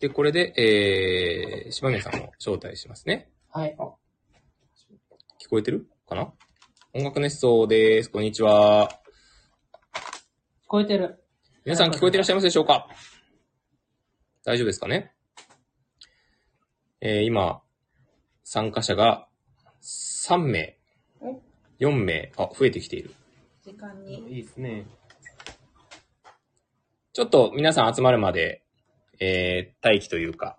で、これで、柴宮さんを招待しますね。はい。あ、聞こえてるかな？音楽熱奏でーす。こんにちは。聞こえてる。皆さん聞こえていらっしゃいますでしょうか？大丈夫ですかね？今、参加者が3名、4名、あ、増えてきている。時間に。いいですね。ちょっと皆さん集まるまで、待機というか、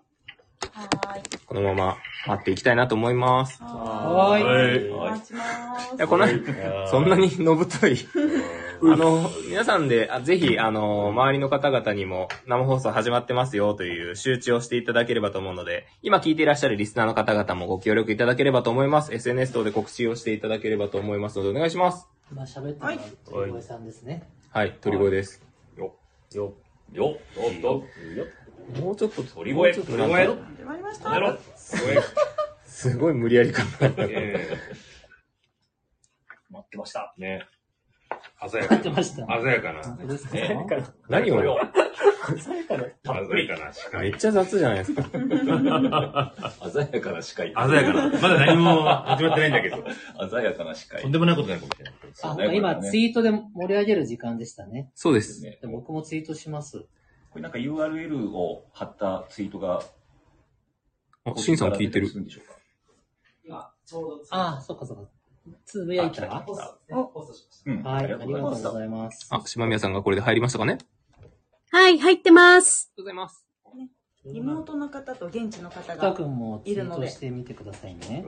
はい、このまま待っていきたいなと思います。はーい。待ちます。いや、そんなにのぶとい。皆さんで、ぜひ、周りの方々にも生放送始まってますよという周知をしていただければと思うので、今聞いていらっしゃるリスナーの方々もご協力いただければと思います。SNS 等で告知をしていただければと思いますので、お願いします。今喋ったのは鳥越さんですね。はい、鳥越です。よっ。もうちょっと鳥越。始まりました。すごい無理やり感があった。待ってました。ね。鮮やか。鮮やかな。何をよ。鮮やかな。めっちゃ雑じゃないですか。鮮やかな司会。鮮やかな。まだ何も始まってないんだけど。鮮やかな司会。とんでもないことないかもしれない。あ、ね、今ツイートで盛り上げる時間でしたね。そうですね。僕もツイートします。これなんか URL を貼ったツイートが。あ、シンさん聞いてる。今、ちょうど。あ、そっか。つぶやいたらポストしました。うん。はい、ありがとうございます。あ、島宮さんがこれで入りましたかね？はい、入ってます。ありがとうございます。リモートの方と現地の方がいるので。してみてくださいね。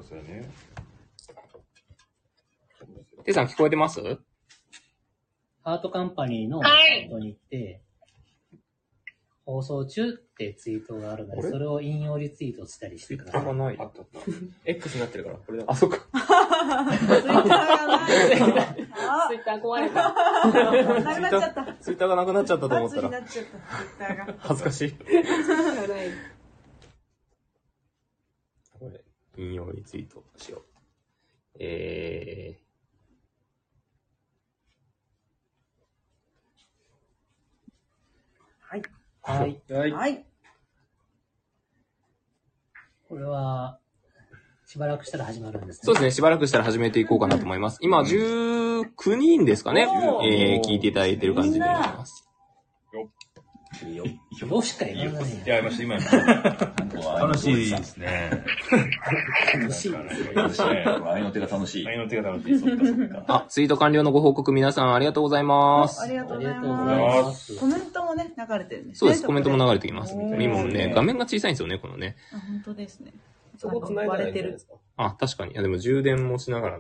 てさん聞こえてます？ハートカンパニーのサイトに行って、放送中ってツイートがあるので、それを引用リツイートしたりしてください。あった。X になってるから、これだ。あ、そっか。ツイッター壊れた。ツイッターがなくなっちゃったと思ったら。恥ずかしい。これ、引用リツイートしよう。はい。これは、しばらくしたら始まるんですね。そうですね。しばらくしたら始めていこうかなと思います。今、19人ですかね。聞いていただいてる感じでございます。よしかいらない。今。楽しいですね。楽しい。愛の手が楽しい。あ、ツイート完了のご報告皆さんありがとうございます。ありがとうございます。コメントもね、流れてるんですね。そうです。コメントも流れてきます。今ね、画面が小さいんですよね、このね。あ、本当ですね。そこ繋がれてる。あ、確かに。いや、でも充電もしながら。あ、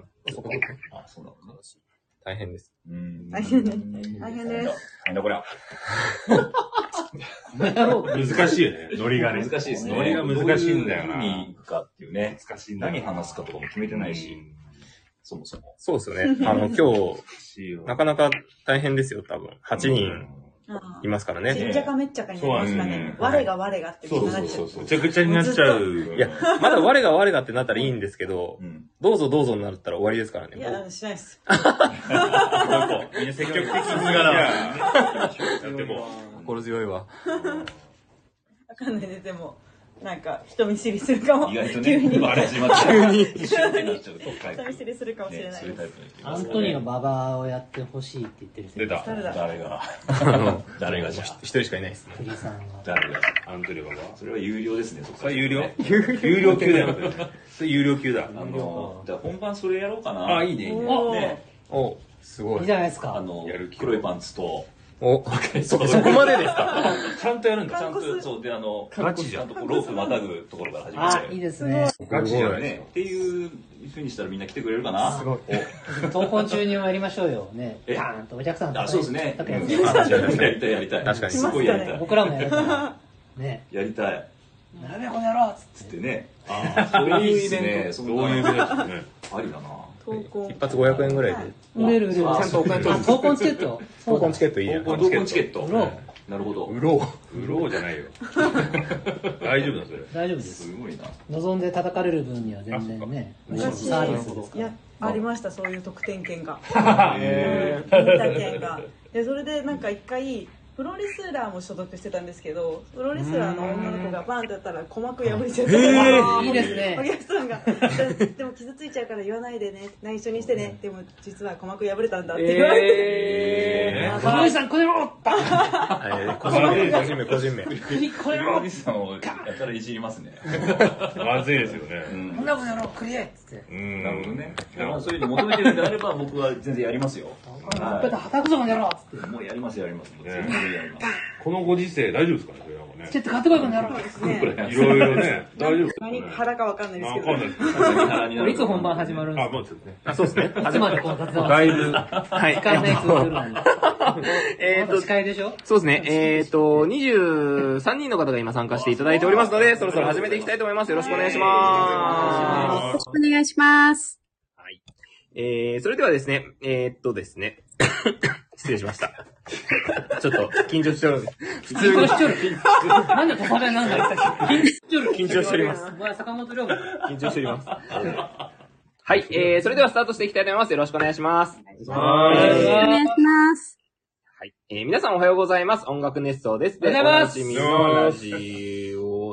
そうだ。大変です。大変です。なんだこれは。難しいよね。ノリがね。難しいですね。ノリが難しいんだよな。何かっていうね。難しいんだ。何話すかとかも決めてないし。そもそも。そうですよね。今日、なかなか大変ですよ、多分。8人いますからね。ちっちゃかめっちゃかになりますかね。我がってみんななっちゃう。ぐちゃぐちゃになっちゃう。いや、まだ我がってなったらいいんですけど、どうぞになったら終わりですからね。いや、しないです。みんな積極的な。でも、心強いわ。わかんないね、でも、なんか、人見知りするかも。意外とね、人見知りするかもしれない。アントニオ馬場をやってほしいって言ってる人。出た。誰がじゃ一人しかいないですね。誰がアントニオ馬場。それは有料ですね。それ有料級だよ。それ有料級だ。じゃあ本番それやろうかな。あ、いいね。お、すごい。いいじゃないですか。黒いパンツと。お、そこまでですか。ちゃんとやるんだ。ちゃんと、そうで、ガチじゃん。ちゃんとロープまたぐところから始めて。あ、いいですね。ガチじゃないですか。っていう風にしたらみんな来てくれるかな。すごい。投稿中にやりましょうよ。ね。パーンとお客さんと。あ、そうですね。やりたい。確かに。すごいやりたい。僕らもやりたい。ね。やりたい。なめこやろうつってね。あ、そういうイベント。ありだな。一発500円ぐらいで。売れる。ちゃんとお金取る。闘魂チケットいいやん。闘魂チケット。なるほど。うろうじゃないよ。大丈夫だ、それ。大丈夫です。すごいな。望んで叩かれる分には全然ね。昔、ありました、そういう得点券が。得点券が。で、それでなんか一回、プロレスラーも所属してたんですけど、プロレスラーの女の子がバーンってやったら鼓膜破れちゃった。いいですね。お客さんがでも傷ついちゃうから言わないでね、内緒にしてね。でも実は鼓膜破れたんだって言われて、プロレスさんこねろ。個人名。こねろ。プロレスさんをやったらいじりますね。まずいですよね。こんなことやろうクリエっつって。なるほどね。そういうの求めてるんであれば僕は全然やりますよ。やったはたくぞこねろっつって。もうやりますやります。このご時世大丈夫ですかね、それなんかね。ちょっと買ってこいこの野郎ですね。いろいろね、大丈夫。何腹かわかんないですけど。いつ本番始まるんですか。あ、そうですね。あ、そうですね。始まるこの雑談。だいぶはい。時間ないつもるなんで。司会でしょ。そうですね。23人の方が今参加していただいておりますので、そろそろ始めていきたいと思います。よろしくお願いします。よろしくお願いします。はい。それではですね、失礼しました。ちょっと緊張しております。緊張しております。なんで止まれなんだ緊張しております。坂本龍馬。緊張しております。はい、それではスタートしていきたいと思います。よろしくお願いします。お願いします。はい、皆さんおはようございます。音楽熱奏です。おはようございます。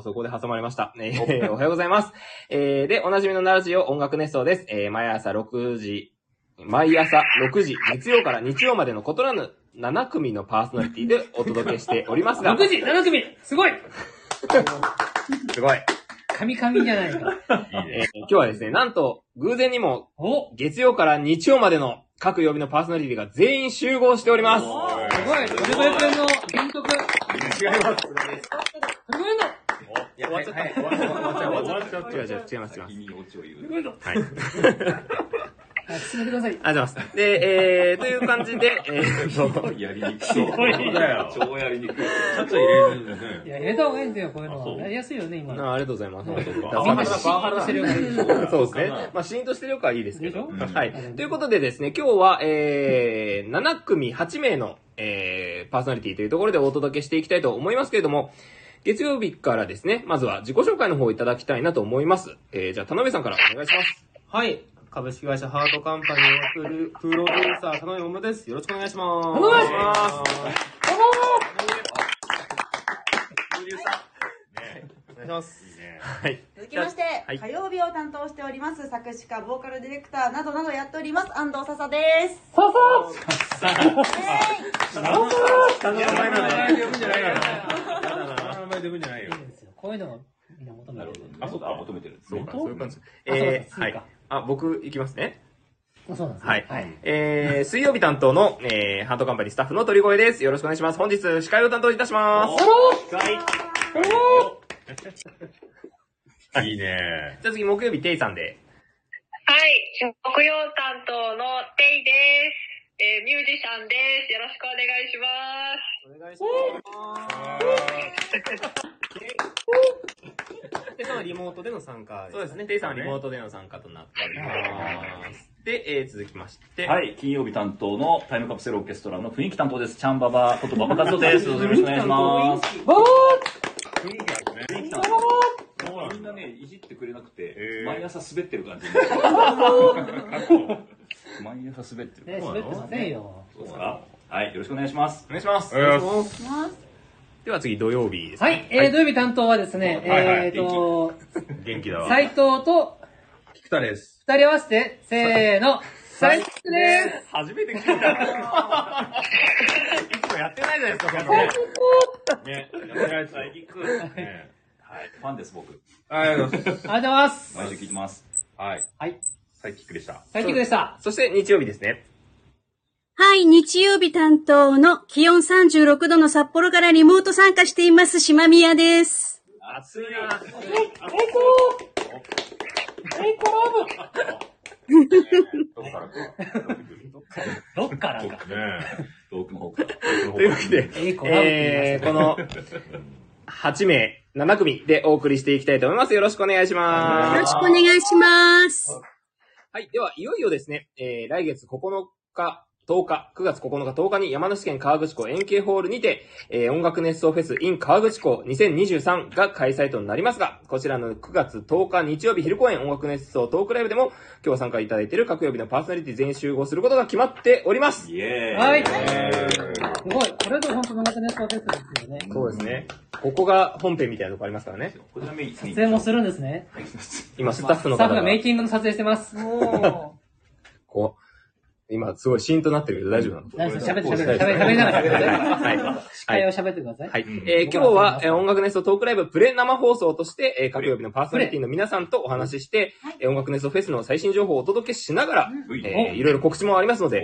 そこで挟まれました。おはようございます。で、おなじみのラジオ音楽熱奏です。毎朝6時、月曜から日曜までの異なる7組のパーソナリティでお届けしておりますが。6時 !7 組すごいすごい。神々じゃないか。今日はですね、なんと、偶然にも、月曜から日曜までの各曜日のパーソナリティが全員集合しております。すごい。それぞれの原曲。違います。それぞれのいや、終わっちゃった。進めてください。ありがとうございます。で、という感じで、やりにくい。超やりにくい。ちょっと入れるんだね。いや、入れた方がいいんですよ、こういうのは。やりやすいよね、今。ありがとうございます。今、パワハラしてるよね。そうですね。まあ、シーンとしてるよくはいいですけど。はい。ということでですね、今日は、7組8名の、パーソナリティというところでお届けしていきたいと思いますけれども、月曜日からですね、まずは自己紹介の方をいただきたいなと思います。じゃあ、田辺さんからお願いします。はい。株式会社ハートカンパニーのプロデューサー、田辺桃です。よろしくお願いします。お願いします。プロデューサー。お願いします。はい。続きまして、火曜日を担当しております、作詞家、ボーカルディレクターなどなどやっております、安藤笹です。笹の名前なんで呼ぶんじゃないから。名前で呼ぶんじゃないよ。こういうのをみんな求める。あ、そうか、求めてるんですね。そういう感じ。はい。あ、僕、行きますね。そうなんですね。はい。水曜日担当の、ハートカンパニースタッフの鳥越です。よろしくお願いします。本日、司会を担当いたします。いいね。じゃあ次、木曜日、テイさんで。はい。木曜担当のテイです。ミュージシャンです。よろしくお願いします。テイさんはリモートでの参加ですね。そうですね。テイさんはリモートでの参加となっております。で、続きまして。はい。金曜日担当のタイムカプセルオーケストラの雰囲気担当です。チャンババこと馬場和人です。よろしくお願いします。雰囲気あるね。雰囲気担当。みんなね、いじってくれなくて、毎朝滑ってる感じ。毎朝滑ってる。滑ってませんよ。そうですか？はい。よろしくお願いします。お願いします。お願いします。では次、土曜日です。はい。土曜日担当はですね、元気だわ。斉藤と、菊田です。二人合わせて、せーの、斉藤です。初めて聞いた。いつもやってないじゃないですか、このね。斉藤はい。ファンです、僕。ありがとうございます。ありがとうございます。毎週聞いてます。はい。はい。サイキックでした。サイキックでした。そして、日曜日ですね。はい、日曜日担当の気温36度の札幌からリモート参加しています、島宮です。暑いなぁ。どっからか。というわけで、この8名、7組でお送りしていきたいと思います。よろしくお願いします。よろしくお願いします。はい、では、いよいよですね、来月9日、9月9日10日に山梨県河口湖円形ホールにて、音楽熱奏フェス in 河口湖2023が開催となりますが、こちらの9月10日日曜日昼公演音楽熱奏トークライブでも、今日参加いただいている各曜日のパーソナリティ全員集合することが決まっております。イエーイ。はい。すごい。これぞ本当長田ネットフェスですよね。そうですね。ここが本編みたいなとこありますからね。撮影もするんですね。今スタッフの方が。スタッフがメイキングの撮影してます。こう。今、すごいシーンとなってるけど大丈夫なの？大丈夫、喋りながらはい。司会を喋ってください。はい。今日は、音楽ネストトークライブプレ生放送として、各曜日のパーソナリティの皆さんとお話しして、音楽ネストフェスの最新情報をお届けしながら、いろいろ告知もありますので、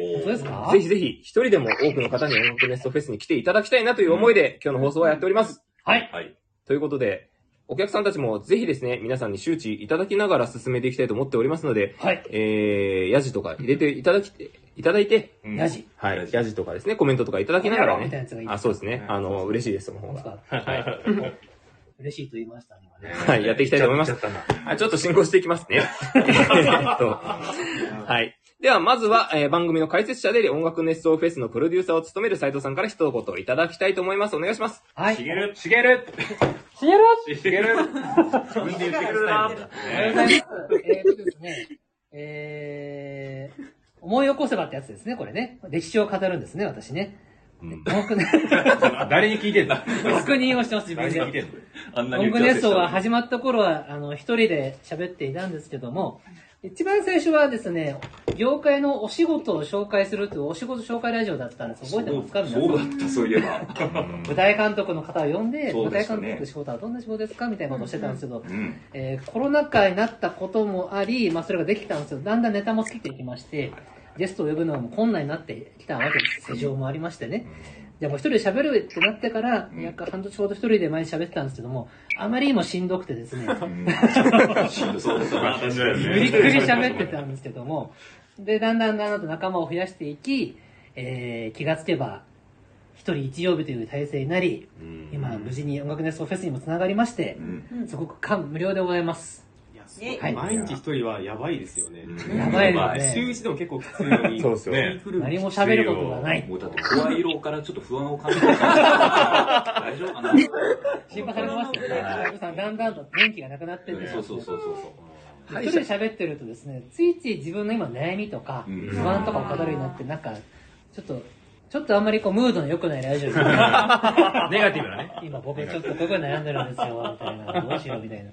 ぜひぜひ、一人でも多くの方に音楽ネストフェスに来ていただきたいなという思いで、今日の放送はやっております。はい。ということで、お客さんたちもぜひですね、皆さんに周知いただきながら進めていきたいと思っておりますので、はい。ヤジとか入れていただいて、ヤジ、はい。ヤジとかですね、コメントとかいただきながらね。あ、そうですね。嬉しいです、その方が。はい。嬉しいと言いましたね。はい、やっていきたいと思います。ちょっと進行していきますね。はい。では、まずは、番組の解説者で音楽熱奏フェスのプロデューサーを務める斉藤さんから一言いただきたいと思います。お願いします。はい。しげる自分で言ってくるな。ですね。思い起こせばってやつですね、これね。歴史を語るんですね、私ね。誰に聞いてんだ確認をしてます、自分で。音楽熱奏が始まった頃は、一人で喋っていたんですけども、一番最初はですね、業界のお仕事を紹介するというお仕事紹介ラジオだったんです。覚えてますか？そうだった、そういえば。舞台監督の方を呼んで、舞台監督の仕事はどんな仕事ですかみたいなことをしてたんですけど、コロナ禍になったこともあり、まあそれができたんですけど、だんだんネタも尽きていきまして、ゲストを呼ぶのはもう困難になってきたわけです。世情もありましてね。じゃあもう一人で喋るってなってから、約半年ほど一人で毎日喋ってたんですけども、あまりにもしんどくてですね。しんどそうですね。ゆっくり喋ってたんですけども、で、だんだんと仲間を増やしていき、気がつけば、一人一曜日という体制になり、今、無事に音楽熱奏フェスにもつながりまして、すごく感無料でございます。毎日一人はやばいですよね。やばいですね。週一でも結構きついのに。そうですよね。何も喋ることがない。もうだって声色からちょっと不安を感じて。大丈夫かな？心配されてますよね。だんだんと元気がなくなってて。そう。一人で喋ってるとですね、ついつい自分の今悩みとか不安とかを語るようになって、なんかちょっとあんまりこうムードの良くないラジオですね。ネガティブなね。今僕ちょっとこういうこと悩んでるんですよ、みたいな。どうしよう、みたいな。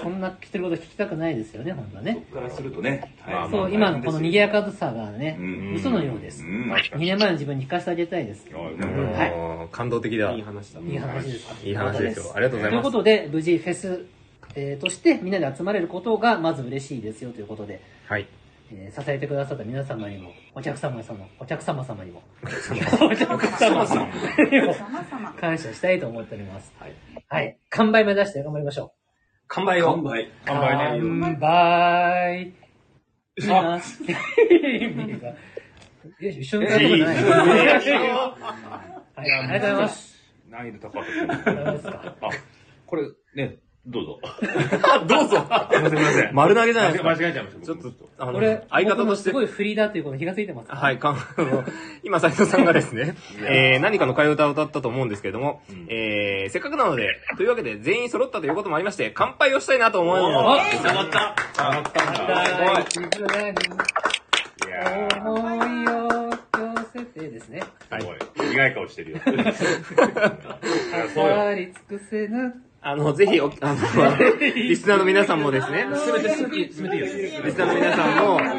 そんな来てること聞きたくないですよね、ほんとね。僕からするとね。そう、今のこの賑やかさがね、嘘のようです。2年前の自分に聞かせてあげたいです。はい。感動的だ。いい話だ。いい話です。いい話ですよ。ありがとうございます。ということで、無事フェスとしてみんなで集まれることがまず嬉しいですよということで。はい。支えてくださった皆様にも、お客様様にも、感謝したいと思っております。はい。完売目指して頑張りましょう。完売ね。あ一緒に歌うことない。はい。ありがとうございます。難易度高かった。何ですか？あ、これね、どうぞすいません。丸投げじゃないですか。間違えちゃいました。ちょっと、これ、相方として。すごいフリーだということに気がついてます。はい、今、斉藤さんがですね、何かの替え歌を歌ったと思うんですけれども、せっかくなので、というわけで全員揃ったということもありまして、乾杯をしたいなと思います。上がった。思いを寄せてですね。はい。苦い顔してるよ。触り尽くせぬ。ぜひ、リスナーの皆さんもですね。進めていいよ。リスナーの皆さんも。聞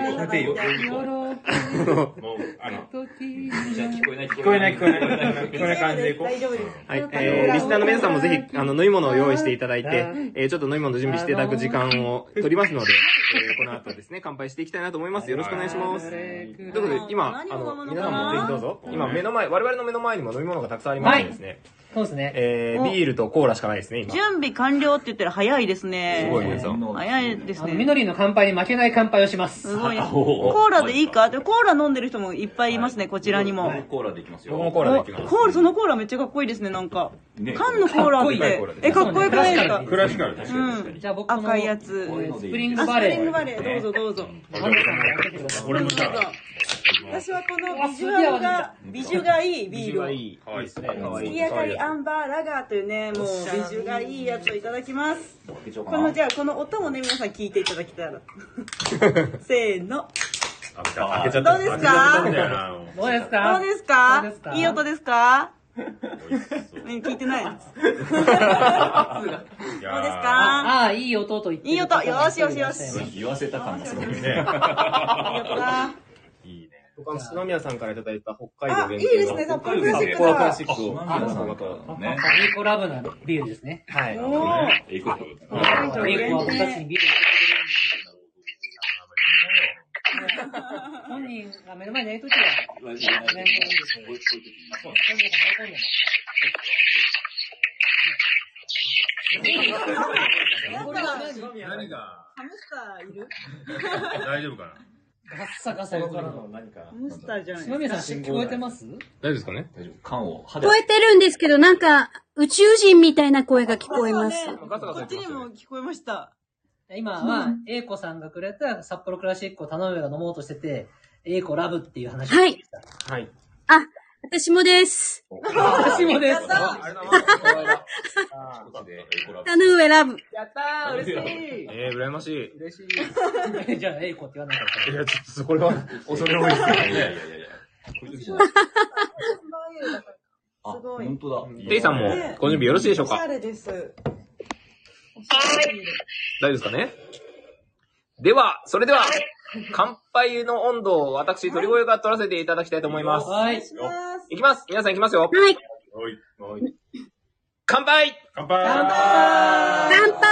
こえない感じでいこう。はい。リスナーの皆さんもぜひ、飲み物を用意していただいて、ちょっと飲み物の準備していただく時間を取りますので、この後ですね、乾杯していきたいなと思います。よろしくお願いします。ということで、今、皆さんもぜひどうぞ。今、我々の目の前にも飲み物がたくさんありますですね。そうですね。ビールとコーラしかないですね、今。準備完了って言ったら早いですね。すごいですよ。早いですね。みのりの乾杯に負けない乾杯をします。すごい。コーラでいいか？コーラ飲んでる人もいっぱいいますね、こちらにも。コーラでいきますよ。そのコーラめっちゃかっこいいですね、なんか。缶のコーラって。かっこよくないですか？クラシカルです。じゃあ僕、赤いやつ。スプリングバレー。スプリングバレー。どうぞ。俺もさ。私はこのビジュがいいビールを。はい。月明かりアンバーラガーというね、もうビジュがいいやつをいただきます。じゃあこの音もね、皆さん聞いていただきたら。せーの。どうですか？どうですか？どうですか？いい音ですか？聞いてないです。どうですか？ああ、いい音と言って。いい音、よしよしよし。言わせた感じすごいね。いい音だ。いいね。篠宮さんからいただいた北海道限定の北海道クラシックを皆さんまたね。エコラブなビールですね。はい。エコラブ。エコは2つにビール。本人が目の前にいるときは、面倒なんですよ。そういう時に。そうですね。何がハムスターいる？大丈夫かな？ガッサガサ横からの何か。ハムスターじゃない。篠宮さん、聞こえてます？大丈夫ですかね？大丈夫。缶を。聞こえてるんですけど、なんか宇宙人みたいな声が聞こえます。こっちにも聞こえました。今は、英子さんがくれた札幌クラシックを田上が飲もうとしてて、英子ラブっていう話をしてきた。はい。はい。あ、私もです。私もです。田上ラブ。やったー、嬉しい。羨ましい。嬉しい。じゃあ、英子って言わなかった。いや、ちょっとこれは、恐れ多いですね。いや。あ、ほんとだ。テイさんも、ご準備よろしいでしょうか？おしゃれです。はい。大丈夫ですかね？では、それでは、乾杯の温度を私、鳥越が取らせていただきたいと思います。はい。いきます。皆さんいきますよ。はい。乾杯！乾杯！乾杯！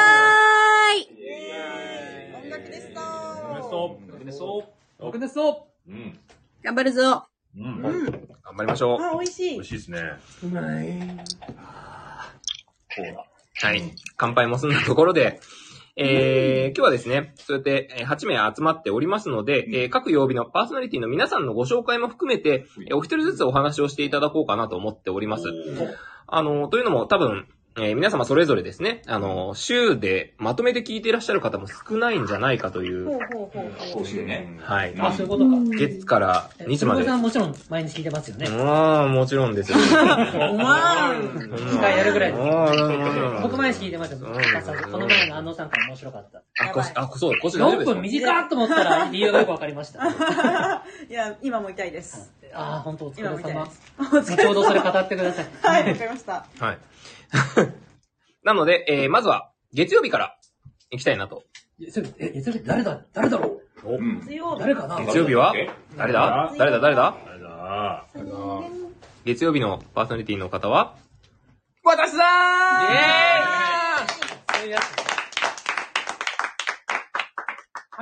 音楽ですとー。音楽ですとー。うん。頑張るぞ。うん。頑張りましょう。あ、美味しい。美味しいですね。うまい。ほら。はい。乾杯も済んだところで、今日はですね、そうやって8名集まっておりますので、各曜日のパーソナリティの皆さんのご紹介も含めて、お一人ずつお話をしていただこうかなと思っております。というのも多分、皆様それぞれですね、週でまとめて聞いていらっしゃる方も少ないんじゃないかという。そうですね。はい。あ、そういうことか。月から日まで。さんもちろん毎日聞いてますよね。もちろんですよ。2回やるぐらいです。僕毎日聞いてました。この前の安野さんから面白かった。そう、こっち4分短いと思ったら理由がよくわかりました。いや、今も痛いです。ああ、本当お疲れ様。後ほどそれ語ってください。はい、わかりました。はい。なので、まずは、月曜日から行きたいなと。月曜日誰だろう月曜日誰かな月曜日は誰だ月曜日のパーソナリティの方は私だーイェーイ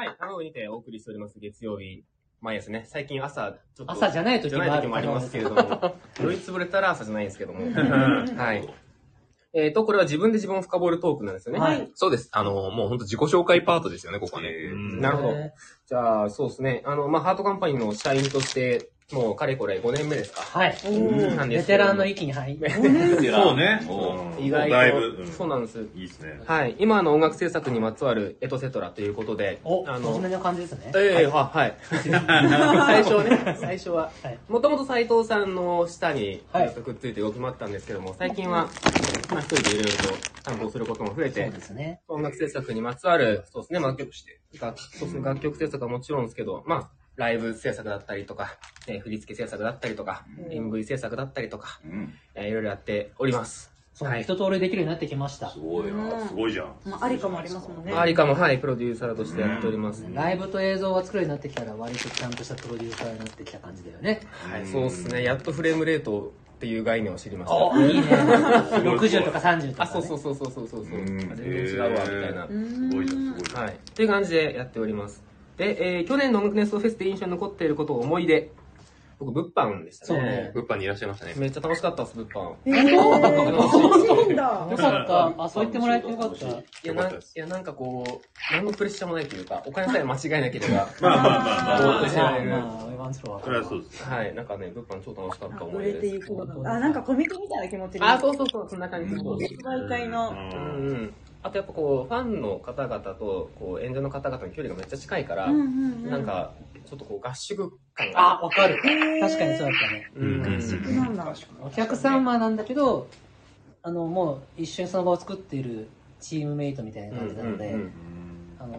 はい、卵にてお送りしております、月曜日。毎朝ね、最近朝、ちょっと。朝じゃない時もありますけれども。酔いつぶれたら朝じゃないんですけども。はい。これは自分で自分を深掘るトークなんですよね。はい。そうです。もうほんと自己紹介パートですよね、ここはね。なるほど。じゃあ、そうですね。ハートカンパニーの社員として、もうかれこれ5年目ですか。はい。ベテランの域に入って。そうね。意外と。そうなんです。いいですね。はい。今音楽制作にまつわるエトセトラということで。真面目な感じですね。はい。最初は。もともと斉藤さんの下にくっついて動き回ったんですけども、最近は、まあ一人でいろいろと担当することも増えて、音楽制作にまつわる、そうですね、楽曲制作はもちろんですけど、まあ、ライブ制作だったりとか、振付制作だったりとか、MV 制作だったりとか、いろいろやっております。はい。一通りできるようになってきました。すごいな。すごいじゃん。まあ、アリカもありますもんね。アリカも、はい、プロデューサーとしてやっております。ライブと映像が作るようになってきたら、割とちゃんとしたプロデューサーになってきた感じだよね。はい、そうですね。やっとフレームレートっていう概念を知りました。あ、いいね。60とか30とか。あ、そう。全然違うわ、みたいな。すごいじゃん、すごいじゃん。はい。という感じでやっております。で、去年の音楽ネストフェスで印象に残っていることを思い出。僕、物販でしたね。物販にいらっしゃいましたね。めっちゃ楽しかったです、物販。楽しいんだ。よかった。あ、そう言ってもらえてよかった。いや、なんかこう、何のプレッシャーもないというか、お金さえ間違いなければ。まあ。それはそうです。はい、なんかね、物販超楽しかった思い出です。あ、なんかコミックみたいな気持ちで。あ、そう、そんな感じ。毎回の。あとやっぱこう、ファンの方々と、こう、演者の方々の距離がめっちゃ近いから、なんか、ちょっとこう、合宿感が。あ、わかる。確かにそうだったね。合宿なんだ。お客様なんだけど、もう、一緒にその場を作っているチームメイトみたいな感じなので、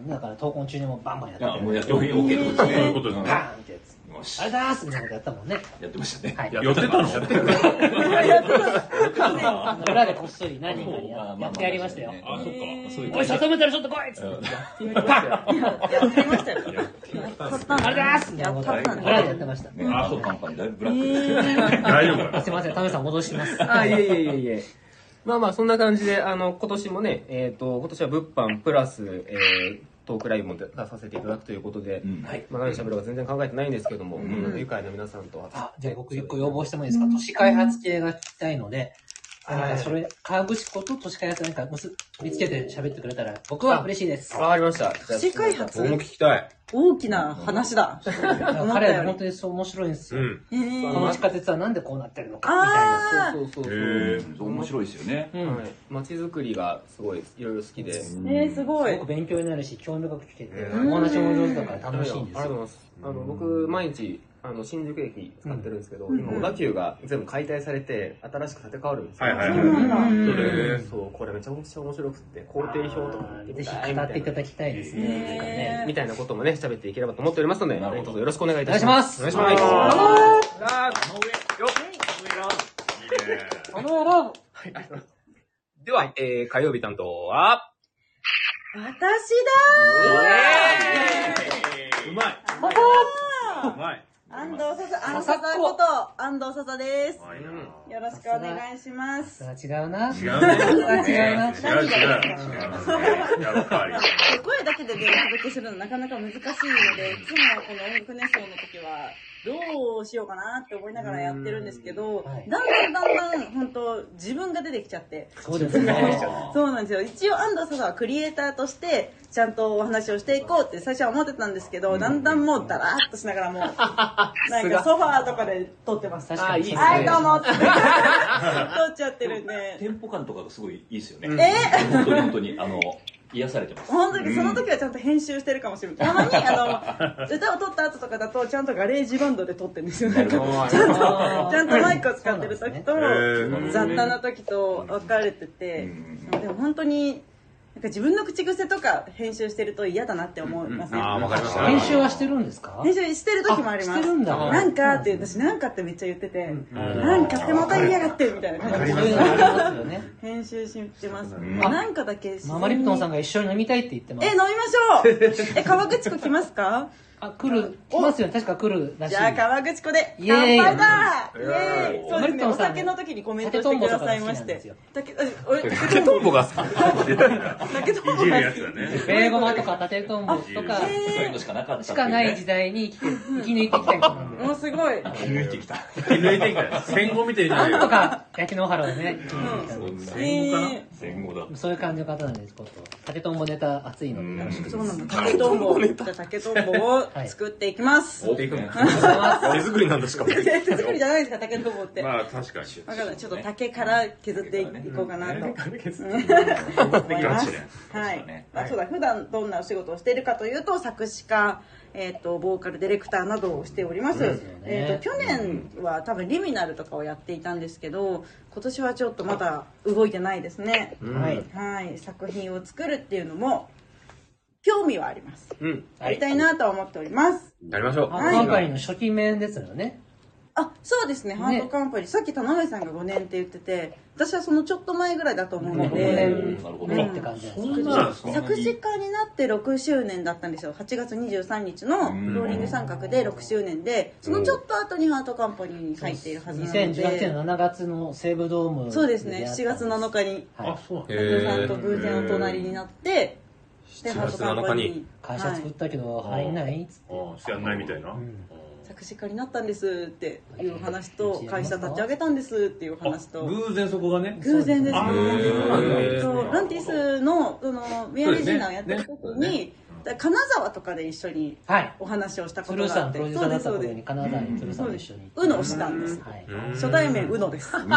だから、闘魂中にもバンバンやってる。もうやっておけとですね。バーンってやつ。あれだーすみたいなことやったもんね。やってましたね。はい、やってたの。やってたの。裏でこっそり何人かにやってやりましたよ。あ、そっか。おい、里見たらちょっと来いっつって。やってましたよ。あれだーすみたいなこと裏でやってました。あ、そうか。だいぶブラック。大丈夫。すみません、タメさん戻します。あ、いえいえいえいえ。まあまあそんな感じで今年もね、今年は物販プラストークライブも出させていただくということで、うん、まあ何しゃべるか全然考えてないんですけども、うん、愉快な皆さんとは。あ、じゃあ僕一個要望してもいいですか、うん、都市開発系が聞きたいので、それ、河口湖と都市開発なんか見つけて喋ってくれたら、僕は嬉しいです。わかりました。都市開発僕も聞きたい。大きな話だ。彼ら本当にそう面白いんですよ。この地下鉄はなんでこうなってるのかみたいな。そう面白いですよね。街づくりがすごいいろいろ好きで。すごい。すごく勉強になるし、興味深く聞けて、お話も上手だから楽しいんですよ。ありがとうございます。僕毎日新宿駅使ってるんですけど、今小田急が全部解体されて新しく建て替わるんですよ。そう、これめちゃくちゃ面白くて、工程表とかぜひ語っていただきたいですね。みたいなこともね。喋っていければと思っておりますので、どうぞよろしくお願いいたします。お願いします。では、火曜日担当は私だ。うまい。うまい。安藤笹こと安藤笹です。よろしくお願いします。違うな。違うな。声だけでお届けするのなかなか難しいので、いつもこの音楽熱唱の時はどうしようかなって思いながらやってるんですけど、だんだん本当自分が出てきちゃって。そうですね。そうなんですよ。一応安藤笹はクリエイターとしてちゃんとお話をしていこうって最初は思ってたんですけど、だんだんもうダラーっとしながらもうなんかソファーとかで撮ってます。あ、いいですね。はい、どうも。撮っちゃってるんで。テンポ感とかがすごいいいですよね。本当に癒されてます。本当にその時はちゃんと編集してるかもしれない。たまに歌を撮った後とかだとちゃんとガレージバンドで撮ってるんですよ。ちゃんとマイクを使ってる時と雑多な時と分かれてて、でも本当に。なんか自分の口癖とか編集してると嫌だなって思いますね。編集はしてるんですか？編集してる時もあります。なんかって私なんかってめっちゃ言ってて、なんかってまた言いやがってみたいな感じで編集してます。なんかだけ。ママリプトンさんが一緒に飲みたいって言ってます。飲みましょう。川口湖来ますか？あ、来ますよね。確か来るらしい。じゃあ、川口湖で乾杯だー。イエーイ。そうですね。お酒の時にコメントしてくださいまして。竹とんぼが好き。竹とんぼが好き。ベーゴマとか竹とんぼとか、そういうのしかなかった。しかない時代に生き抜いてきた人なんで。もうすごい。生き抜いてきた。戦後みたいな。なんとか焼き野原をね。戦後かな？戦後だ。そういう感じの方なんです。竹とんぼネタ熱いので楽しく。そうなんだ。竹とんぼを。作っていきます。手作りなんですか？手作りじゃないですか、竹の棒って。まあ確かに。ちょっと竹から削っていこうかなと。はい。そうだ、普段どんなお仕事をしているかというと、作詞家、ボーカルディレクターなどをしております。去年は多分リミナルとかをやっていたんですけど、今年はちょっとまだ動いてないですね。はい。作品を作るっていうのも。興味はあります。やりたいなと思っております。やりましょう。ハンドカンパニーの初期面ですよね。あ、そうですね。ハンドカンパニー。さっき田上さんが5年って言ってて、私はそのちょっと前ぐらいだと思うので、作詞家になって6周年だったんですよ。8月23日のローリング三角で6周年で、そのちょっと後にハートカンパニーに入っているはずなので、2018年の7月の西武ドーム、そうですね。7月7日に田上さんと偶然お隣になって。7月7日に会社作ったけど入んないっつってやんないみたいな、作詞家になったんですっていう話と、会社立ち上げたんですっていう話と、偶然そこがね、偶然ですね。ランティスのメアリージーナをやってる時に金沢とかで一緒にお話をしたことがあって、そうですそうです、金沢に鶴さんと一緒にうのしたんです。初対面うのです。うの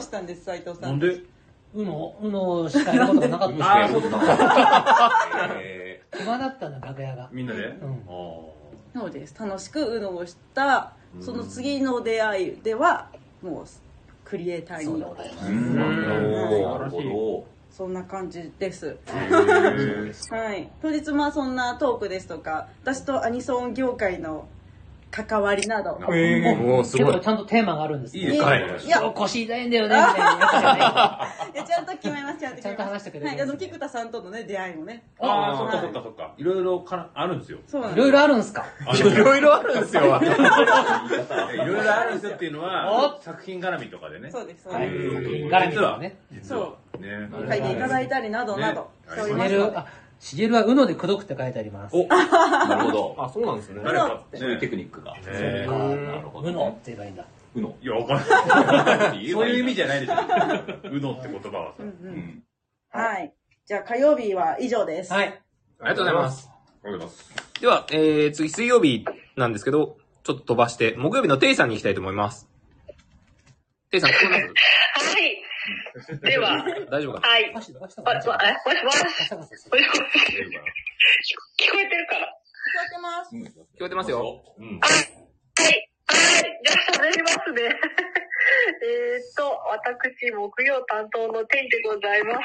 したんです。斉藤さんなんでうのしかやることがなかったんですけど。暇だったの、楽屋が。みんなで？そうです。楽しくうのをした、その次の出会いでは、もう、クリエイターになります。そんな感じです。はい。当日はそんなトークですとか、私とアニソン業界の関わりなど。結構ちゃんとテーマがあるんですね。いいですか？いや、腰痛いんだよねみたいなやつじゃない。ちゃんと決めます。ちゃんと話してくれる。はい。菊田さんとのね出会いもね。ああ、そっかそっかそっか。いろいろあるんですよ。いろいろあるんですか？いろいろあるんですよ。いろいろあるんですよっていうのは作品絡みとかでね。そうですそうです。絡みとかね。そう。書いていただいたりなどなどしております。しげるはうのでくどくって書いてあります。なるほど。あ、そうなんですね。誰かそういうテクニックが。なるほど。うのって言えばいいんだ。うの。いや、わからない。そういう意味じゃないでしょ。うのって言葉はさ。はい。じゃあ火曜日は以上です。はい。ありがとうございます。ありがとうございます。では、次水曜日なんですけど、ちょっと飛ばして木曜日のテイさんに行きたいと思います。テイさん聞こえます？はい。では、大丈夫かな？はい。聞こえてるから。聞こえてますよ。はい。じゃあ、喋りますね。私、木曜担当のテイでございます。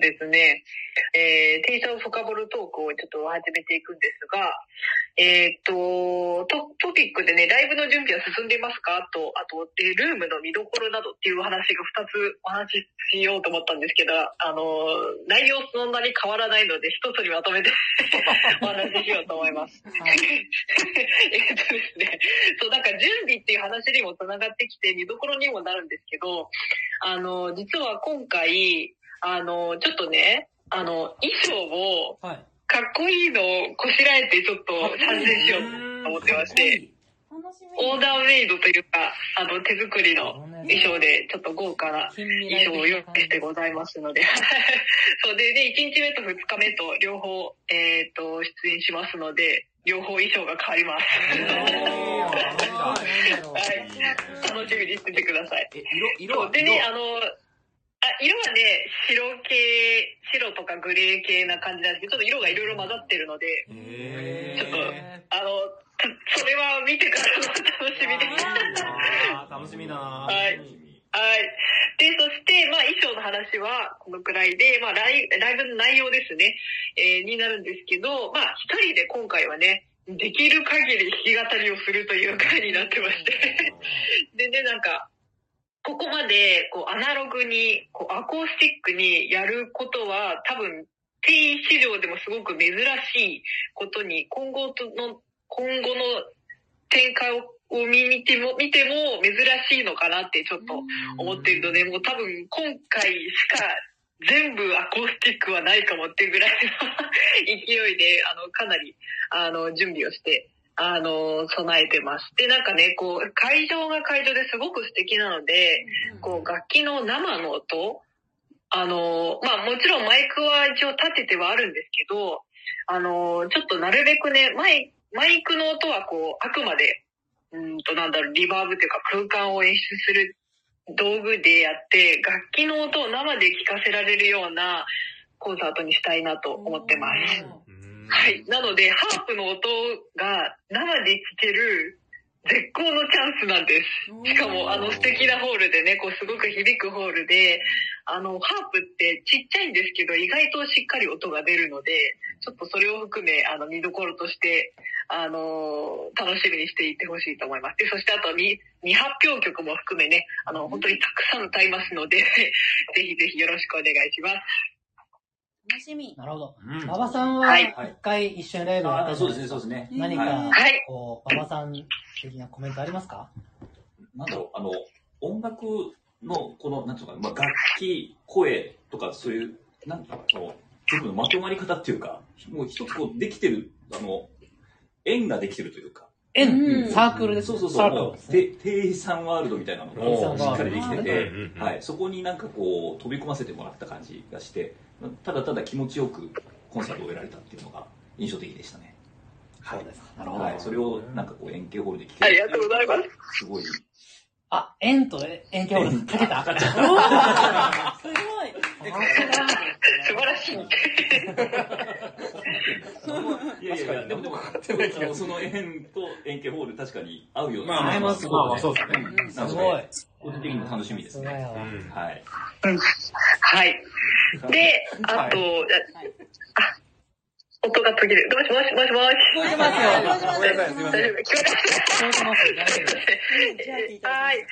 ですね、テイさん深掘るトークをちょっと始めていくんですが、トピックでね、ライブの準備は進んでいますかと、あと、ルームの見どころなどっていう話が2つお話ししようと思ったんですけど、内容そんなに変わらないので、一つにまとめてお話ししようと思います。はい、ですね、そう、なんか準備っていう話にも繋がってきて、見どころにもなるんですけど、実は今回、ちょっとね、衣装を、はい、かっこいいのをこしらえてちょっと参戦しようと思ってまして、オーダーメイドというか、手作りの衣装で、ちょっと豪華な衣装を用意してございますので、そうで、ね、1日目と2日目と両方、出演しますので、両方衣装が変わります。はい、楽しみにしててください。色でね、色はね、白とかグレー系な感じなんですけど、ちょっと色がいろいろ混ざってるので、ちょっと、それは見てからの楽しみです。楽しみだな。はい。はい。で、そして、まあ、衣装の話はこのくらいで、まあ、ライブの内容ですね、になるんですけど、まあ、一人で今回はね、できる限り弾き語りをするという回になってまして、でね、なんか、ここまで、アナログに、アコースティックにやることは、多分、定位市場でもすごく珍しいことに、今後の展開を見ても珍しいのかなってちょっと思ってるので、もう多分、今回しか全部アコースティックはないかもっていうぐらいの勢いで、かなり、準備をして、備えてます。で、なんかね、会場が会場ですごく素敵なので、楽器の生の音、まあ、もちろんマイクは一応立ててはあるんですけど、ちょっとなるべくね、マイクの音はあくまで、リバーブというか空間を演出する道具でやって、楽器の音を生で聞かせられるようなコンサートにしたいなと思ってます。はい。なので、ハープの音が生で聴ける絶好のチャンスなんです。しかも、素敵なホールでね、すごく響くホールで、ハープってちっちゃいんですけど、意外としっかり音が出るので、ちょっとそれを含め、見どころとして、楽しみにしていってほしいと思います。で、そしてあと未発表曲も含めね、本当にたくさん歌いますので、ぜひぜひよろしくお願いします。楽しみ。なるほど。馬場さんは一回一緒にライブやったり、そうですね、そうですね。何か、馬場さん的なコメントありますか？なんだろう、音楽の、なんていうのかな、楽器、声とか、そういう、なんか、全部のまとまり方っていうか、もう一つできてる、縁ができてるというか。サークルで、そうそうそう、定産ワールドみたいなのがしっかりできてて、はい、そこになんか飛び込ませてもらった感じがして、ただただ気持ちよくコンサートを終えられたっていうのが印象的でしたね。はい、なるほど。それをなんか円形ホールで聞ける。ありがとうございます。すごい。あ、円と円形ホールかけた赤ちゃん。すごい素晴らしい。確かに、でも分かってないけど、その円と円形ホール確かに合うような。合いますね。まあまあそうですね。すごい。個人的にも楽しみですね。はい。はい。で、あと、音が途切れる。もしもしもしもし。聞こえてますよ。ごめんなさい。すみません。聞こえてます。はい。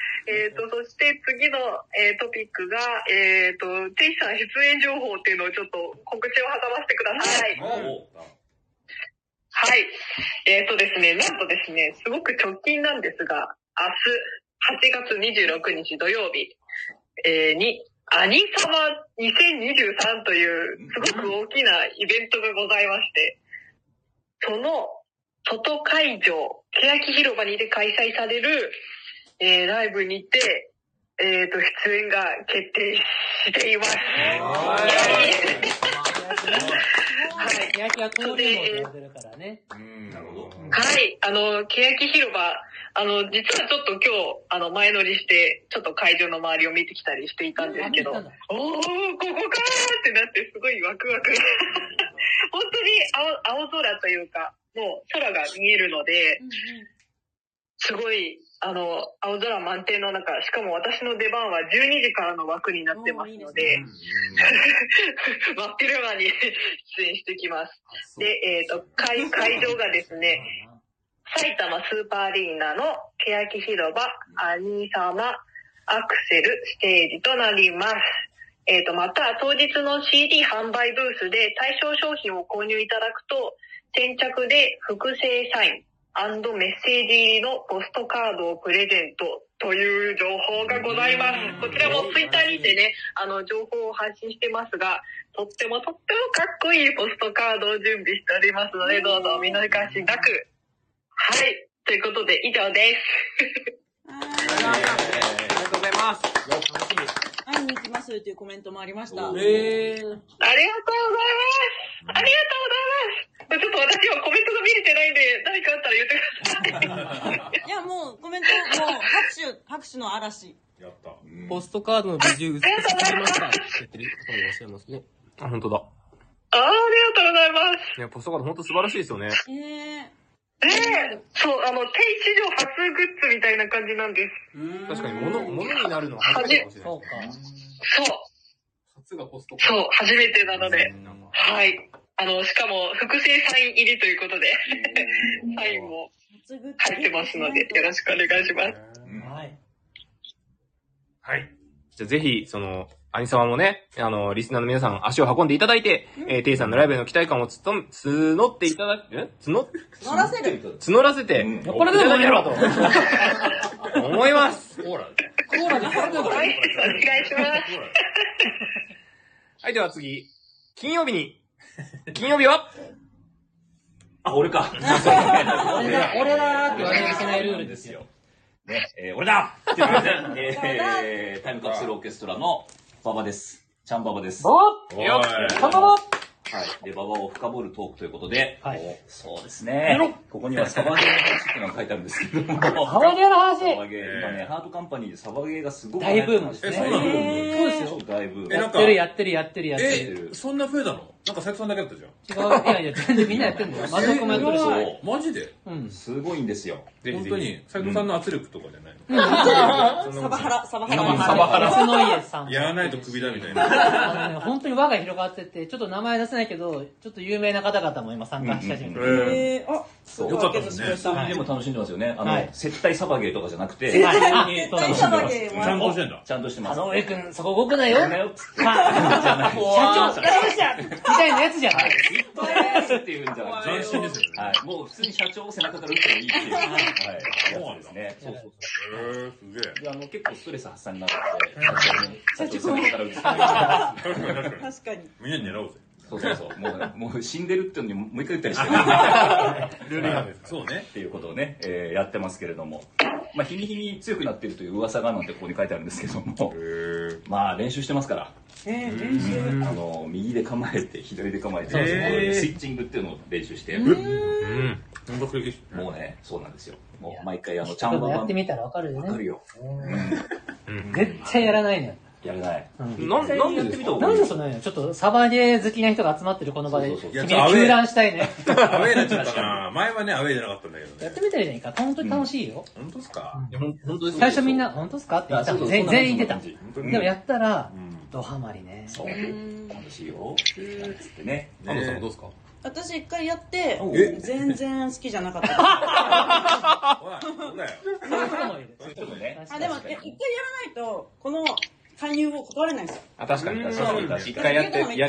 そして次の、トピックが、テイシさん出演情報っていうのをちょっと告知を挟ませてください。はい。ですね、なんとですね、すごく直近なんですが、明日、8月26日土曜日、に、アニサマ2023というすごく大きなイベントがございまして、その外会場、欅広場にて開催される、ライブにて、出演が決定しています。はい。欅は通りも通れるからね。なるほど。はい。欅広場、実はちょっと今日、前乗りして、ちょっと会場の周りを見てきたりしていたんですけど、おー、ここかーってなって、すごいワクワク。本当に青空というか、もう空が見えるので、すごい、青空満点の中、しかも私の出番は12時からの枠になってますので、真っ昼間に出演してきます。で、会場がですね、埼玉スーパーアリーナの欅広場アニサマアクセルステージとなります。また当日の CD 販売ブースで対象商品を購入いただくと、先着で複製サイン&メッセージ入りのポストカードをプレゼントという情報がございます。こちらもツイッターにてね、情報を発信してますが、とってもかっこいいポストカードを準備しておりますので、どうぞお見逃しなく。はい、ということで以上です。ありがとうございます。会いに行きますというコメントもありました。ありがとうございます。ちょっと私はコメントが見れてないんで、何かあったら言ってください。いや、もうコメント、もう拍手の嵐。やった。ポストカードの美術が映りました。知ってる方もいらっしゃいますね。あ、本当だ。ありがとうございます。いや、ポストカード本当素晴らしいですよね。そう、定位史上初グッズみたいな感じなんです。確かに、物になるのは初めてかもしれない。そう。初がポストカード。そう、初めてなので。はい。しかも、複製サイン入りということで、サインも入ってますので、よろしくお願いします。はい。はい。じゃあ、ぜひ、アニサマもね、リスナーの皆さん足を運んでいただいて、テイさんのライブへの期待感を募っていただく、募らせて、これでもいいやろと、思います。コーラで、はい、お願いします。はい、では次、金曜日はあ、俺か。俺だって言わなきゃいけないルールですよ。ね、俺だって言われて、タイムカプセルオーケストラのババです。ちゃんババです。よっかんばばはい。で、ババを深掘るトークということで、そうですね。ここにはサバゲーの話っていうのが書いてあるんですけども。サバゲーの話今ね、ハートカンパニーでサバゲーがすごく。大ブームですね。そうですよ。大ブーム。やってる。そんな増えたのなんか、斉藤さんだけだったじゃん。いや、全然みんなやってんのよ。マジでマジですごいんですよ。本当に、斉藤さんの圧力とかじゃないのサバハラ。の家さん。やらないと首だみたいな。本当に輪が広がってて、ちょっと名前出せないけど、ちょっと有名な方々も今参加し始めて。よかったですね。そういう意味でも楽しんでますよね。接待サバゲーとかじゃなくて、ちゃんとしてんだ。ちゃんとしてます。田上くん、そこ動くなよ。社長みたいなやつじゃない。いっぱいやつっていうんじゃない。斬新ですよね。はい。もう普通に社長を背中から打ってもいいっていう。はい。そうですね。そう。すげえ。結構ストレス発散になるので、社長を背中から打つ。確かに。みんな狙おうぜ。そう。もう死んでるってのにもう一回打ったりしてる。そうね。っていうことをね、やってますけれども。まあ、日に日に強くなってるという噂がなんてここに書いてあるんですけども、まあ、練習してますから。右で構えて、左で構えて、スイッチングっていうのを練習して。音楽的ですね。もうね、そうなんですよ。もう毎回ちゃんとやってみたらわかるよね。わかるよ。絶対やらないのよ。やらない。なんでやってみた方がいい？なんでそんなの？ちょっとサバゲー好きな人が集まってるこの場で、君は休覧したいね。アウェーだっちゃったから、前はね、アウェーじゃなかったんだけどね。やってみたらいいじゃんか。本当に楽しいよ。本当ですか？本当です。最初みんな、本当ですかって言ったの。全員出た。でもやったら、ドハマりね。そう。楽しいよ。なんつってね。安藤さんどうですか？私一回やって、全然好きじゃなかった。そうだよ。あ、でも、一回やらないと、この、介入を断れないんですよ。あ、確かに。一回やって、いや、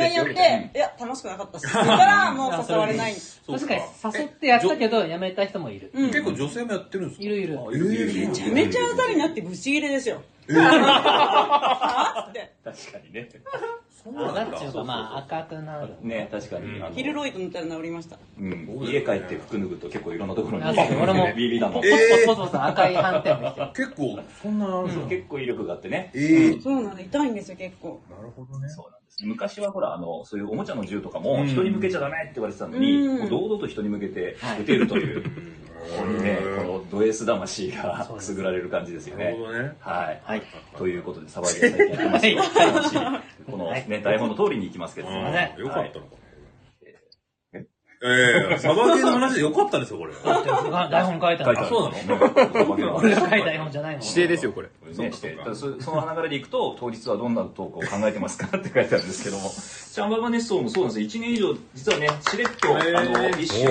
楽しくなかったっす。だから、もう誘われない。確かに、誘ってやったけど、やめた人もいる。結構女性もやってるんですか？いるいる。めちゃめちゃ当たりになって、ぶち切れですよ。あって。確かにね。なっちゃうと、まあ、赤くなる。ね、確かに。ヒルロイド塗ったら治りました。家帰って服脱ぐと、結構いろんなところに。俺も、ビビだもん。赤い斑点もきてる。結構、そんな、結構威力があってね。そうなんだ、痛いんですよ、結構。なるほどね。そうなんです。昔はほら、そういうおもちゃの銃とかも、人に向けちゃダメって言われてたのに、堂々と人に向けて撃てるという。これね、このド S 魂がくすぐられる感じですよね。なるほどね。はい。ということで、サバゲー最近やってますよ。このね、台本の通りに行きますけどね。よかったのかね。サバゲーの話でよかったですよ、これ。台本書いたの。そうなの？俺が書いた台本じゃないの？指定ですよ、これ。その花柄で行くと、当日はどんなトークを考えてますかって書いてあるんですけども。チャンババネッソもそうなんですよ。1年以上、実はね、しれっと、一周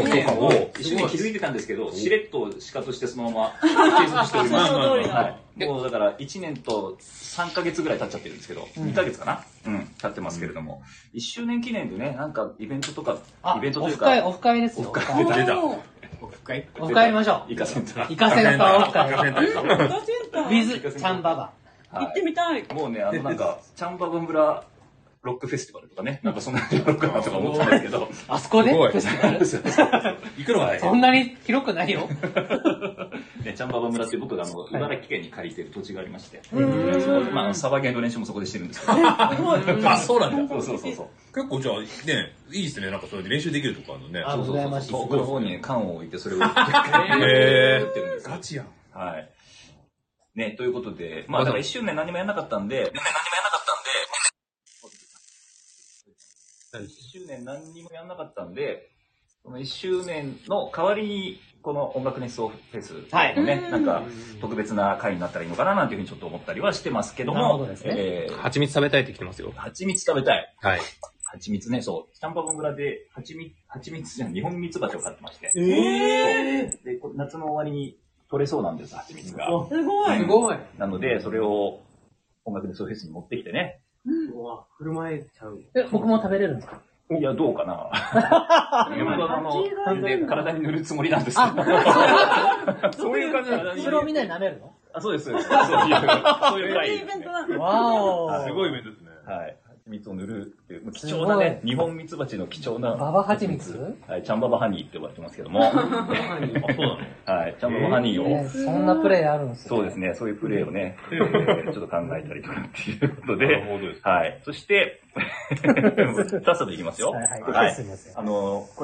年気づいてたんですけど、しれっと鹿としてそのまま継続しております。もうだから、1年と3ヶ月ぐらい経っちゃってるんですけど、2ヶ月かな？経ってますけれども、1周年記念でね、なんかイベントとか、オフ会ですよ。オフ会やりましょう。イカセンター。イカセンターオフ会。with チャンババ。行ってみたい。もうね、なんか、チャンババ村、ロックフェスティバルとかね、なんかそんなに広くなとか思ったんですけど。あそこでフェスティバルですよ。行くのはない。そんなに広くないよ。ね、チャンババ村って僕が茨城県に借りてる土地がありまして、まあ、サバゲーの練習もそこでしてるんですけど。あ、そうなんだ。そう。結構じゃあ、ね、いいですね、なんかそれで練習できるとかのね。そう。僕の方に缶を置いて、それを。ガチやん。はい。ね、ということで、まあ、だから一周年何もやんなかったんで、1周年何にもやんなかったんで、この1周年の代わりに、この音楽熱奏フェスのね、なんか特別な回になったらいいのかななんていうふうにちょっと思ったりはしてますけども、蜂蜜食べたいって来てますよ。蜂蜜食べたい。はい。蜂蜜ね、そう。チャンパボングラで蜂蜜じゃん、日本蜜蜂を買ってまして。で、夏の終わりに取れそうなんです、蜂蜜が。すごい。なので、それを音楽熱奏フェスに持ってきてね、振る舞えちゃう。僕も食べれるんですか？いや、どうかな。体に塗るつもりなんですけど。そういう感じなんです。それをみんなに舐めるの？あ、そうです。そういうイベントなんです。わお。すごいイベントですね。はい。蜜を塗るっていう、貴重なね、日本蜜蜂の貴重な。ババハチ蜜？はい、チャンババハニーって呼ばれてますけども。そうなの？はい、チャンババハニーを。そんなプレイあるんですよ。そうですね、そういうプレイをね、ちょっと考えたりとかっていうことで。なるほどです。はい。そして、さっさといきますよ。はい。これ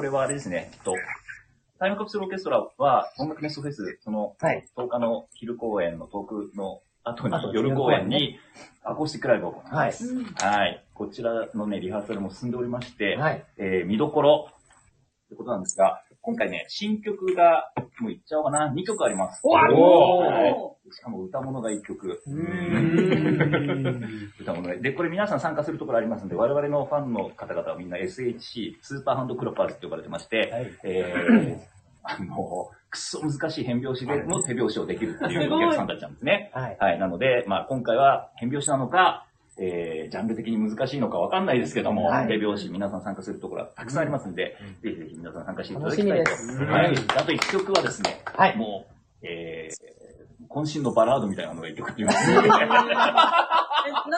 はあれですね、タイムカプセルオーケストラは、音楽熱奏フェス、その、10日の昼公演のトークの後に、夜公演に、アコースティックライブを行います。はい。こちらのね、リハーサルも進んでおりまして、見どころってことなんですが、今回ね、新曲が、もういっちゃおうかな、2曲あります。しかも歌物が1曲。歌物が。で、これ皆さん参加するところありますので、我々のファンの方々はみんな SHC、スーパーハンドクロッパーズって呼ばれてまして、くそ難しい変拍子でも手拍子をできるっていうお客さんたちなんですね。はい。なので、まあ今回は変拍子なのか、ジャンル的に難しいのかわかんないですけども、手拍子皆さん参加するところはたくさんありますので、ぜひぜひ皆さん参加していただきたいと。はい。あと1曲はですね、もう、渾身のバラードみたいなのが1曲って言います。な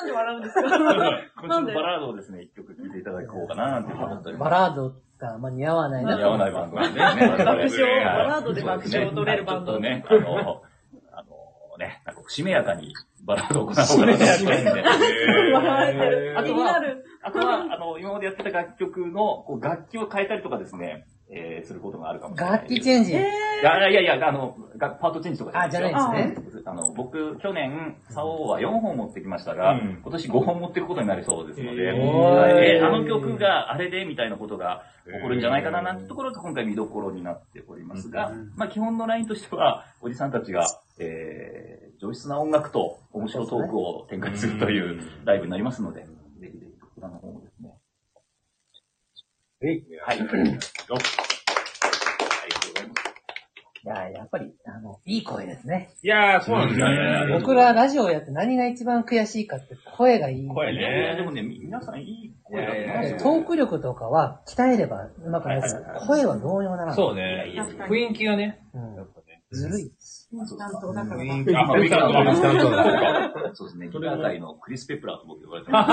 んで笑うんですか？渾身のバラードをですね、1曲聴いていただこうかななんて思っております。バラードがあんま似合わないな。似合わないバンドなんでね。爆笑、バラードで爆笑を取れるバンド。ね、なんかしめやかにバラードを行うことができますね。あとは、今までやってた楽曲の楽器を変えたりとかですね、することがあるかもしれない。楽器チェンジ。いや、パートチェンジとかじゃないですね。僕、去年、竿は4本持ってきましたが、うん、今年5本持っていくことになりそうですので、あの曲があれでみたいなことが起こるんじゃないかななんてところが今回見どころになっておりますが、まあ基本のラインとしては、おじさんたちが、上質な音楽と面白トークを展開するというライブになりますので、ぜひぜひこちらの方もですね。はい。いややっぱり、いい声ですね。いやー、そうなんですよね。僕らラジオをやって何が一番悔しいかって、声がいい。声ね。でもね、皆さんいい声だと思う。トーク力とかは鍛えればうまくなるんですけど、声はどうにもならない。そうね。雰囲気がね。ずるい。そうですね。ギター界のクリス・ペプラーと僕呼ばれてま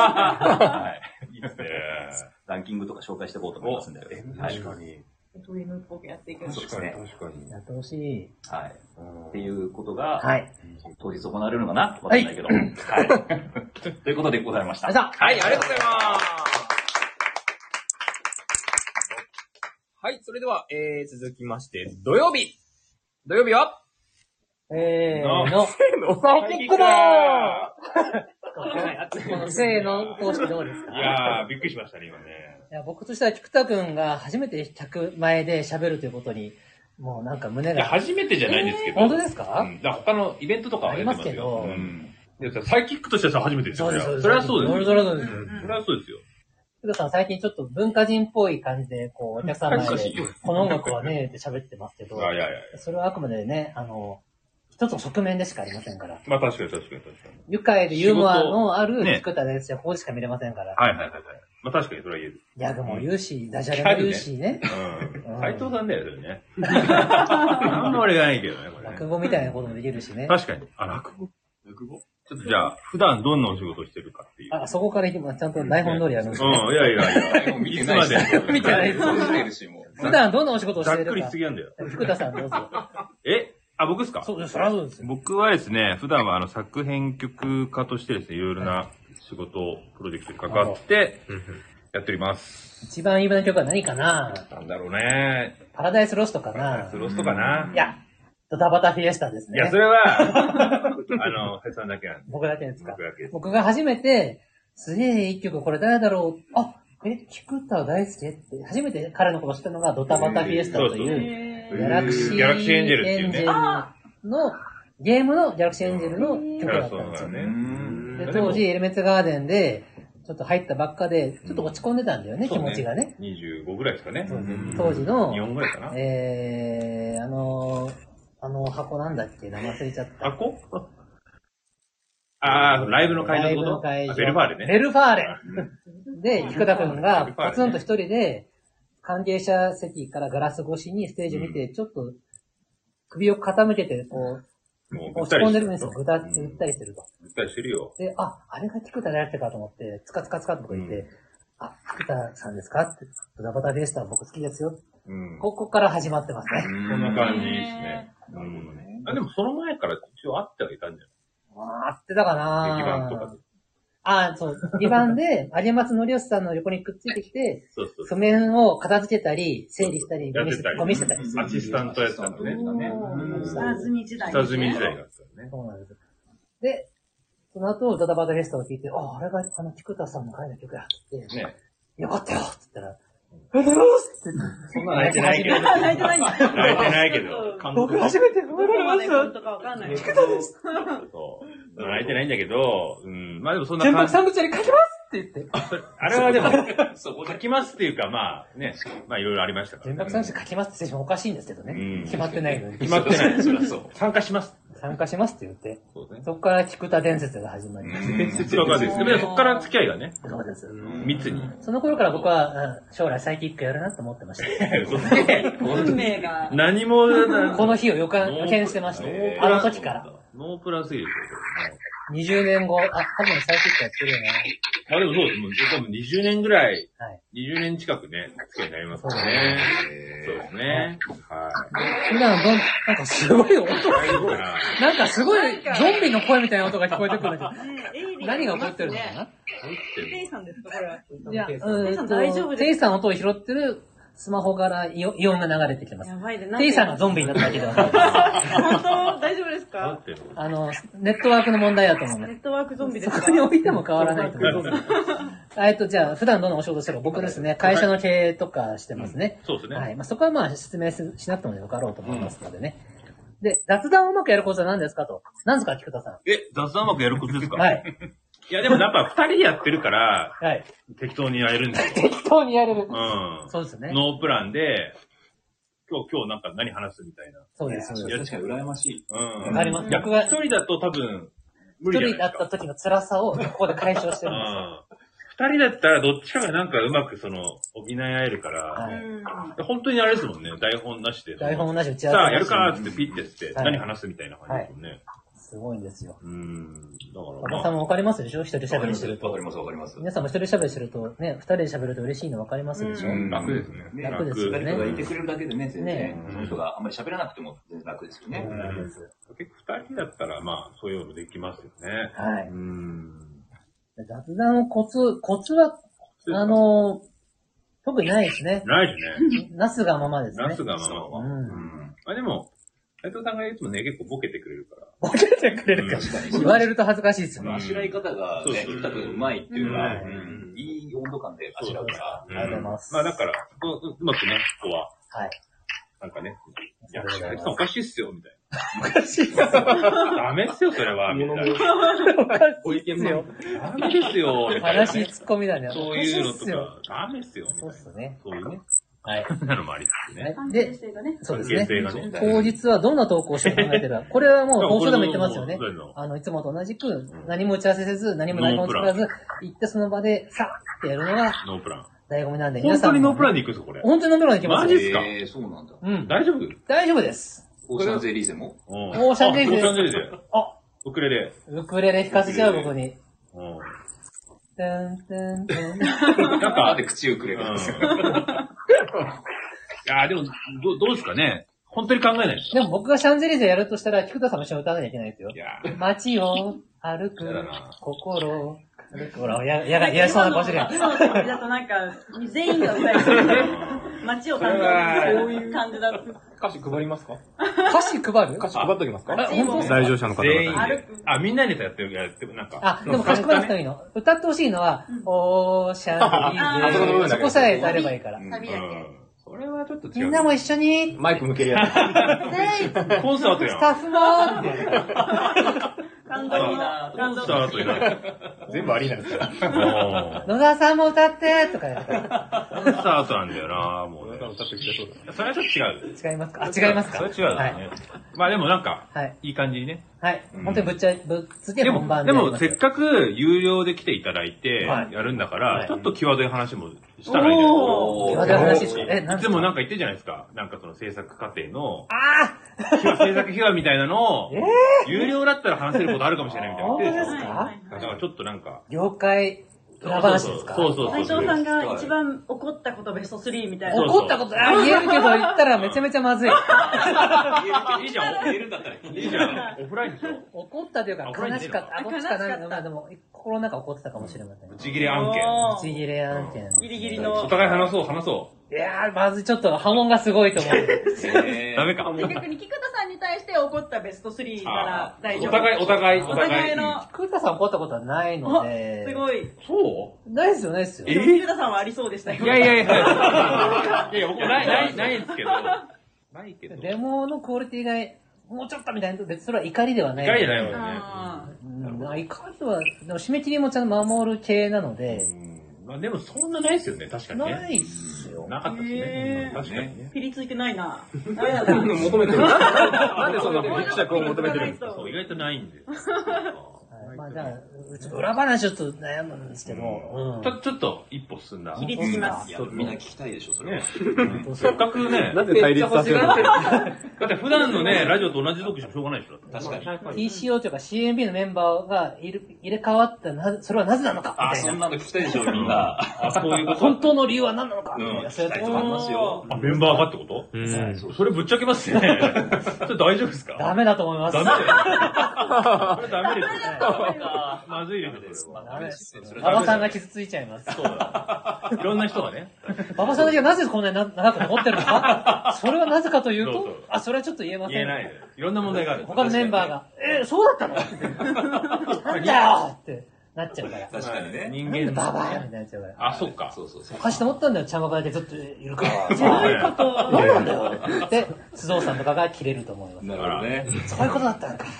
す。ランキングとか紹介していこうと思いますんで。確かに。トレーニングっぽくやっていきましょう。確かに。やってほしい。はい。っていうことが、当日行われるのかなわかんないけど。はい。ということでございました。はい、ありがとうございます。はい、それでは、続きまして、土曜日はせーの公式どうですか？いやー、びっくりしましたね、今ね。いや、僕としては、菊田くんが初めて客前で喋るということに、もうなんか胸が。初めてじゃないんですけど。本当ですか？他のイベントとかはやってますけど。サイキックとしては初めてですよね。それはそうですよ。それはそうですよ。菊田さん、最近ちょっと文化人っぽい感じで、お客さん前で、この音楽はね、って喋ってますけど、それはあくまでね、一つの側面でしかありませんから。まあ確かに。愉快でユーモアのある菊田ですよ。ここしか見れませんから。はい。まあ確かにそれは言える。ギャグも言うし、ダジャレも言うしね。斉藤さんだよね。あんまりがないけどね、これ。落語みたいなこともできるしね。確かに。あ、落語ちょっとじゃあ、普段どんなお仕事をしてるかっていう。あ、そこから行きます。ちゃんと台本通りやるんですよ。いや。見てないし。普段どんなお仕事をしてるか。ざっくりしすぎなんだよ。菊田さんどうぞ。僕ですか？そうです。僕はですね、普段は作編曲家としてですね、いろいろな仕事を、プロジェクトに関わって、やっております。一番有名な曲は何かな？なんだろうね。パラダイスロストかな？いや、ドタバタフィエスタですね。いや、それは、林さんだけなんです。僕だけですか？僕が初めて、すげえ一曲、これ誰だろう？菊田大輔って、初めて彼のことを知ったのがドタバタフィエスタという、ギャラクシーエンジェルっていうね。の、ゲームのギャラクシーエンジェルの曲だったんですよね。で、当時、エレメンツガーデンで、ちょっと入ったばっかで、ちょっと落ち込んでたんだよね、気持ちがね。25ぐらいですかね。当時の、4ぐらいかな。箱なんだっけ、名前忘れちゃった。箱？あー、ライブの会場のこと？ベルファーレね。ベルファーレ。で、菊田くんが、ポツンと一人で、関係者席からガラス越しにステージ見て、ちょっと首を傾けて、押し込んでるんですよ。ぐだって打ったりしてると。打ったりしてるよ。で、あれが菊田でやってるかと思って、つかつかつかって僕言って、菊田さんですかって、ドタバタフィエスタ僕好きですよ。ここから始まってますね。こんな感じですね。なるほどね。でもその前から一応会ってはいたんじゃない？会ってたかな。劇団とかで。そう。2番で、有松のりよしさんの横にくっついてきて、譜面を片付けたり、整理したり、ゴミ捨てたりする。アシスタントやったんだね。下積み時代だったね。そうなんです。で、その後、ドタバタフェスタを聞いて、あれが、菊田さんの書いた曲やって、よかったよって言ったら、おはようございますって。そんな泣いてないけど。僕初めておはようございます。菊田です。泣いてないんだけど、まあでもそんな感じ。全部サンドチャリ書きますって言って。あれはでも、書きますっていうか、まあね、まあいろいろありましたから。全部サンドチャリ書きますってセッションおかしいんですけどね。決まってないのに。そう。参加しますって言って。そこから菊田伝説が始まります。そこから付き合いがね。そうです。密に。その頃から僕は、将来サイキックやるなと思ってました。運命が。何も、この日を予見してました。あの時から。ノープランすぎるでしょ。20年後、多分サイキックやってるよね。でもそうです。もう多分20年ぐらい、20年近くね、付き合いになりますからね。そうですね。はい。普段、なんかすごい音が、なんかすごいゾンビの声みたいな音が聞こえてくるんだけど、何が起こってるのかな？テイさんですかこれは。いや、テイさんの音を拾ってるスマホからイオンが流れてきます。やばいで、テイさんがゾンビになっただけではない。本当大丈夫ですか？ネットワークの問題だと思う。ネットワークゾンビですか？そこに置いても変わらないと思う。じゃあ、普段どんなお仕事してるか、僕ですね、会社の経営とかしてますね。そうですね。はい。まあ、そこはまあ、説明しなくてもよかろうと思いますのでね。で、雑談をうまくやるコツは何ですかと。何ですか、菊田さん。雑談をうまくやるコツですか？はい。いや、でもやっぱ二人でやってるから、はい、適当にやれるんですよ。適当にやれる。うん。そうですね。ノープランで、今日なんか何話すみたいな。そうです、そうです。確かに羨ましい。うん。あります。逆は。一人だと多分、無理。一人だった時の辛さをここで解消してるんですよ。二人だったらどっちかがなんかうまく補い合えるから、はい、本当にあれですもんね、台本なしで。台本なしで打ち合わせ。さあ、やるかなってピッてして、何話すみたいな感じですもんね。すごいんですよ。だから。皆さんもわかりますでしょ？一人喋りしてると。わかります、わかります。皆さんも一人喋りしてると、ね、二人で喋ると嬉しいのわかりますでしょ？楽ですね。楽ですよね。誰かがいてくれるだけでね、全然、その人があんまり喋らなくても全然楽ですよね。楽です。結構二人だったら、まあ、そういうのできますよね。はい。雑談のコツは、特にないですね。ないですね。なすがままですね。なすがまま。あ、でも、斉藤さんが言うとね、結構ボケてくれるから。ボケてくれるか。言われると恥ずかしいですよね。あしらい方が、ね、たぶんうまいっていうのは、いい温度感であしらうから。ありがとうございます。まあだから、うまくね、ここは。はい。なんかね、いや、斉藤さんおかしいっすよ、みたいな。おかしいっすよ。ダメっすよ、それは、みたいな。おかしいっすよ。ダメですよ、みたいな。悲しいツッコミだね。そういうのとか、ダメっすよ、みたいな。そうっすね。そういうね。はい。なのもありですね。で、そうですね。当日はどんな投稿をして考えてるか。これはもう、放送でも言ってますよね。いつもと同じく、何も打ち合わせせず、何も台本作らず、行ってその場で、さってやるのが、ノープラン。醍醐味なんで、皆さん。本当にノープランで行くんですか、これ。本当にノープランで行きます。マジですか？そうなんだ。うん。大丈夫？大丈夫です。オーシャンゼリーゼも？オーシャンゼリーゼ。オーシャンゼリーゼ。あ、ウクレレ。ウクレレ弾かせちゃう、ここに。なんか、で口ウクレレ。いやでも、どうですかね。本当に考えないです。でも僕がシャンゼリゼやるとしたら、菊田さんも一緒に歌わなきゃいけないですよ。街を歩く、心、ほら、やそうな顔してるやん。そうです。だとなんか、全員が歌いそうですね。街を感じる。そういう感じだと。歌詞配りますか？歌詞配る？歌詞配っときますか？来場者の方々に。あ、みんなネタやってる、なんか。あ、でも歌詞配らなくてもいいの。歌ってほしいのは、オーシャンゼリゼ。そこさえ歌えればいいから。これはちょっと違う。みんなも一緒にマイク向けるやつ。コンサートやん。スタッフも感動いいな。コンサートやん。全部ありなんですから。野田さんも歌ってとかやった。コンサートなんだよなもう。野田さん歌ってきてそうだ。それはちょっと違う。違いますか？違いますか？それは違うね。まあでもなんか、いい感じにね。はい。本当にぶっつけ本番で。でもせっかく有料で来ていただいて、やるんだから、ちょっと際どい話もしたらいいですよ。際どい話ですか？いつもなんか言ってるじゃないですか。なんかその制作過程の、制作秘話みたいなのを、有料だったら話せることあるかもしれないみたいな。本当ですか？だからちょっとなんか。業界。裏話ですか？そう。斉藤さんが一番怒ったことベスト3みたいな。怒ったこと、言えるけど言ったらめちゃめちゃまずい。いいじゃん、言えるんだったらいいじゃん。オフラインでしょ？怒ったというか、悲しかった。こっちかないのが、でも、心の中怒ってたかもしれません。ぶち切れ案件。ぶち切れ案件。ギリギリの。お互い話そう。いやー、まずちょっと波紋がすごいと思う。ダメか。逆に菊田さんに対して怒ったベスト3なら大丈夫。お互いの。菊田さん怒ったことはないので。すごい。そう？ないですよ、ないですよ。菊田さんはありそうでしたよ。いや、僕ないですけど。ないけど。デモのクオリティが、もうちょっとみたいな、別にそれは怒りではない。怒りじゃないもんね。怒りは、でも締め切りもちゃんと守る系なので。まあでもそんなないですよね、確かにね。ないっすよ。なかったですね。確かにね。ピリついてないな。ダメだな。求めてる。なんでそんな密着を求めてるんですか？意外とないんで。まあじゃあ、ちょっと裏話ちょっと悩むんですけど、ちょっと一歩進んだ。切りつきます。みんな聞きたいでしょ、それは。せっかくね、なんで対立させるの？だって普段のね、ラジオと同じトークしてもしょうがないでしょ。確かに。TCO というか CMB のメンバーが入れ替わったら、それはなぜなのか。あ、そんなの聞きたいでしょ、みんな。本当の理由は何なのか。そういうこともありますよ。あ、メンバーがってこと？それぶっちゃけますね。それ大丈夫ですか？ダメだと思います。ダメだよ。それダメです。まずいです。馬場さんが傷ついちゃいます。そうだ。いろんな人がね。馬場さんだけはなぜこんなに長く残ってるのか。それはなぜかというと、あ、それはちょっと言えません。言えない。いろんな問題がある。他のメンバーが、そうだったの？なんだよってなっちゃうから。確かにね。人間ババアみたいになっちゃうから。あ、そっか。そうそうそう。おかしと思ったんだよ。ちゃまかだけずっといるから。そういうこと。どうなんだよ。で、須藤さんとかが切れると思います。なるほどね。そういうことだったのか。な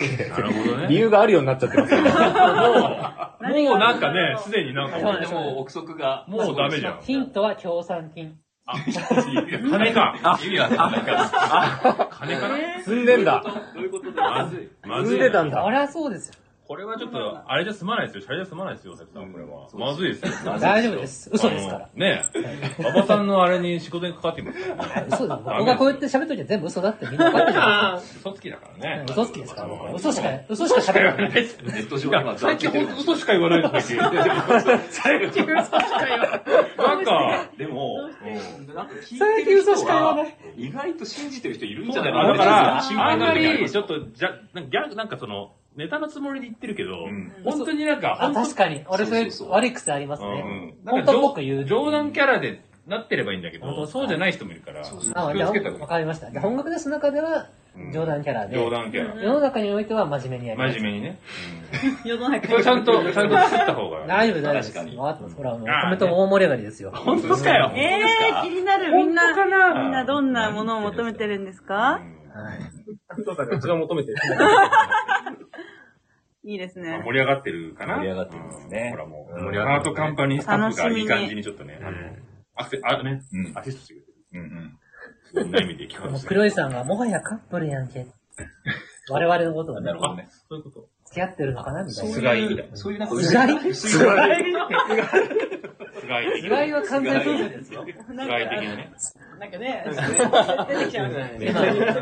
るほどね。理由があるようになっちゃってます。もうなんかね、すでになんかもう憶測が。もうダメじゃん。ヒントは協賛金。あ、金か。意味は金か。金かね。積んでんだ。どういうことだ。まずい。積んでたんだ。あれはそうですよ。これはちょっと、あれじゃ済まないですよ。シャレじゃ済まないですよ、さっきさん。これは。まずいですよ。大丈夫です。嘘ですから。ねえ。馬場さんのあれに仕事にかかってますから。嘘です。僕がこうやって喋っときゃ全部嘘だってみんな分かってるじゃないですか。嘘つきだからね。嘘つきですから。嘘しか喋らないです。ネット上では最近嘘しか言わないですね。最近嘘しか言わない。なんか、でも、最近嘘しか言わない。意外と信じてる人いるんじゃないかな。だから、あんまり、ちょっと、じゃ、なんかその、ネタのつもりで言ってるけど、本当になんか、あ、確かに。俺それ悪い癖ありますね。本当っぽく言う。冗談キャラでなってればいいんだけど、そうじゃない人もいるから、わかりました。本格出す中では、冗談キャラで。冗談キャラ。世の中においては真面目にやります。真面目にね。世の中に。ちゃんと作った方が。大丈夫、大丈夫。確かに。ほら、もう、コメントも大盛り上がりですよ。本当かよ。気になる。みんなどんなものを求めてるんですか？はい。そうだね、うちが求めてる。いいですね。盛り上がってるかな？盛り上がってるんですね。ほらもう、ハートカンパニースタッフがいい感じにちょっとね、アシストしてくれてる。そんな意味で聞こえます。黒井さんが、もはやカップルやんけ。我々のことだね。なるほどね。そういうこと。付き合ってるのかなみたいな。すがいみたいな。そういうなんか、すがいは完全夫婦ですよ。すがい的なね。なんかね、出てきちゃうじゃないですか。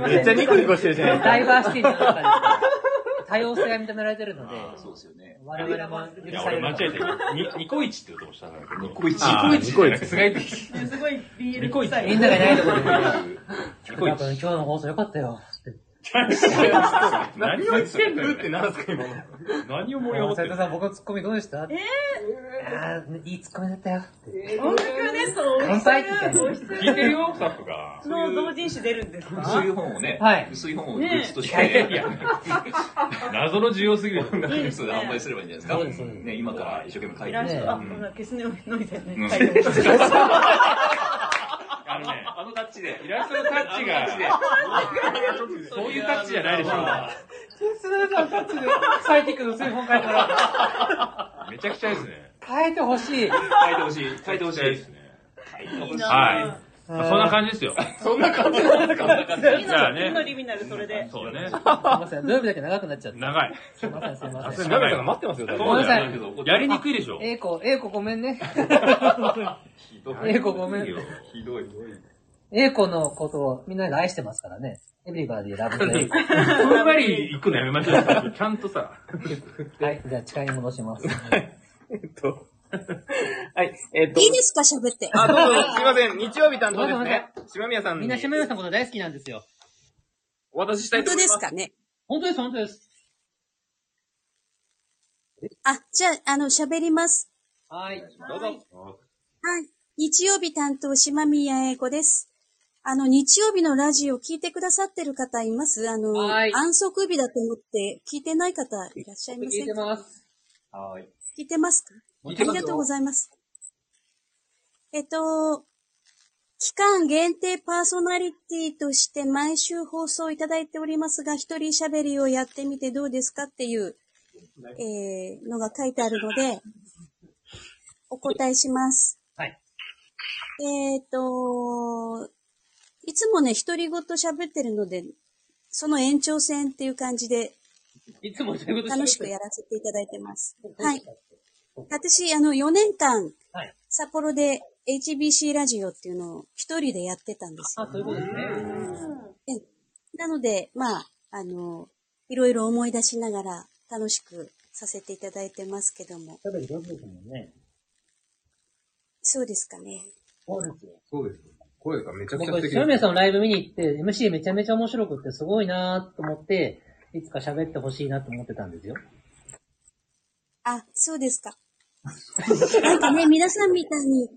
めっちゃニコニコしてるじゃないですか。ダイバーシティの中で。多様性が認められてるので、そうですよね。我々も許される。間違えてる。ニコイチって言うとしたんだけど。ニコイチ。すごい的。すごいビール臭い。みんながいないところで。ニコイチ。今日の放送良かったよ。何を言ってんのって何ですか今の。何を盛り上がってんの。斉藤さん、僕のツッコミどうでした？いいツッコミだったよ。本当です。乾杯って聞いてるよ、スタッフが。の同人誌出るんですか？そういう本をね。はい。薄い本をグッズとして。謎の需要すぎる。そうで販売すればいいんじゃないですか。ね、今から一生懸命書いてる。あ、消すね、ノイズね。書いてます。あのタッチで、イラストのタッチが、そういうタッチじゃないでしょうか。スナさんタッチで、サイティックの製本書いてもらう。めちゃくちゃですね。変えてほしい。変えてほしいですね。はい。そんな感じですよ。そんな感じなんだから。じゃあね。リミナルそれで。そうね。すいません。土曜日だけ長くなっちゃって。長い。すいません。長いから待ってますよ。ごめんなさい。やりにくいでしょ。英子ごめんね。英子ごめん。ひどい。英子のことをみんなが愛してますからね。エブリバディラブで。ふんわり行くのやめましょう。ちゃんとさ。はい。じゃあ誓いに戻します。はい。いいですか、喋って。あ、どうぞ、すいません。日曜日担当ですね。島宮さん。みんな島宮さんのこと大好きなんですよ。お渡ししたいと思います。本当ですかね。本当です。あ、じゃあ、喋ります。はい。どうぞ。はい。日曜日担当、島宮英子です。日曜日のラジオ聞いてくださってる方います？安息日だと思って聞いてない方いらっしゃいませんか？聞いてます。はい。聞いてますか？ありがとうございます。期間限定パーソナリティとして毎週放送いただいておりますが、一人喋りをやってみてどうですかっていう、のが書いてあるので、お答えします。はい。いつもね、一人ごと喋ってるので、その延長線っていう感じで、楽しくやらせていただいてます。はい。私、4年間、札幌で HBC ラジオっていうのを一人でやってたんですよ。あ、そういうことですね。なので、まあ、いろいろ思い出しながら楽しくさせていただいてますけども。そうですかね。そうです。声がめちゃくちゃ素敵です。白宮さんのライブ見に行って、MC めちゃめちゃ面白くってすごいなーと思って、いつか喋ってほしいなと思ってたんですよ。あ、そうですか。なんかね、皆さんみたいに、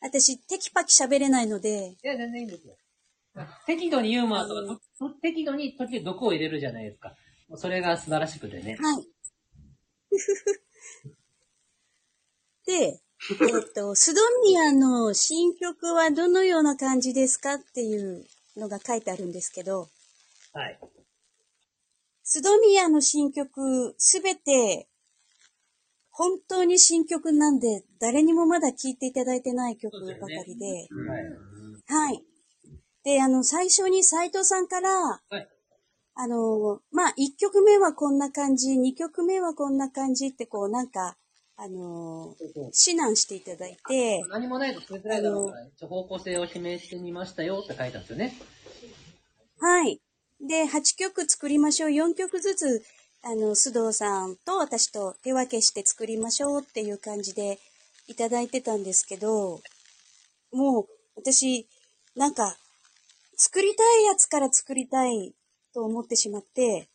私、テキパキ喋れないので。いや、全然いいんですよ。適度にユーモアとか、適度に時々毒を入れるじゃないですか。それが素晴らしくてね。はい。で、スドミアの新曲はどのような感じですかっていうのが書いてあるんですけど。はい。スドミアの新曲、すべて、本当に新曲なんで、誰にもまだ聴いていただいてない曲ばかりで。ね、はい。で、最初に斉藤さんから、はい、まあ、1曲目はこんな感じ、2曲目はこんな感じって、こう、なんか、指南していただいて。何もないとそれくらいだろうから、方向性を示してみましたよって書いたんですよね。はい。で、8曲作りましょう。4曲ずつ、須藤さんと私と手分けして作りましょうっていう感じでいただいてたんですけど、もう私、なんか、作りたいやつから作りたいと思ってしまって、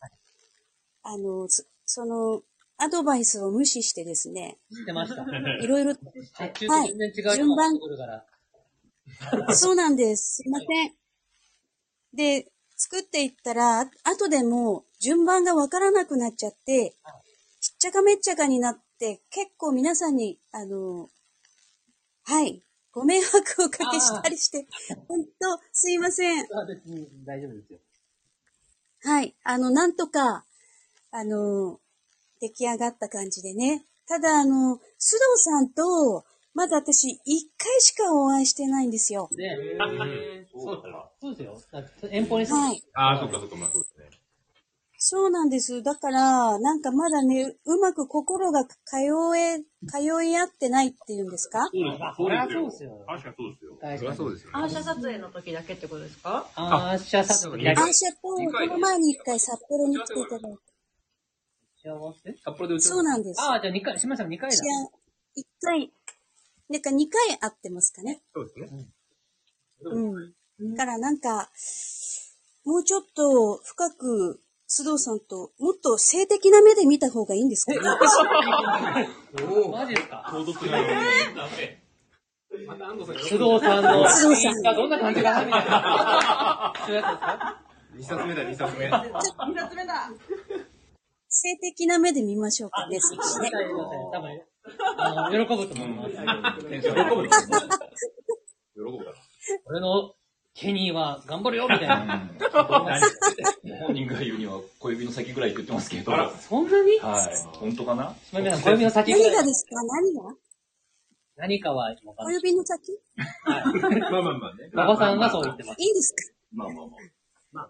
その、アドバイスを無視してですね。知ってました。いろいろ。はい。順番。そうなんです。すいません。で、作っていったら、後でも順番がわからなくなっちゃって、しっちゃかめっちゃかになって、結構皆さんに、はい、ご迷惑をおかけしたりして、本当すいません。別に大丈夫ですよ。はい、なんとか、出来上がった感じでね。ただ、須藤さんと、まだ私、1回しかお会いしてないんですよ。ねえ。そうですよ。遠方に住んで。はい。ああ、そっかそっか、まあそうですね。そうなんです。だから、なんかまだね、うまく心が通い合ってないっていうんですか？そうですよ。そうですよ。アーシャそうですよ。確かにそうですよ。アーシャ撮影の時だけってことですか？アーシャ撮影。アーシャと、この前に1回札幌に来ていただいて。札幌で打つ。そうなんです。ああ、じゃあ2回、島さん2回だ。じゃあ、1回、なんか2回会ってますかね。そうですね。うん。だからなんか、もうちょっと深く、須藤さんと、もっと性的な目で見た方がいいんですかね。おぉ、マジですか。高度ない。また安藤さん須藤さんの、須藤さんがどんな感じがあるみたいな。そういうやつですか？ 2 冊目だ、2冊目。2冊目だ。性的な目で見ましょうかね。そうですね。多分喜ぶと思います。喜ぶと思います。喜ぶから。俺のケニーは頑張るよみたいな。本人が言うには小指の先ぐらいって言ってますけど。あら、そんなに？はい。本当かな？小指の先ぐらい。何がですか？何かは小指の先？はい。まあまあまあね。馬場さんがそう言ってます。いいんですか？まあまあまあ。まあまあ。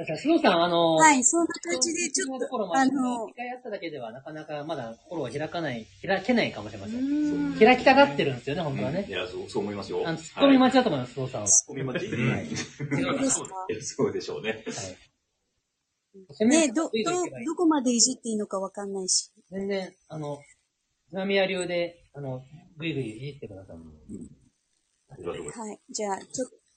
須藤さん、はい、そんな感じで、ちょっと、一回やっただけでは、なかなかまだ心は開けないかもしれません。開きたがってるんですよね、本当はね。いや、そう思いますよ。突っ込み待ちだと思います、須藤さんは。突っ込み待ち？はい。そうでしょうね。はい。ね、どこまでいじっていいのかわかんないし。全然、津波屋流で、ぐいぐいいじってください。はい。じゃあ、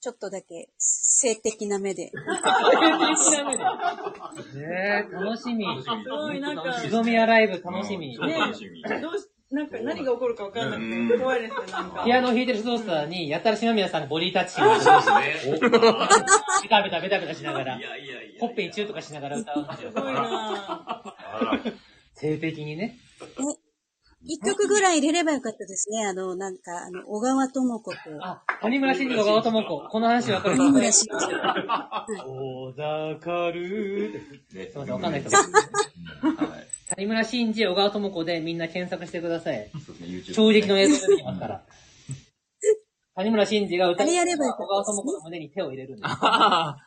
ちょっとだけ、性的な目で。性的な目で。ねえ、楽しみ。すごい、なんか。シドミアライブ楽しみ。ねえ、なんか何が起こるか分かんなくて、怖いですね、なんか。ピアノを弾いてるストーターに、やたら島宮さんがボディタッチしてるんですよ。そうですね。ベタベタしながら。いやいやいや。ほっぺにチューとかしながら歌うんですよ。すごいなぁ。性的にね。1曲ぐらい入れればよかったですね。なんか、小川智子と。あ、谷村新司の小川智子。この話わかるか。谷村新司。おざかるー。すいません、わかんない人もいる。はい。谷村新司、小川智子でみんな検索してください。そうですね、YouTube。衝撃の映像が出てますから。谷村新司が歌って、小川智子の胸に手を入れるんです。ああ。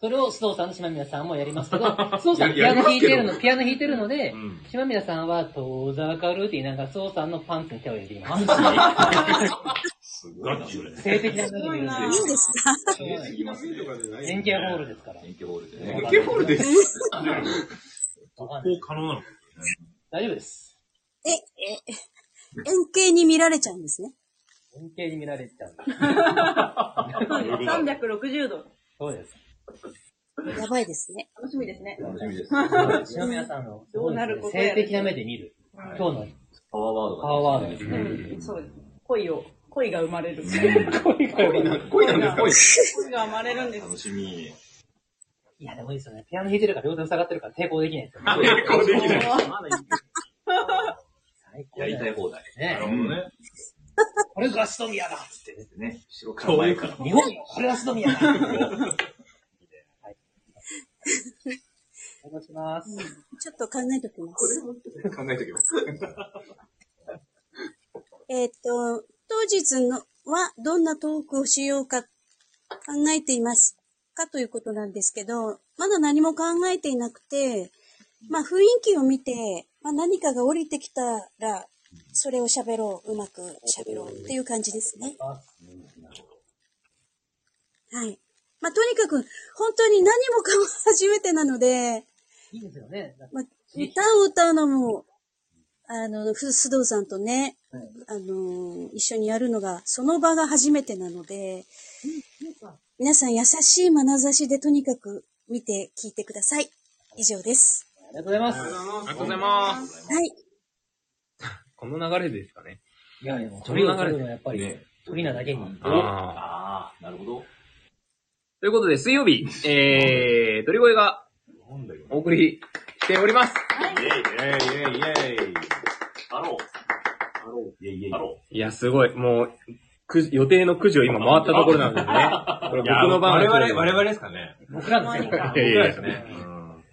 それを須藤さんと島宮さんもやりますけど、須藤さんピアノ弾いてるので、島宮さんは遠ざかるって言いながら、須藤さんのパンツに手を入れています。すごいな、それ。性的なのに。いいんですか？円形ホールですから。円形ホールでね。円形ホールです。ここ可能なの？大丈夫です。円形に見られちゃうんですね。円形に見られちゃう。360度。そうです。やばいですね。楽しみですね。楽しみです。篠宮さんのどうなることやら、性的な目で見る。今日のパワーワードですね。うん、そうです。恋が生まれる。恋が生まれるんです。楽しみ。いや、でもいいですよね。ピアノ弾いてるから両手塞がってるから抵抗できないですよね。抵抗できない。やりたい放題ですね。これがストミアだっつってですね。後ろから前から。日本よ、これがストミアだ。お願いします。ちょっと考えておきます。考えておきます。当日のはどんなトークをしようか考えていますかということなんですけど、まだ何も考えていなくて、まあ雰囲気を見て、まあ何かが降りてきたら、それを喋ろう、うまく喋ろうっていう感じですね。はい。まあとにかく、本当に何もかも初めてなので、いいですよね。まあ、歌を歌うのも、須藤さんとね、はい、一緒にやるのが、その場が初めてなので、皆さん優しい眼差しでとにかく見て聞いてください。以上です。ありがとうございます。ありがとうございます。はい。この流れですかね。いやいや、鳥を取るのはやっぱり、ね、鳥なだけに。ああ、なるほど。ということで、水曜日、鳥越がお送りしております。イェイイェイイェイイェイ。あろう。いや、すごい。もう、予定の9時を今回ったところなんですね。これ僕の番組。我々ですかね。僕らのせいか。僕らですね。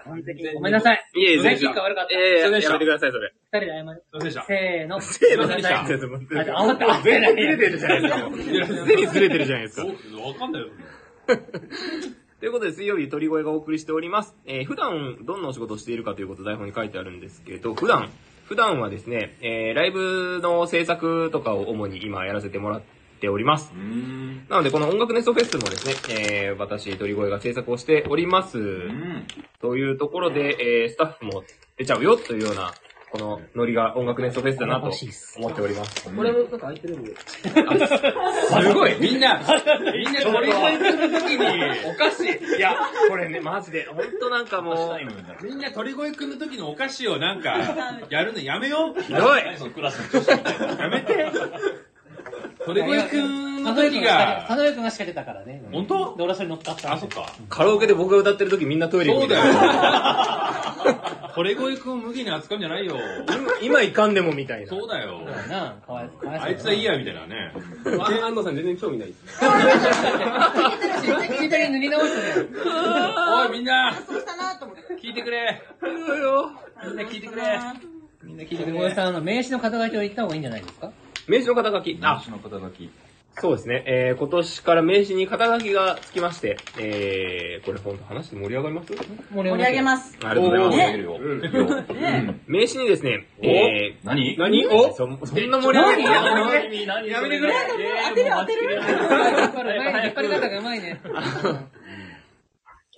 完璧。ごめんなさい。いえ、全然悪かった。やめてください、それ。二人で謝る。そうでした。せーの。何でした？あんた、ずれてるじゃないですか。わかんないよ。ということで、水曜日、鳥越がお送りしております。普段、どんなお仕事をしているかということ、台本に書いてあるんですけど、普段はですね、ライブの制作とかを主に今やらせてもらっております。なので、この音楽ネストフェスもですね、私、鳥越が制作をしております。というところで、スタッフも出ちゃうよというような、このノリが音楽ネストフェスだなと思っております。これもなんか空いてるんで。すごいみんな鳥越くんの時に、お菓子。いや、これね、マジで、ほんとなんかもう、みんな鳥越くんの時のお菓子をなんか、やるのやめよう。ひどい。やめて。鳥越くんの時が、かのえくんが仕掛けたからね。ほんとで、俺はそれ乗っかった。あ、そっか。カラオケで僕が歌ってる時みんなトイレ行く。そうだよ。鳥越くんを無理に扱うんじゃないよ。今いかんでもみたいな。そうだよ。あいつはいいやみたいなね。安藤さん全然興味ないです。聞いたり塗り直してね。おいみんな。聞いてくれ。みんな聞いてくれ。鳥越さん名刺の肩書きを言った方がいいんじゃないですか。名刺の肩書き。そうですね。今年から名刺に肩書きがつきまして、これ本当話して盛り上がります？盛り上げます。ありがとうございます。名刺にですね、何おそんな盛り上がりやめてくれ。当てる。引っ張り方がうまいね。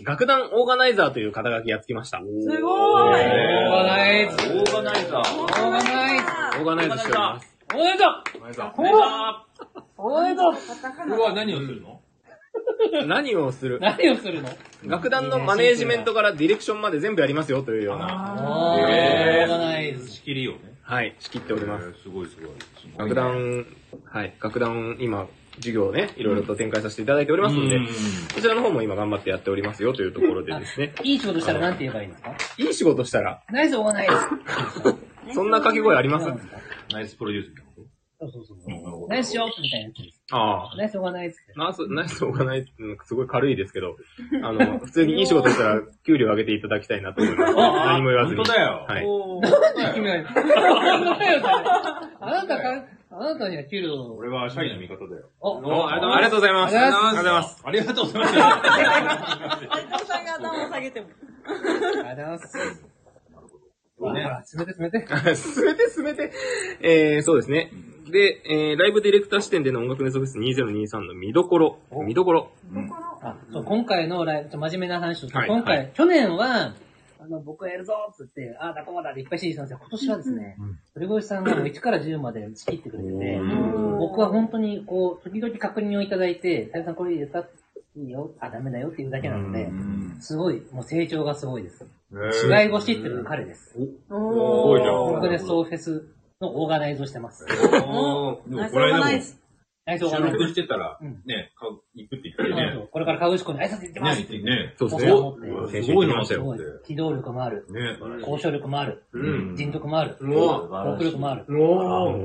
楽団オーガナイザーという肩書きがつきました。すごーい。オーガナイズしております。おめでとう。うわ、何をするの楽団のマネージメントからディレクションまで全部やりますよというような。オーガナイズ仕切りをね。はい、仕切っております。すごい。楽団、今、授業をね、いろいろと展開させていただいておりますので、こちらの方も今頑張ってやっておりますよというところでですね。いい仕事したら何て言えばいいんですか？いい仕事したら。ナイスオーガナイズ。そんな掛け声あります？ナイスプロデュースみたいなこと？そう。ナイスショップみたいなやつです。ああ。ナイスオーガナイズって。ナイスオーガナイズってすごい軽いですけど、普通にいい仕事したら給料上げていただきたいなと思います。何も言わずに。本当だよ。はい。なんで決めないの？本当だよ。あなたには給料を。俺は社員の味方だよ。ありがとうございます。ありがとうございます。お互い頭を下げても。ありがとうございます。進めて。そうですね。で、ライブディレクター視点での音楽ネストフェス2023の見どころ。今回のライブ、真面目な話をして、今回、去年は、僕がやるぞーって言って、あーだこまだでいっぱい指示したんですよ。今年はですね、鳥越さんが1から10まで仕切ってくれてて、僕は本当にこう、時々確認をいただいて、タイムさんこれでやったいいよ、あ、ダメだよっていうだけなので、すごい、もう成長がすごいです。芝居越しっていうのが彼です。おぉ、すごいじゃん。僕でソーフェスのオーガナイズをしてます。おぉ、ナイスオーガナイズ。収録してたら、ね、行くって言ってね。これから河口湖に挨拶行ってます。ね、そうですね。すごい話だよ。機動力もある。交渉力もある。人徳もある。国力もある。すご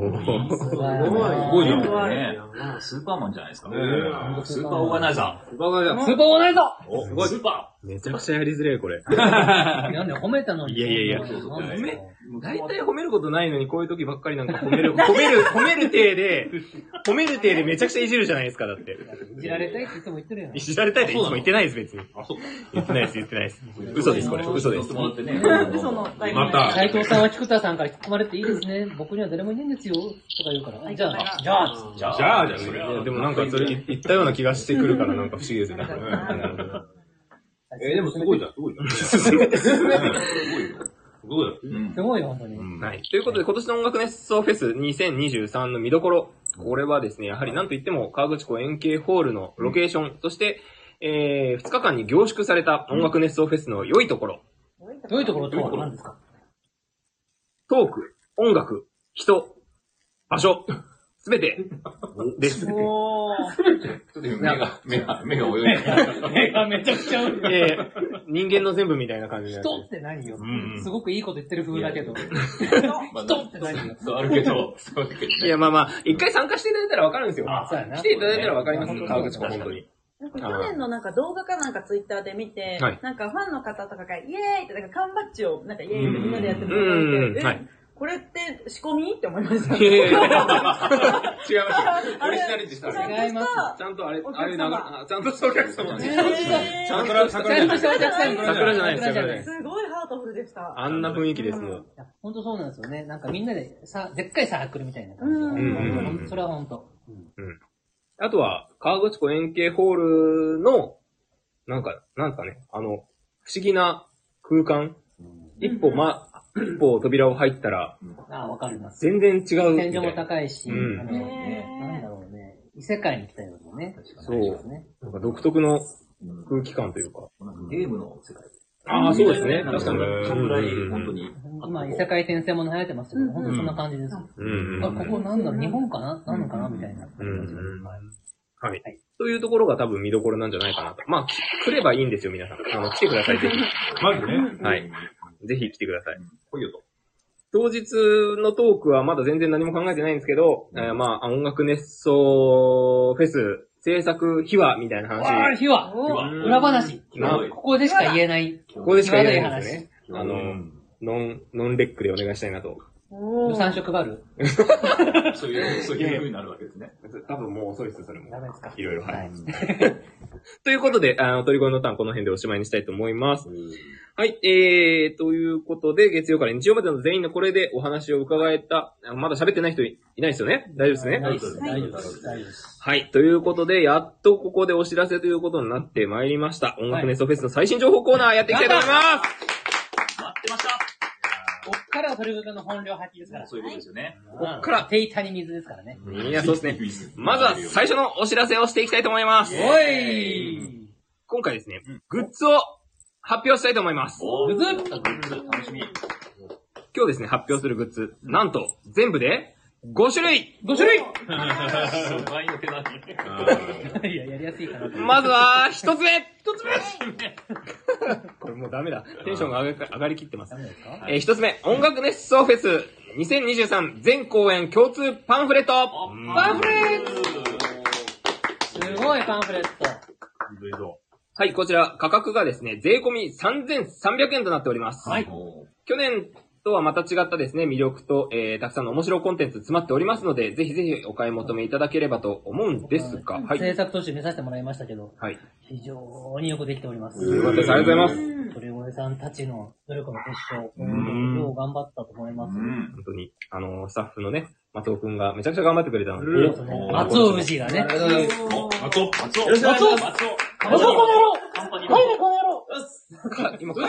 いじゃん。スーパーマンじゃないですか。スーパーオーガナイザー。スーパーオーガナイザー。スーパーオーガナイザー。すごい。スーパー。めちゃくちゃやりづらい、これ。なんで褒めたのに。いやいやいや。大体褒めることないのに、こういう時ばっかりなんか褒める体で、褒める体でめちゃくちゃいじるじゃないですか、だって。いじられたいっていつも言ってるよね。いじられたいっていつも言ってないです、別に。あ、そうか。言ってないです。嘘です、これ。嘘です。嘘の大また。斉藤さんは菊田さんから引っ込まれていいですね。僕には誰もいないんですよ。とか言うから。じゃあ。でもなんかそれ言ったような気がしてくるから、なんか不思議ですよね。でもすごいじゃん、すごいじゃん。すごいよ、本当に。はい。ということで、今年の音楽熱奏フェス2023の見どころ。これはですね、やはり何と言っても、河口湖円形ホールのロケーション、そして、2日間に凝縮された音楽熱奏フェスの良いところ。良いところって何ですか？トーク、音楽、人、場所、すべてです。すべて。ちょっと目が泳いで。目がめちゃくちゃ泳いで。人間の全部みたいな感じで。人って何よ。すごくいいこと言ってる風だけど。人って何よ。そうあるけど。いや、まあ、一回参加していただいたらわかるんですよ。来ていただいたらわかります。河口湖本当に。去年のなんか動画かなんかツイッターで見て、なんかファンの方とかがイエーイってなんか缶バッジをなんかイエーイってみんなでやってるのがあって。これって仕込みって思いました。違いますよ。オリジナリティした。違います。ちゃんとあれちゃんとしたお客様。ちゃんとしたお客様。桜じゃないです。すごいハートフルでした。あんな雰囲気ですもん。本当そうなんですよね。なんかみんなででっかいサークルみたいな感じ。それは本当。あとは河口湖円形ホールのなんかね、不思議な空間。一歩扉を入ったら、わかります。全然違う。天井も高いし、なんだろうね、異世界に来たようなね。そう。なんか独特の空気感というか。ゲームの世界。ああ、そうですね。確かに。本当に。今、異世界転生も流行ってますけど、本当にそんな感じです。ここなんだろう、日本かななのかなみたいな感じ。はい。というところが多分見どころなんじゃないかなと。まあ、来ればいいんですよ、皆さん。来てください、ぜひ。まずね。はい。ぜひ来てください。来いよと。当日のトークはまだ全然何も考えてないんですけど、まあ、音楽熱奏フェス、制作秘話みたいな話。秘話裏話。ここでしか言えない。ここでしか言えないですね。ノンレックでお願いしたいなと。予算色配るそういう風になるわけですね。多分もう遅いです、それも。ダメですか？いろいろ、はい。ということで、トリコのターンこの辺でおしまいにしたいと思います。はい、ということで、月曜から日曜までの全員のこれでお話を伺えた、まだ喋ってない人いないですよね？大丈夫ですね？大丈夫です。はい、ということで、やっとここでお知らせということになってまいりました。音楽熱奏フェスの最新情報コーナーやっていきたいと思います。待ってました。こっからはトリコの本領発揮ですから。そういうことですよね。こっから、手板に水ですからね。いや、そうですね。まずは最初のお知らせをしていきたいと思います。今回ですね、グッズを発表したいと思います。グッズ楽しみ。今日ですね、発表するグッズ、なんと、全部で、5種類いや、やりやすいかな。まずは、一つ目これもうダメだ。テンションが上がりきってます。一つ目、音楽熱奏フェス2023全公演共通パンフレット。すごいパンフレット。はい、こちら、価格がですね、税込み3300円となっております。はい。去年、とはまた違ったですね、魅力と、たくさんの面白いコンテンツ詰まっておりますので、ぜひぜひお買い求めいただければと思うんですが、はい。制作途中見させてもらいましたけど、はい。非常によくできております。よかったです。ありがとうございます。鳥越さんたちの努力の結晶、よう頑張ったと思います。本当に、スタッフのね、松尾くんがめちゃくちゃ頑張ってくれたので。松尾氏がね。松尾帰れっ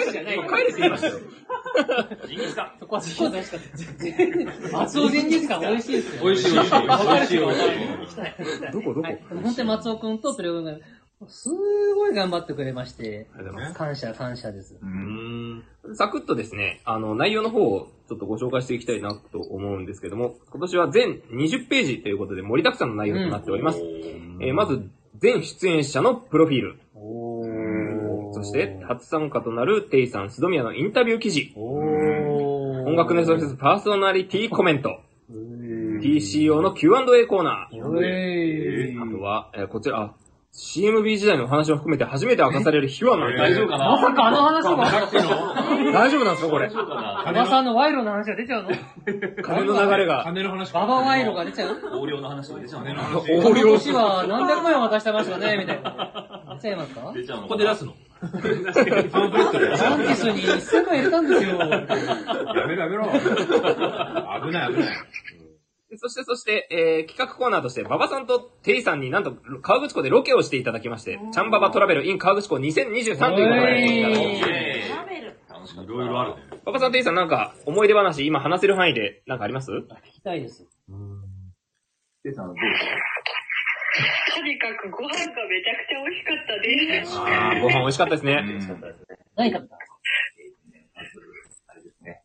て言いましたよ。ジンギスカン。そこはジンギスカン。松尾ジンギスカン美味しいですよ。美味しい。どこどこ本当に松尾くんと、それを、すごい頑張ってくれまして、感謝です。サクッとですね、内容の方をちょっとご紹介していきたいなと思うんですけども、今年は全20ページということで盛りだくさんの内容となっております。まず、全出演者のプロフィール。そして、初参加となるテイさん、スドミヤのインタビュー記事。音楽ネストフェスパーソナリティコメント。TCO の Q&A コーナー。あとは、こちら、CMB 時代のお話を含めて初めて明かされる秘話なんで大丈夫かな。まさかあの話もさっきの大丈夫なんですかこれ。馬場さんの賄賂の話が出ちゃうの金の流れが。金の話馬場賄賂が出ちゃう横領の話が出ちゃうね。横領。年は何百万円渡してましたね、みたいな。出ちゃいますか出ちゃうのここで出すのパンフレットで。パンキスに1000万入れたんですよ。やめろ。危ない。そして、企画コーナーとして、馬場さんとテイさんになんと、河口湖でロケをしていただきまして、チャンババトラベル in 河口湖2023ということで、いろいろあるね。馬場さん、テイさんなんか、思い出話、今話せる範囲でなんかあります？聞きたいです。テイさんどうですか？とにかくご飯がめちゃくちゃ美味しかったです。ご飯美味しかったですね。何食べた？あれですね。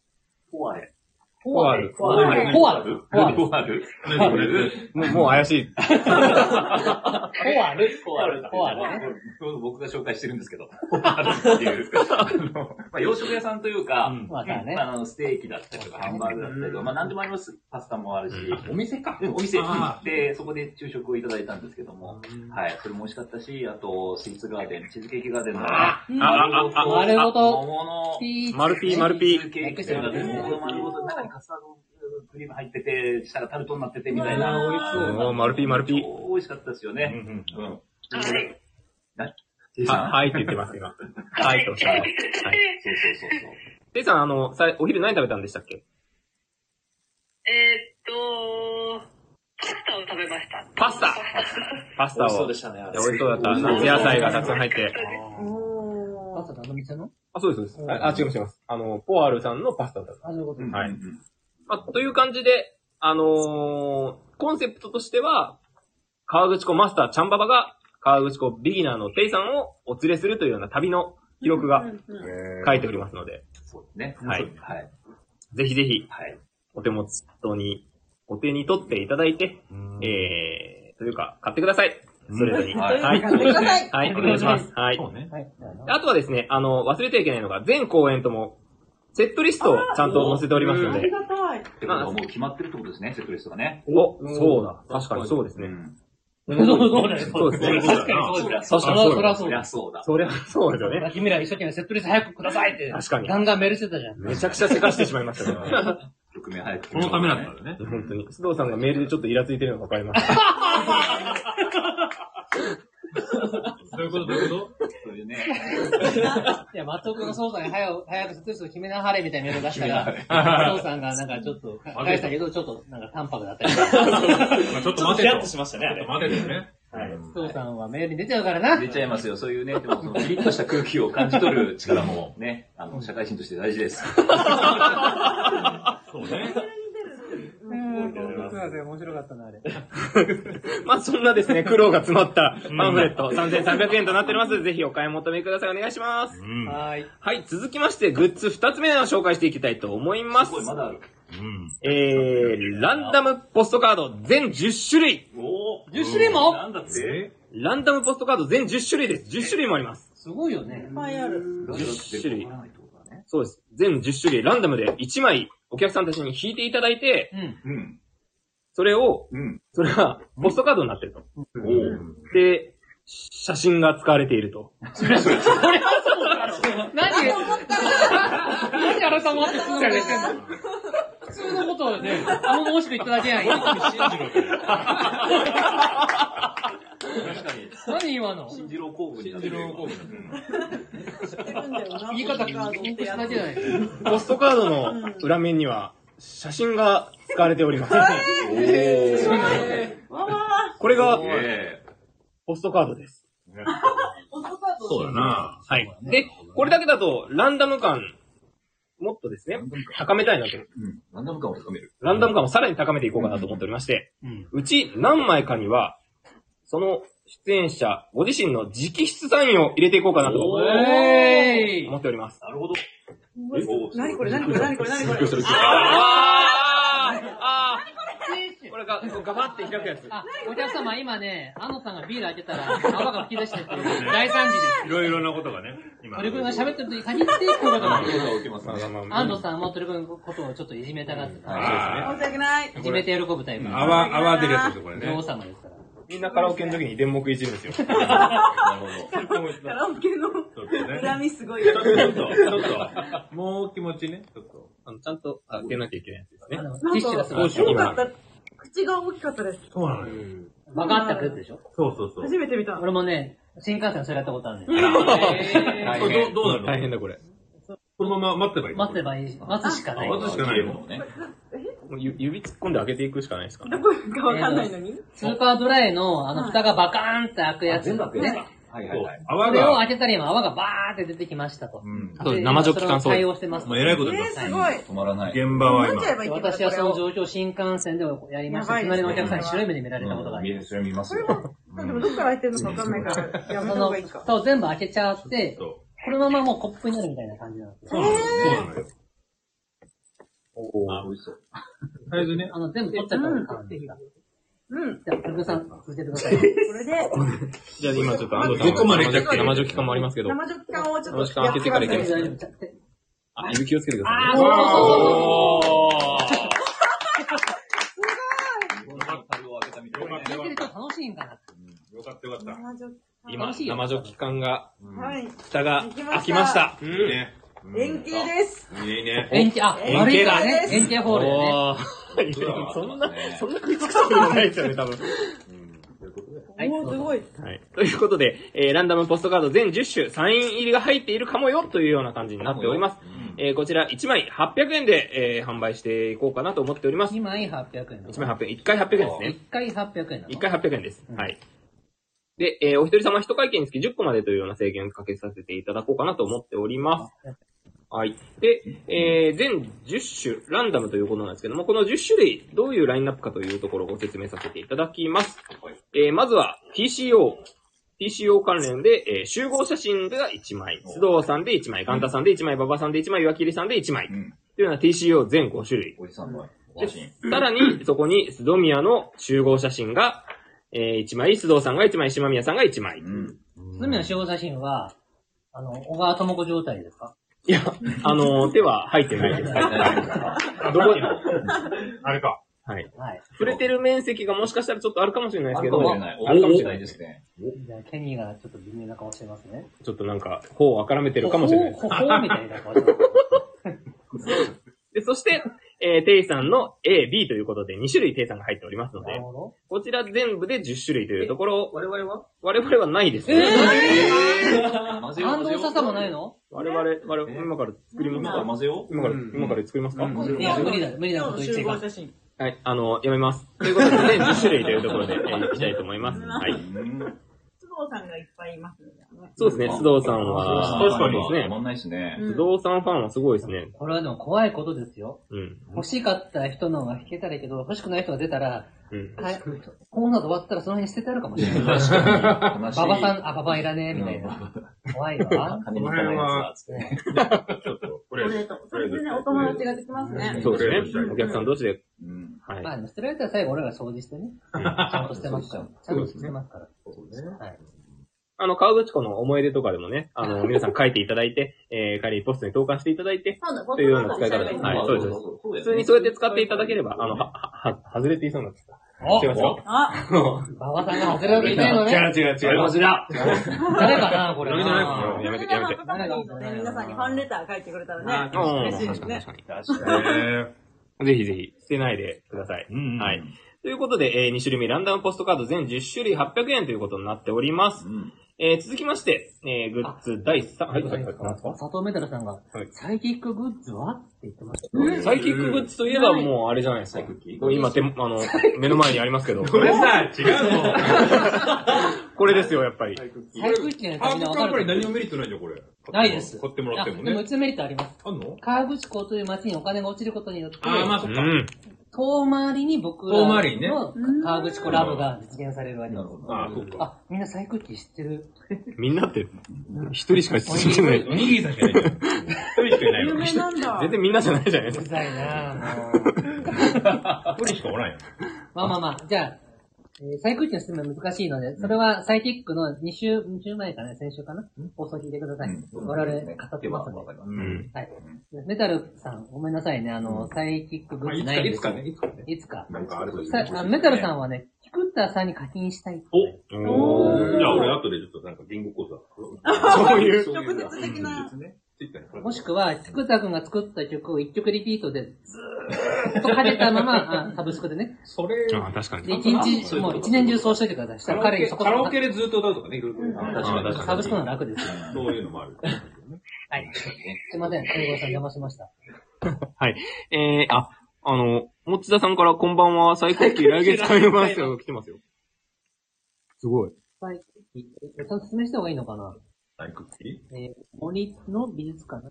フォアルもう怪しい。フォアル。ちょうど僕が紹介してるんですけど。フォアルっていう。洋食屋さんというか、ステーキだったりとか、ハンバーグだったりとか、何でもあります。パスタもあるし。お店か。お店に行って、そこで昼食をいただいたんですけども。はい。それも美味しかったし、あと、スイーツガーデン、チーズケーキガーデンの。丸ごと。マルピー。チーズケーキガーデンの丸ごと。中にカスタードクリーム入ってて、下がタルトになっててみたいな。美味しそう。マルピー。美味しかったですよね。はいって言ってます、今。はいとおっしゃいます。そう。テイさん、お昼何食べたんでしたっけ？パスタを食べました。パスタを。美味しそうでしたね。美味しそうだった。夏野菜がたくさん入って。パスタの店の？あ、そうです。違います。ポアールさんのパスタだった。はい。という感じで、コンセプトとしては、河口湖マスターチャンババが、河口湖ビギナーのテイさんをお連れするというような旅の記録が書いておりますので。そうですね。はい。ぜひ、お手に取っていただいて、というか、買ってください。それぞれに。はい、お願いします。はい。あとはですね、忘れてはいけないのが、全公演とも、セットリストをちゃんと載せておりますので。ありがたい。ってことはもう決まってるってことですね、セットリストがね。そうだ。確かにそうですね。そうですね。確かにそうだ。そうですよね。君ら一生懸命セットリスト早くくださいって。確かに。ガンガンメールしてたじゃん。めちゃくちゃせかしてしまいましたから。局面早く。このためなんだよね。本当に。須藤さんがメールでちょっとイラついてるのがわかります。どういうことそういうね。いや、松尾くんが須藤さんに早くセットリストを決めなはれみたいなメールを出したら、須藤さんがなんかちょっと、返したけど、ちょっとなんか淡白だったりとか。ちょっと待てよ。ちょっとしましたね、あれ。待てよね。はい。須藤さんはメールに出ちゃうからな。出ちゃいますよ。そういうね、でもそのピリッとした空気を感じ取る力もね、社会人として大事です。そうね。面白かったな、あれ。そんなですね、苦労が詰まったパンフレット、3300円となっております。ぜひお買い求めください。お願いします。はい。続きまして、グッズ2つ目を紹介していきたいと思います。まだある。ランダムポストカード全10種類。10種類も？なんだって？ランダムポストカード全10種類です。10種類もあります。すごいよね。いっぱいある。10種類。そうです。全10種類、ランダムで1枚お客さんたちに引いていただいて、それがポストカードになってると。で、写真が使われていると。それはそうだろ。何あなたもってすんじゃねえ普通のことはね、面白いいただけない。確かに。何今の？新次郎工具になってる。言い方聞いてやらなきゃいけない。ポストカードの裏面には写真が使われております。これがポストカードです。そうだな。はい。で、これだけだとランダム感もっとですね、高めたいなと。ランダム感を高める。ランダム感をさらに高めていこうかなと思っておりまして、うち何枚かにはその出演者、ご自身の直筆サインを入れていこうかなと思っております。なるほど。何これ何これ何これ何これこれが、ガバって開くやつ。あ、お客様、今ね、あのさんがビール開けたら、泡が吹き出してっていう、大惨事です。いろいろなことがね、今。トリ君が喋ってる時に限って、こういうことが起きます。あのさんもトリ君のことをちょっといじめたがってた。申し訳ない。いじめて喜ぶタイプ。泡出るやつですよ、これね。女王様ですから。みんなカラオケの時に電目いじるんですよ。なるほど。カラオケの恨みすごい。ちょっと、もう気持ちね、ちょっと。ちゃんと開けなきゃいけないやつですね。ティッシュがすごい。口が大きかったです。そうなのよ。バカってやつでしょ？そうそうそう。初めて見た。俺もね、新幹線それやったことあるんですよ。どうなの？大変だこれ。このまま待ってばいい？待ってばいい。待つしかない。待つしかないもんね。指突っ込んで開けていくしかないですから。どこかわかんないのに？スーパードライの蓋がバカーンって開くやつ。全部開くやつか。はいはいはい。それを開けたら今泡がバーって出てきましたと。うん。生ジョッキ乾燥。対応してます。もう偉いことになってます。すごい。止まらない。現場は今。私はその状況を新幹線でやりました。隣のお客さんに白い目で見られたことがあります。それ見ますよ。でもどっから開いてるのかわかんないから、やめた方がいいか。蓋を全部開けちゃって、このままもうコップになるみたいな感じなんですよ。そうなのよ。おー、美味しそう。とりあえずね。全部取っちゃったから。うん。じゃあ、トリ君さん、続けてください。これで。じゃあ、今ちょっと、どこまで行ったっけ？生ジョッキ缶もありますけど。生ジョッキ缶をちょっと。生ジョッキ缶開けてから行けます。大丈夫。あ、指気をつけてください。あ、そうそうそう。すごい。このバッタルを開けたみたいな。開けると楽しいんだな。よかったよかった。今、生ジョッキ缶が、蓋が開きました。円形です。いいね。円形、あ、円形だね。円形ホールだね。そんな食いつくこともないですよね、多分。おー、すごい。ということで、ランダムポストカード全10種、サイン入りが入っているかもよ、というような感じになっております。こちら1枚800円で販売していこうかなと思っております。2枚800円。1枚800円。1回800円ですね。1回800円。1回800円です。はい。で、お一人様一会計につき10個までというような制限をかけさせていただこうかなと思っております。はい。で、全10種、ランダムということなんですけども、この10種類、どういうラインナップかというところをご説明させていただきます。まずは、TCO 関連で、集合写真が1枚、須藤さんで1枚、ガンタさんで1枚、馬場さんで1枚、岩切さんで1枚、というような TCO 全5種類。さらに、そこに、須藤宮の集合写真が、1枚、須藤さんが1枚、島宮さんが1枚。須藤宮の集合写真は、小川智子状態ですか？いや、手は入ってないです。どこにあれか。はい。触れてる面積がもしかしたらちょっとあるかもしれないですけど。あるかもしれないですね。じゃあ、ケニーがちょっと微妙な顔してますね。ちょっとなんか、頬をあからめてるかもしれないです。頬みたいな顔してます。で、そして、テイさんの A、B ということで2種類テイさんが入っておりますので、こちら全部で10種類というところ、我々はないです。反動笹もないの？我々、今から作りますか？混ぜよう？今から作りますか？無理だこと言っていいか？はい、やめます。ということで、10種類というところでいきたいと思います。はい。須藤さんがいっぱいいますよね。そうですね、須藤さんは。確かにですね。止まんないしね。須藤さんファンはすごいですね。これはでも怖いことですよ。欲しかった人のが弾けたらいいけど、欲しくない人が出たら、コーナー終わったらその辺捨ててあるかもしれない。確かに。馬場さん、馬場いらねえ、みたいな。怖いわ。この辺は、ちょっと、これ。それでね、お友達ができますね。そうですね。お客さん同士で。まあ、捨てられたら最後俺ら掃除してね。ちゃんと捨てますから。ちゃんと捨てますから。そうですね。はい。河口湖の思い出とかでもね、皆さん書いていただいて、仮にポストに投函していただいて、というような使い方です。はい、そうです。普通にそうやって使っていただければ、外れていそうなんですか。違いますよ。馬場さんが外れるわけないのね。違う。こちら。誰かな、これ。やめて。皆さんにファンレター書いてくれたらね、嬉しいですね。確かに。ぜひ、捨てないでください。はい。ということで、2種類目、ランダムポストカード全10種類800円ということになっております。続きまして、グッズ第3、はい、佐藤メタルさんが、サイキックグッズはって言ってました。サイキックグッズといえばもうあれじゃないですか。今、目の前にありますけど。これさ、違うの。これですよ、やっぱり。サイクッキーの旅の分かる。やっぱり何のメリットないじゃん、これ。ないです。買ってもらってもね。でも、うちのメリットあります。あんの？河口湖という町にお金が落ちることによって。あ、まあそっか。遠回りに僕らの河口湖ラブが実現されるわけです。あ、そうか。あ、みんなサイクル機知ってる？みんなって、一人しか知ってない。おにぎりさんじゃない。一人しかいない。有名なんだ。全然みんなじゃないじゃないですか。うざいなぁ。一人しかおらんよ。まあまあまあ、じゃあ、サイクル機の質問は難しいので、それはサイティックの2週前かな、先週かな、放送聞いてください。我々語ってますので。はい。メタルさん、ごめんなさいね、サイティックグッズないんですよ。いつか。なんかあるといいですね。メタルさんはね、キクッターさんに課金したい。おじゃあ俺後でちょっとなんか言語講座。そういう。直接的な。もしくは、キクッターくんが作った曲を一曲リピートでずーっとかけたまま、サブスクでね。それ、ああ確かに。もう一年中そうしといてください。カラオケでずっと歌うとかね、いろいろ。確かに。サブスクの楽ですよ。そういうのもある。はい。すいません、小川さん邪魔しました。はい。持田さんからこんばんは、最高級来月買いますよ。来てますよ。すごい。はい。ちゃんと説明した方がいいのかな？森の美術館。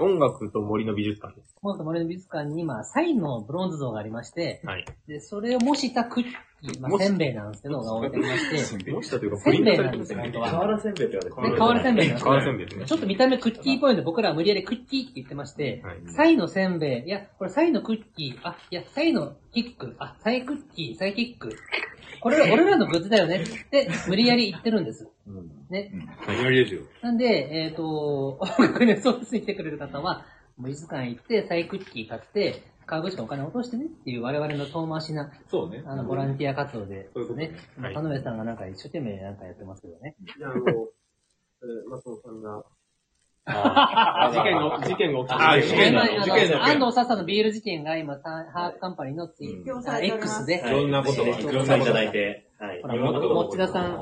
音楽と森の美術館です。音楽と森の美術館に、まあ、サインのブロンズ像がありまして、はい。で、それを模したクッキー、まあ、せんべいなんですけど、が置いてありまして、模したというか、プリントされてるんですよね。瓦せんべいって言われてる。瓦せんべいなんですね。瓦せんべいですね。ちょっと見た目クッキーっぽいので、僕らは無理やりクッキーって言ってまして、はい。サイのせんべい、いや、これサイのクッキー、あ、いや、サイのキック、あ、サイクッキー、サイキック。これは俺らのグッズだよねって、無理やり言ってるんです。ね。無理やりですよ。なんで、音楽にソースに来てくれる方は、美術館行って、サイクッキー買って、買う分しかお金落としてねっていう我々の遠回しな、そうね。ボランティア活動で、ね。田上さんがなんか一生懸命なんかやってますけどね。いや、松尾さんが、事件が起きた。安藤笹のビール事件が今、ハーフカンパニーのツイッター X で。いろんなことを、いろんなことをいただいて。はい。ほら、持田さん、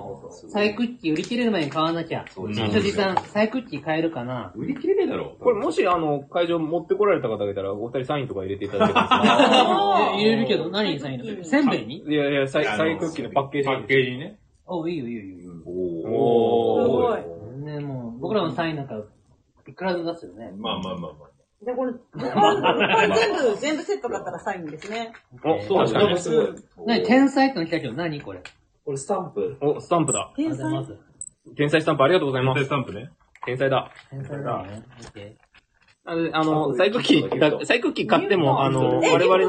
サイクッキー売り切れる前に買わなきゃ。辻さん、サイクッキー買えるかな？売り切れねえだろ。これもし、会場持ってこられた方がいたら、お二人サインとか入れていただけますか？入れるけど、何にサイン入れる？せんべいに？いやいや、サイクッキーのパッケージにね。お、いいよ。おー。すごい。ね、もう、僕らのサインなんか、いくらで出すよね。まあ。で、これ全部セットだったらサインですね。あ、そうですね。すごい。天才っての来たけど、何これ。これスタンプ。お、スタンプだ。天才スタンプありがとうございます。天才スタンプね。天才だ。サイクッキー買っても、我々の。ありがとう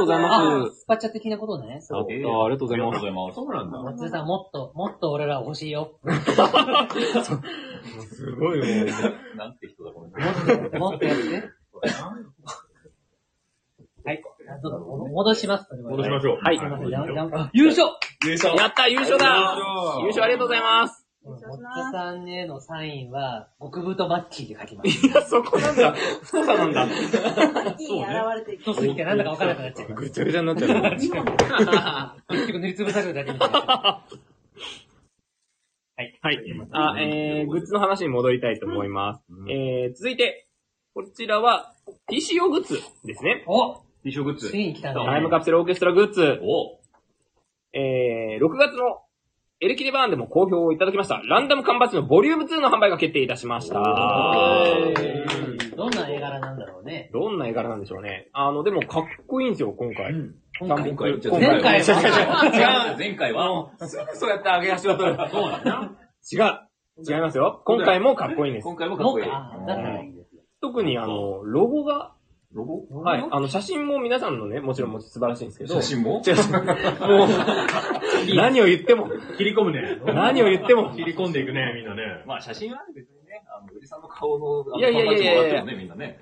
ございます。スパチャ的なことね。そう。ありがとうございます。そうなんだ。松井さん、もっと俺ら欲しいよ。すごいもう。なんて人だ、これ。もっとやって。はい。戻しましょう。はい。優勝やった優勝ありがとうございます。もっさんへのサインは、極太バッキーで書きます。いや、そこなんだ。そうなんだ。バッキーに現れていく。そうすぎてなんだかわからなくなっちゃう。ぐちゃぐちゃになっちゃう。結局塗りつぶされるだけみたいな。はい。はい。グッズの話に戻りたいと思います。続いて、こちらは、TCO グッズですね。お！ TCO グッズ。ついに来たね。タイムカプセルオーケストラグッズ。お！6月の、エルキレバーンでも好評をいただきました。ランダム缶バッジのボリューム2の販売が決定いたしました。どんな絵柄なんだろうね。どんな絵柄なんでしょうね。でもかっこいいんですよ、今回。前回は、すぐそうやって上げ足を取る。そうなんだ。違いますよ。今回もかっこいいんです。特にロゴが、はい。写真も皆さんのね、もちろん素晴らしいんですけど。写真も？違う。もう、何を言っても。切り込むね。何を言っても。切り込んでいくね、みんなね。まあ、写真は別にね、おじさんの顔の、いや、みんなね。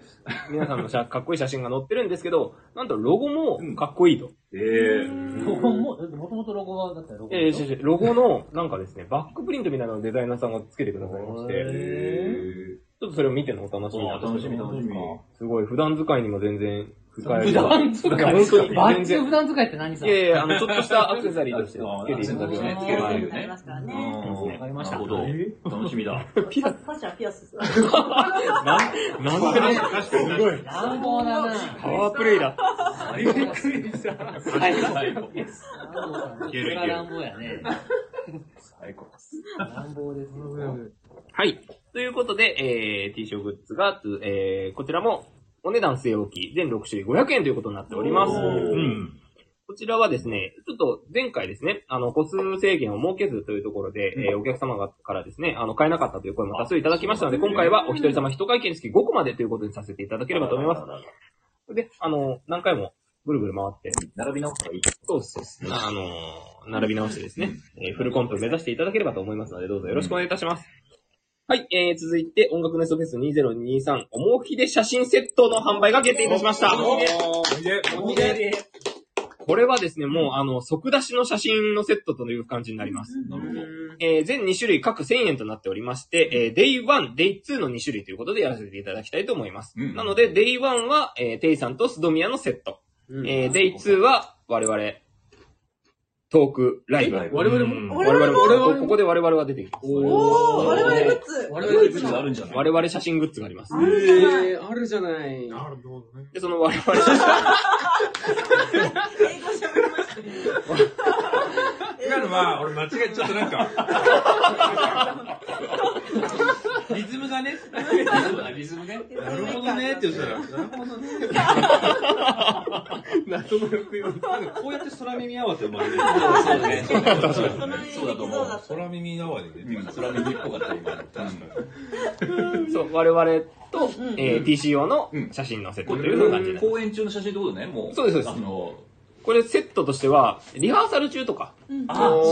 皆さんのかっこいい写真が載ってるんですけど、なんとロゴもかっこいいと。ロゴも、もともとロゴは、だったらロゴ。ロゴの、なんかですね、バックプリントみたいなのをデザイナーさんがつけてくださいまして。ちょっとそれを見てのお楽しみだと思います。楽しみ。すごい、普段使いにも全然使える。本当に。バッジの普段使いって何さ？いや、ちょっとしたアクセサリーとしてつけていただくね。つけるようになりますからね。わかりました。楽しみだ。パシャピアス。なんでも、すごい。乱暴だな。パワープレイだ。びっくりした。最高。乱暴やね。最高です。乱暴です。はい。ということで、T ショーグッズが、こちらもお値段据え置き、全6種類500円ということになっております。うん。こちらはですね、ちょっと前回ですね、個数制限を設けずというところで、お客様からですね、買えなかったという声も多数いただきましたので、今回はお一人様一回券につき5個までということにさせていただければと思います。で、何回もぐるぐる回って、並び直すのがいい。そうですね。並び直してですね、フルコンプ目指していただければと思いますので、どうぞよろしくお願いいたします。はい、続いて、音楽ネストフェス2023、おもひで写真セットの販売が決定いたしました。おもひで。これはですね、もう、即出しの写真のセットという感じになります。全2種類各1000円となっておりまして、Day1、Day2 の2種類ということでやらせていただきたいと思います。なので、Day1 は、テイさんとスドミヤのセット。Day2 は、我々、トーク、ライブ。我々も、ここで我々は出てきます。我々グッズ。あるんじゃない？我々写真グッズがあります。あるじゃない。なるほどね。で、その我々写真。英語喋りました。今のは、俺間違えちゃったなんか。リズムね。なるほどねって言ったら、なるほどね。謎の欲よ。こうやって空耳合わせをまねてる。そうね。そうだと思う。空耳合わせで。空耳っぽかった、今。そう、我々と TCO の写真のセットという感じで。公演中の写真ってことね、もう。そうです、そうです。これセットとしては、リハーサル中とか、そ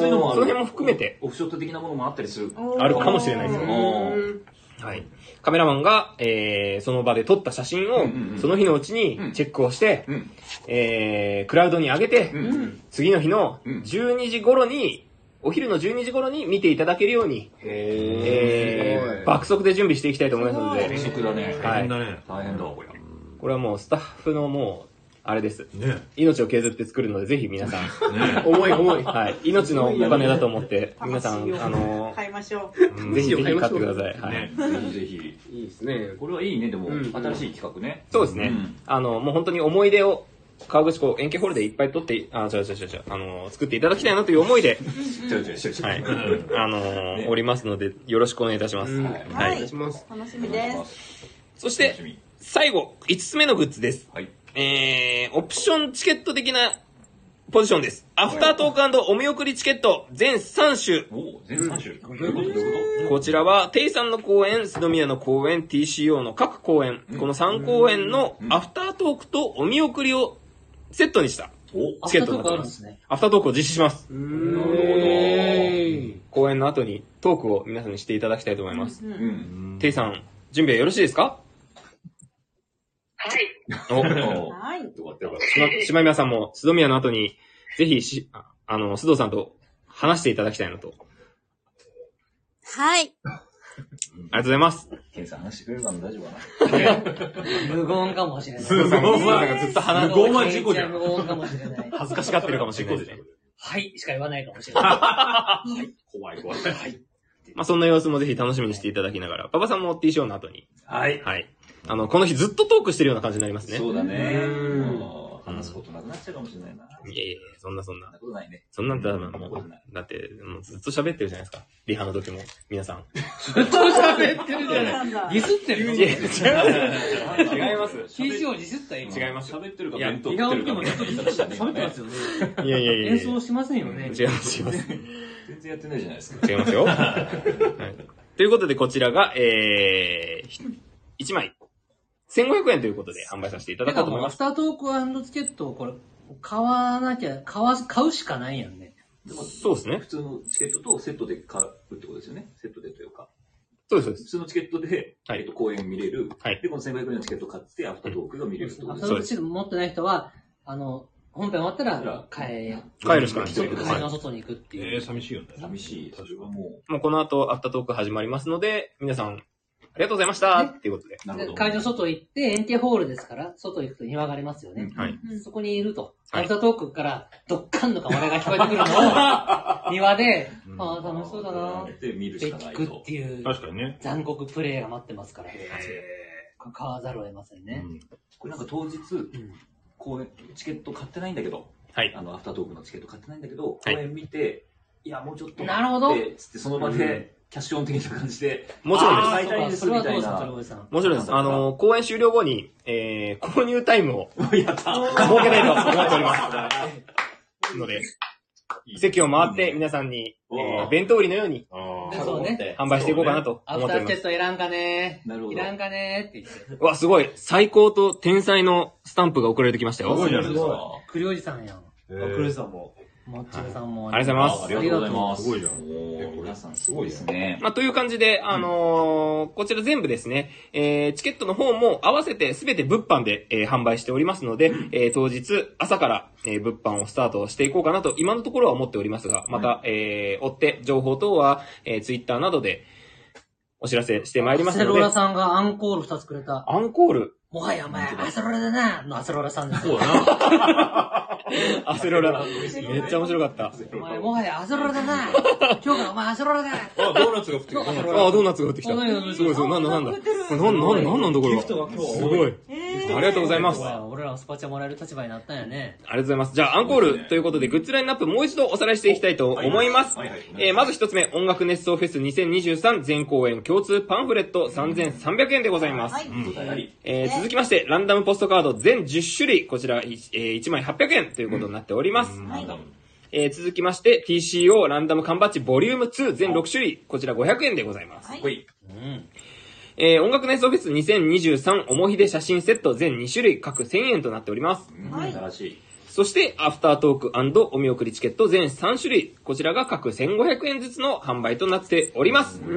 ういうのもある。その辺も含めて。オフショット的なものもあったりする。あるかもしれないですよね。はい。カメラマンが、その場で撮った写真を、その日のうちにチェックをして、クラウドに上げて、次の日の12時頃に、お昼の12時頃に見ていただけるように、爆速で準備していきたいと思いますので。爆速だね。大変だね。大変だ、これ。これはもうスタッフのもう、あれです。命を削って作るので、ぜひ皆さん。重い。はい。命のお金だと思って、皆さん、買いましょう。ぜひ買ってください。はい。ぜひ。いいですね。これはいいね、でも、新しい企画ね。そうですね。もう本当に思い出を、河口湖円形ホールでいっぱい撮って、作っていただきたいなという思いで、はい。おりますので、よろしくお願いいたします。はい。楽しみです。そして、最後、5つ目のグッズです。はい。オプションチケット的なポジションです。アフタートーク&お見送りチケット、全3種。こちらは、テイさんの公演、スドミヤの公演、TCO の各公演、この3公演のアフタートークとお見送りをセットにしたチケットになっています。アフタートークを実施します。なるほど。公演の後にトークを皆さんにしていただきたいと思います。テイさん、準備はよろしいですか？はい。しまいみやさんも、須戸宮の後に、ぜひ須藤さんと話していただきたいなと。はい。ありがとうございます。ケンさん話してくれるかも大丈夫かな。無言かもしれない。無言は事故じゃん。無言かもしれない。恥ずかしがってるかもしれない。はい。しか言わないかもしれない。怖い。はい。まあそんな様子もぜひ楽しみにしていただきながら、馬場さんも T ショーの後に。はい。この日ずっとトークしてるような感じになりますね。そうだね。話すことなくなっちゃうかもしれないな。いや、そんな。そんなことないね。そんなんだって、ずっと喋ってるじゃないですか。リハの時も、皆さん。ずっと喋ってるじゃない。ディスってる。違います。TCOをディスった今。違います。喋ってるか弁当食ってるか。リハの時もずっとディスって喋ってますよね。いや。演奏しませんよね。違います。全然やってないじゃないですか。違いますよ。ということで、こちらが、1枚。1500円ということで販売させていただこうと思います。アフタートーク&チケットをこれ、買うしかないやんね。そうですね。普通のチケットとセットで買うってことですよね。セットでというか。そうです。普通のチケットで、公演見れる。で、この1500円のチケット買って、アフタートークが見れるってことですね。アフタートークチケット持ってない人は、本編終わったら、帰るしかないですよね。会の外に行くっていう。寂しいよね。寂しい。それはもうこの後、アフタートーク始まりますので、皆さん、ありがとうございましたっていうことで。会場外行って、円形ホールですから、外行くと庭がありますよね。そこにいると。アフタートークから、どっかんのか笑いが聞こえてくるのを、庭で、ああ、楽しそうだなって行くっていう、残酷プレイが待ってますから、買わざるを得ませんね。これなんか当日、チケット買ってないんだけど、アフタートークのチケット買ってないんだけど、公演見て、いや、もうちょっと、って、その場で、キャッシュ音的な感じで。もちろんです。最大ですみたいな。もちろんです。公演終了後に、購入タイムをやった設けたいと思っております。ので、席を回って皆さんに、弁当売りのように、販売していこうかなと思っております。アフターチェットいらんかねー。いらんかねーって言って。わ、すごい。最高と天才のスタンプが送られてきましたよ。すごいじゃないですか。クリおじさんやん。クリおじさんも。マッチンさんも、はい、ありがとうございます。ありがとうございます。すごいじゃん。皆さんすごいですね。まあ、という感じで、こちら全部ですね、チケットの方も合わせて全て物販で、販売しておりますので、当日朝から、物販をスタートしていこうかなと今のところは思っておりますが、また、追って情報等は、Twitter などでお知らせしてまいりますので。アセロラさんがアンコール2つくれた。アンコールもはやお前、アセロラだなのアセロラさんです。そうだな。アセロラ。めっちゃ面白かった。お前、もはやアセロラだな。今日からお前アセロラだ。あ、ドーナツが降ってきた。あ、ドーナツが降ってきた。すごい、なんだこれは。すごい。ありがとうございます。俺らスパチャもらえる立場になったんやね。ありがとうございます。じゃあ、アンコールということで、グッズラインナップもう一度おさらいしていきたいと思います。まず一つ目、音楽熱奏フェス2023全公演共通パンフレット3300円でございます。続きまして、ランダムポストカード全10種類、こちら1枚800円ということになっております。続きまして、TCO ランダム缶バッジボリューム2全6種類、こちら500円でございます。音楽熱奏フェス2023おもひで写真セット全2種類各1000円となっております。そして、アフタートークお見送りチケット全3種類、こちらが各1500円ずつの販売となっております。すごい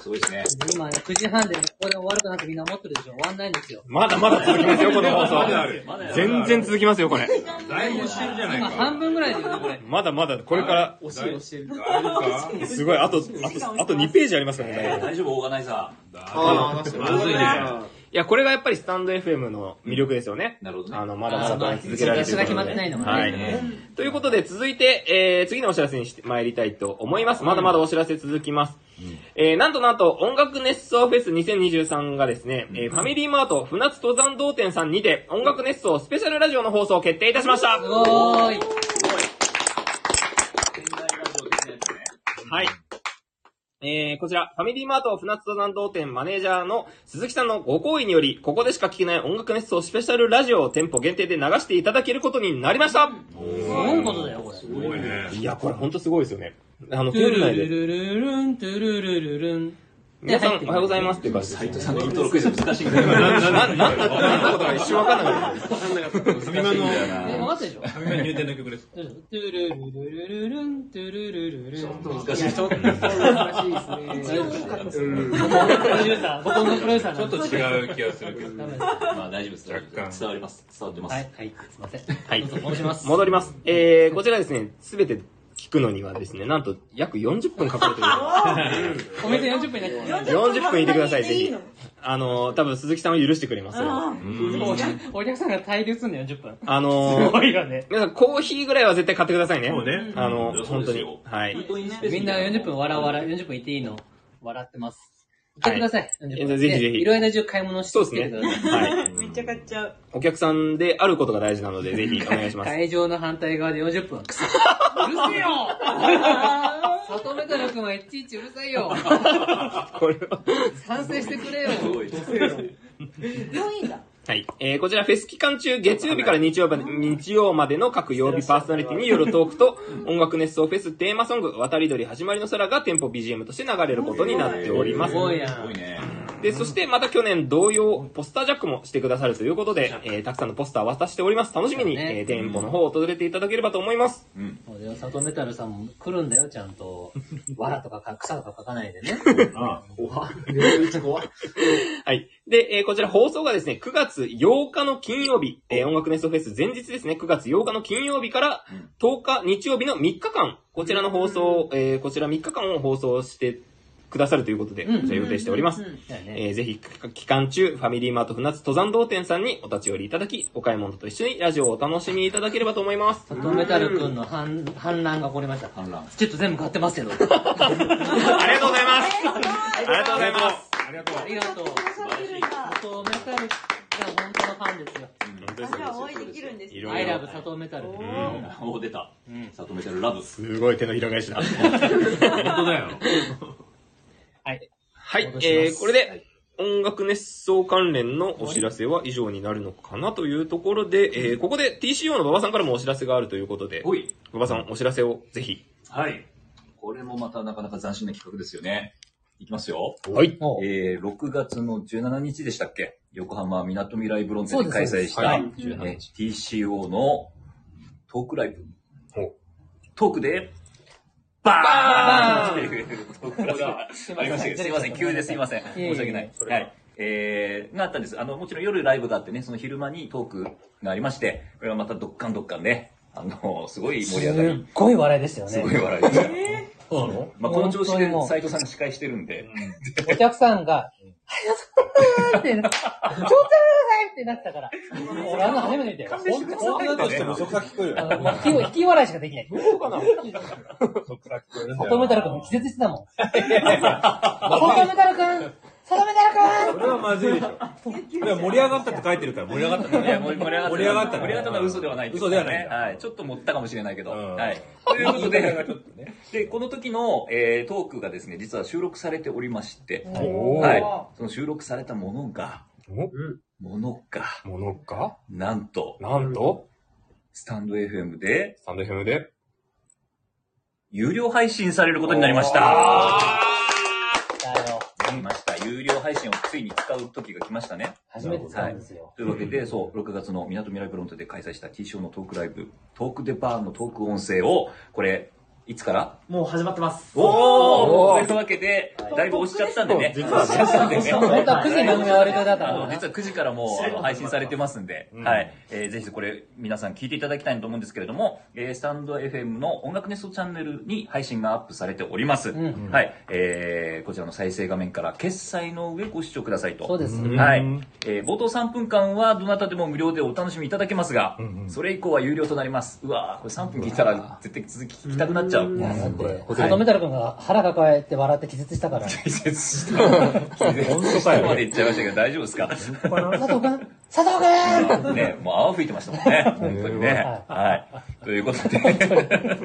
すごいですね。今ね、9時半でここで終わるかなってみんな思ってるでしょ。終わんないんですよ。まだまだ続きますよ、この放送。全然続きますよ、これ。だいぶしてるじゃないか。今半分ぐらいですよ、これ。まだまだ、これから。教える。すごい、あと2ページありますからね。大丈夫、オーガナイザー。ああ、まずいね。いや、これがやっぱりスタンド FM の魅力ですよね。なるほどね。まだまだ続けられてる。私が決まってないのもね。はい。ということで、続いて、次のお知らせにして参りたいと思います。まだまだお知らせ続きます。なんと、音楽熱奏フェス2023がですね、ファミリーマート船津登山道店さんにて、音楽熱奏スペシャルラジオの放送を決定いたしました。すごーい。すごい。はい。こちら、ファミリーマート船津登山道店マネージャーの鈴木さんのご好意により、ここでしか聞けない音楽熱奏スペシャルラジオを店舗限定で流していただけることになりました。すごいことだよ、これ。すごいね。いや、これほんとすごいですよね。店内で。皆さん、おはようございますっていう感じ。斎藤さんのイントロクイズ難しいんだよ。なんだことが一瞬わかんなかった。ファミマの、わかったでしょ？ファミマの入店の曲です。トゥルルルルルン、トゥルルルルン。ちょっと難しい。ちょっと難しいですね。一応多かったですね。僕のプロデューサーなんで。ちょっと違う気がするけど。まあ大丈夫です。伝わります。伝わってます。はい。すいません。戻ります。こちらですね、すべて、聞くのにはですね、なんと約40分かかるという。お店40分になって40分いてください、ぜひ。多分鈴木さんは許してくれます。お客さんが大量すんの40分。すごいよね。皆さん、コーヒーぐらいは絶対買ってくださいね。そうね。本当に。はい。みんな40分、40分いていいの。笑ってます。行ってください。ぜひ。いろいろ中買い物してください。めっちゃ買っちゃう。お客さんであることが大事なので、ぜひお願いします。会場の反対側で40分。うるせえよ里目太郎くんはいちいちうるさいよこれは賛成してくれよはい。こちらフェス期間中、月曜日から日曜までの各曜日パーソナリティによるトークと、音楽熱奏フェステーマソング、渡り鳥始まりの空が店舗 BGM として流れることになっております。すごいね。で、そしてまた去年同様、ポスタージャックもしてくださるということで、たくさんのポスター渡しております。楽しみに、店舗の方を訪れていただければと思います。そうだよ、サトメタルさんも来るんだよ、ちゃんと。わらとか草とか書かないでね。怖い。めっちゃ怖い。はい。で、こちら放送がですね、9月8日の金曜日、音楽熱奏フェス前日ですね、9月8日の金曜日から10日日曜日の3日間、こちらの放送、こちら3日間を放送して、くださるということで、こちら予定しております。ぜひ、期間中、ファミリーマート船津登山道店さんにお立ち寄りいただき、お買い物と一緒にラジオをお楽しみいただければと思います。サトメタルくんの反乱が起こりました。ちょっと全部買ってますけど。ありがとうございます。ありがとうございます。サトメタルが本当のファンですよ。本当ですよ。愛できるんですね。アイラブ佐藤メタル。お出た。佐藤メタルラブ。すごい手のひら返しだ。本当だよ。はい。はい。これで、音楽熱奏関連のお知らせは以上になるのかなというところで、ここで TCO の馬場さんからもお知らせがあるということで、馬場さんお知らせをぜひ。はい。これもまたなかなか斬新な企画ですよね。いきますよ。はい。6月の17日でしたっけ？横浜みなとみらいブロン店で開催した、はい、TCO のトークライブ。トークで、バーンっていうトークがありましたけど、すいません、急ですいません。申し訳ない。はい。があったんです。もちろん夜ライブがあってね、その昼間にトークがありまして、これはまたドッカンドッカンね、すごい盛り上がり。すっごい笑いですよね。すごい笑いです。そうなの？まあ、この調子で斉藤さんが司会してるんで。お客さんが、はい、ちょっと待ってなったから。俺初めて見たよ。完全に女としてもそこが聞こえるよ。引き笑いしかできない。どうかな？そこが聞こえる。佐藤メタル君も気絶してたもん。佐藤メタル君佐藤メタル君これはまずいでしょ。これは盛り上がったって書いてるから、盛り上がった。いや、盛り上がった。盛り上がった。盛り上がったのは嘘ではない。嘘ではない。はい。ちょっと盛ったかもしれないけど。はい。ということで、で、この時のトークがですね、実は収録されておりまして、はい。その収録されたものが、なんと、スタンド FM で、有料配信されることになりました。なりました。有料配信をついに使う時が来ましたね。初めて使うんですよ。というわけで、そう、6月のみなとみらいブロントで開催した TCO のトークライブ、トークデバーのトーク音声を、これ、いつから？もう始まってます。おー！というわけで、だいぶ押しちゃったんでね。本当は9時の終わりだったの。実は9時からもう配信されてますんで、はい。ぜひこれ、皆さん聞いていただきたいと思うんですけれども、スタンド FM の音楽ネストチャンネルに配信がアップされております。はい。こちらの再生画面から決済の上ご視聴くださいと。そうですね。はい。冒頭3分間はどなたでも無料でお楽しみいただけますが、それ以降は有料となります。うわー、これ3分聞いたら絶対続き聞きたくなっちゃう。いや、なんで、佐藤メタル君が腹抱えて笑って気絶したから。気絶した。本当かよ。まで言っちゃいましたけど、大丈夫ですか？佐藤君ね、もう泡吹いてましたもんね。本当にね。はい。ということで。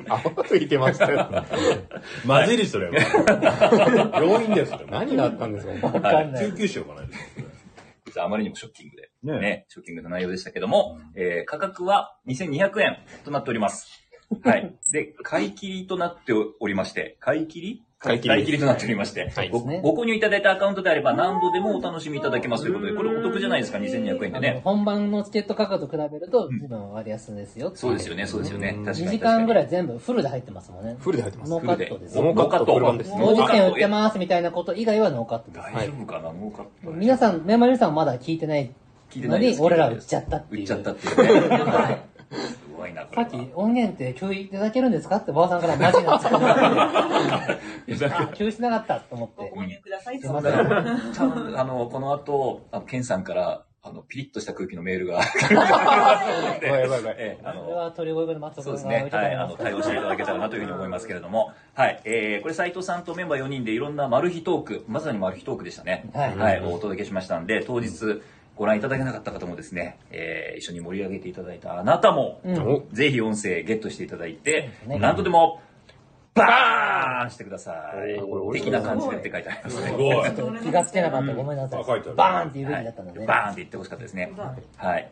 泡吹いてましたよ。まずいですよ、ね。病院ですよ。何があったんですか？わかんない。救急車かな。あまりにもショッキングで。ね。ショッキングな内容でしたけども、価格は2200円となっております。はい。で、買い切りとなっておりまして、買い切りとなっておりまして、ご購入いただいたアカウントであれば何度でもお楽しみいただけますということで、これお得じゃないですか、2200円でね。本番のチケット価格と比べると、随分割安ですよ。そうですよね、そうですよね。確かに。2時間ぐらい全部フルで入ってますもんね。ノーカットです。ノーカット。50件売ってますみたいなこと以外はノーカットです。大丈夫かな、ノーカット。皆さん、メンバーの皆さんまだ聞いてないのに、俺ら売っちゃったっていう。ね。さっき音源って共有いただけるんですかって馬場さんからマジになっちゃって共有しなかったと思ってご購入くださいって思って多分この後ケンさんからピリッとした空気のメールが来ると思いますので、これは鳥越君の松尾君がそうですね、はい、対応していただけたらなというふうに思いますけれども、はい、これ斉藤さんとメンバー4人でいろんなマル秘トーク、まさにマル秘トークでしたね、はい、お届けしましたんで、当日ご覧いただけなかった方もですね、一緒に盛り上げていただいたあなたも、ぜひ音声ゲットしていただいて、何度でも、バーンしてください。的な感じでって書いてありますね。すごい。気がつけなかった。ごめんなさい。バーンって言うべきだったので。バーンって言ってほしかったですね。はい。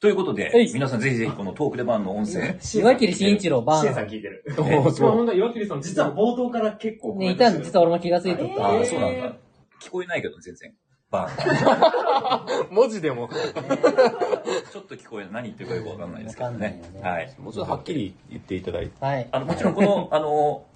ということで、皆さんぜひぜひこのトークデバーンの音声。岩切慎一郎バーン。シエさん聞いてる。岩切さん、実は冒頭から結構。ね、いたん実は俺も気がついてた。ああ、そうなんだ。聞こえないけど、全然。バーン。文字でも。ちょっと聞こえない。何言ってるかよくわかんないですけどね。はい。もうちょっとはっきり言っていただいて。はい。もちろんこの、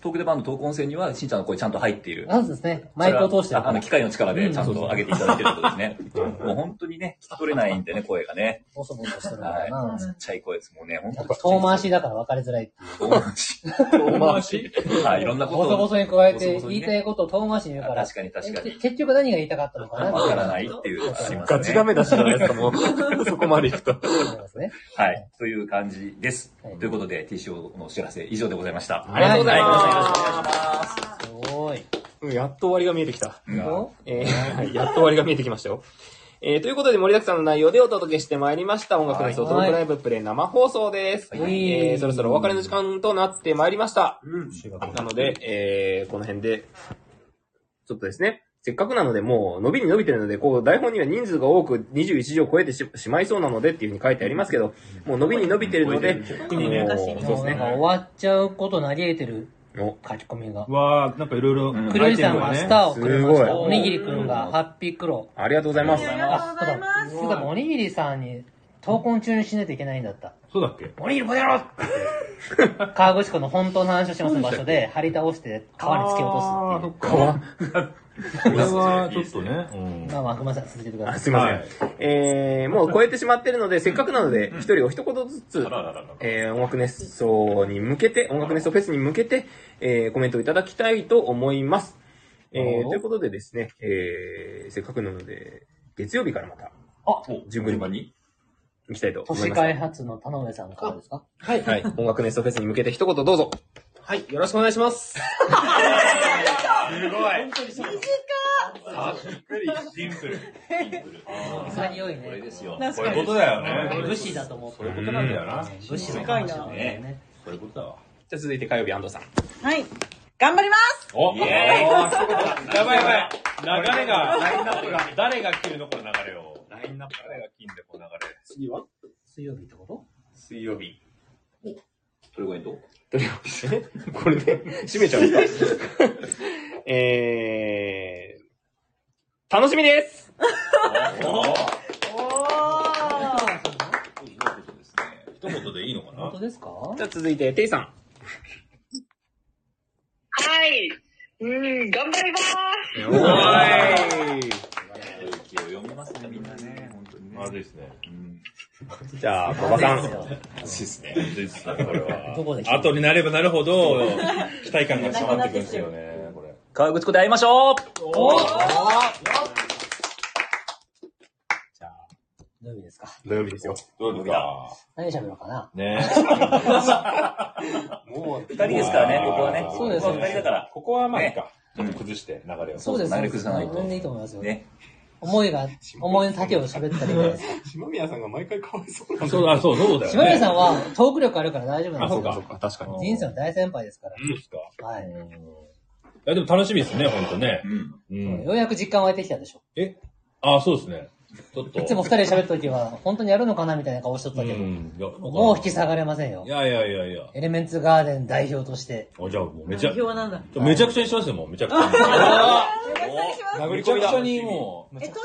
トークデバーンのトーク音声には、しんちゃんの声ちゃんと入っている。そうですね。マイクを通して。機械の力でちゃんと上げていただいてることですね。もう本当にね、聞き取れないんでね、声がね。ボソボソしてるんだな。はい。ちっちゃい声です。もうね、本当に。遠回しだから分かりづらい。遠回しはい、いろんなことを。ボソボソに加えて、言いたいことを遠回しに言うから。確かに。結局何が言いたかったのかな。わからないっていう。ガチダメだしじゃないですか、もう。そこまでいくと。はい。という感じです。ということで、TCO のお知らせ以上でございました。ありがとうございます。すごい。やっと終わりが見えてきた。やっと終わりが見えてきましたよ。ということで、盛りだくさんの内容でお届けしてまいりました。音楽のトークライブプレイ生放送です。そろそろお別れの時間となってまいりました。なので、この辺で、ちょっとですね、せっかくなので、もう、伸びに伸びてるので、こう、台本には人数が多く、21時を超えて しまいそうなのでっていうふうに書いてありますけど、もう伸びに伸びてるので、そうですね。終わっちゃうことなり得てる。書き込みが。わー、なんかいろいろ。くるりさんはスターをくれました。おにぎりくんがハッピークロー。ありがとうございます。あ、そうだ。そうだ、おにぎりさんに闘魂中にしないといけないんだった。そうだっけ？おにぎりこの野郎って。河口湖の本当の話をします場所で、張り倒して川に突き落とすっていう。これはちょっとね。まあまあ、ごめんなさい、続けてください。すいません。もう超えてしまってるので、せっかくなので、一人お一言ずつ、音楽熱奏に向けて、音楽熱奏フェスに向けて、コメントをいただきたいと思います。ということでですね、せっかくなので、月曜日からまた、順繰りに行きたいと思います。都市開発の田上さんからですか？はい。はい。音楽熱奏フェスに向けて一言どうぞ。はい、よろしくお願いします。すごい。短っ。さっくりシンプル。潔いね。これですよ。こういうことだよね。武士だと思う。そういうことなんだよな。武士の感じだね。そういうことだわ。じゃあ続いて火曜日、安藤さん。はい。頑張ります。お。やばいやばい。流れが誰が切るのこの流れを。ラインナップ誰が切るんでこの流れ。次は？水曜日ってこと？水曜日。どれがいいと？どれがいい？これで締めちゃうんですか？楽しみです。一言でいいのかな？本当ですか？じゃあ続いてテイさん。はい。頑張ります。おーい。読みますねみんなね。本当にね。まずいですね。じゃあ、馬場さん。ですね。ですね、これは。後になればなるほど、期待感が高まってくるんですよね、これ。河口湖で会いましょう。おー！じゃあ、土曜日ですか。土曜日ですよ。土曜日だ。何喋ろうかな。ねえ。もう、二人ですからね、ここはね。そうですね。二人だから。ここはまあいいか。ちょっと崩して、流れを。そうですね。流れ崩さないと。全然いいと思いますよ。ね。思いの丈を喋ったりとか。島宮さんが毎回かわいそうなんだ。そうだ、そうだよ。島宮さんはトーク力あるから大丈夫なんですよ。あ、そうか、確かに。人生の大先輩ですから。そうですか。はい。いや、でも楽しみですね、ほんとね。うん。ようやく実感湧いてきたでしょ。え？あ、そうですね。ちょっと。いつも二人で喋った時は、本当にやるのかなみたいな顔しとったけど。もう引き下がれませんよ。いやいやいやいや。エレメンツガーデン代表として。あ、じゃあもうめちゃくちゃにしますよ、もう。めちゃくちゃ。めちゃくちゃにもう。当日は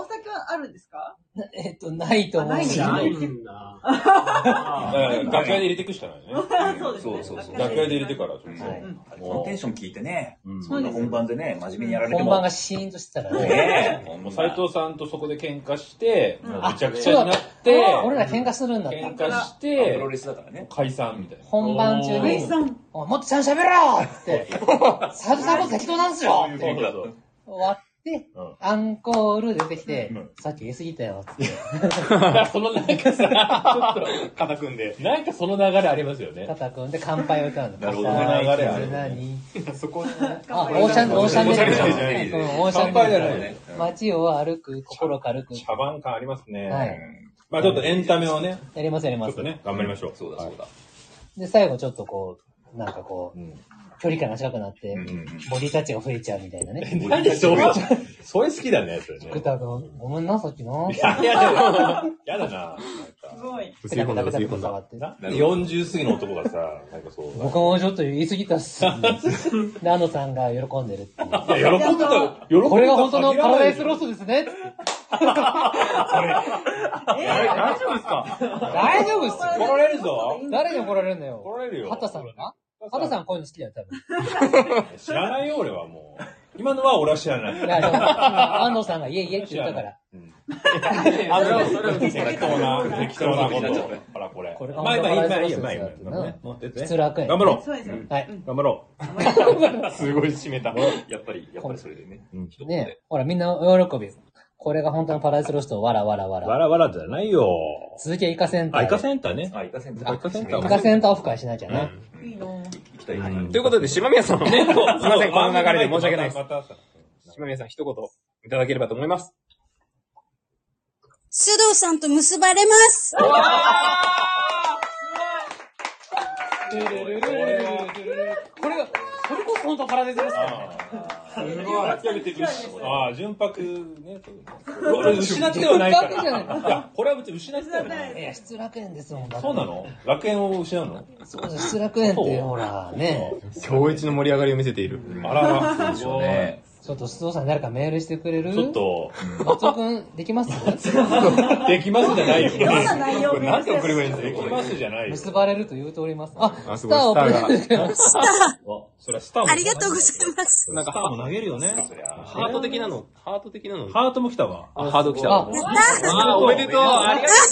お酒はあるんですか？ないと思うし。ないんだ。楽屋で入れてくしかないね。そう。楽屋で入れてから。そのテンション聞いてね。そんな本番でね、真面目にやられても。本番がシーンとしてたらね。もう斉藤さんとそこで喧嘩して、めちゃくちゃになって。俺ら喧嘩するんだった。喧嘩して、プロレスだからね。解散みたいな。本番中に、もっとちゃんと喋れよって。斉藤さんも適当なんすよって。終わって、アンコール出てきて、さっき言い過ぎたよ、って。そのなんかさ、ちょっと、肩組んで。なんかその流れありますよね。肩組んで乾杯を歌うの。なるほど、流れある。何？そこ、あ、オーシャンデル。オーシャンデル。街を歩く、心軽く。茶番感ありますね。はい。まあちょっとエンタメをね。やります。ちょっとね、頑張りましょう。そうだ。で、最後ちょっとこう、なんかこう、距離感が近くなって、ボディタッチが増えちゃうみたいなね。何でしょう？それ好きだね、それね。ごめんな、さっきの。いや、やだな。すごい。ペタペタペタペタ触って。40過ぎの男がさ、なんかそう。僕もちょっと言い過ぎたっす。ナノさんが喜んでるっていう。いや、喜んでた。これが本当のパラダイスロストですね。それ。大丈夫ですか？大丈夫っす。怒られるぞ。誰に怒られるんだよ。怒られるよ。畑さんが畑さんこういうの好きだよ、多分。知らないよ、俺はもう。今のは俺は知らない。安藤さんがいえいえって言ったから。あ、それは適当なこと。ほら、これ。前、失楽園。頑張ろう。はい。頑張ろう。すごい締めた。やっぱりそれでね。ね、ほら、みんな喜び。これが本当のパラダイスロスト、わらわらわら。わらわらじゃないよ。続きはイカセンター。イカセンターね。イカセンターオフ会しなきゃね。いいの。行きたいな。ということで、島宮さんね、すいません、この流れで申し訳ないです。島宮さん、一言いただければと思います。須藤さんと結ばれます。すごい。これがそれこそ本当パラデザですね。純白ね。失ってはないから。これは別に失ってはない。失楽園ですもん。そうなの？楽園を失うの？そうです。失楽園ってほらね。今日一の盛り上がりを見せている。あらら。そうね。ちょっと須藤さんに誰かメールしてくれる？ちょっと松尾君できます？できますじゃないよ。なんで送るぐらいできますじゃないよ。結ばれると言うとおります。あ、スターをプレゼント。スター。それはスターも。ありがとうございます。なんかハート投げるよね。ハート的なの。ハート的なの。ハートも来たわ。ハート来た。おめでとう。ありがとうございます。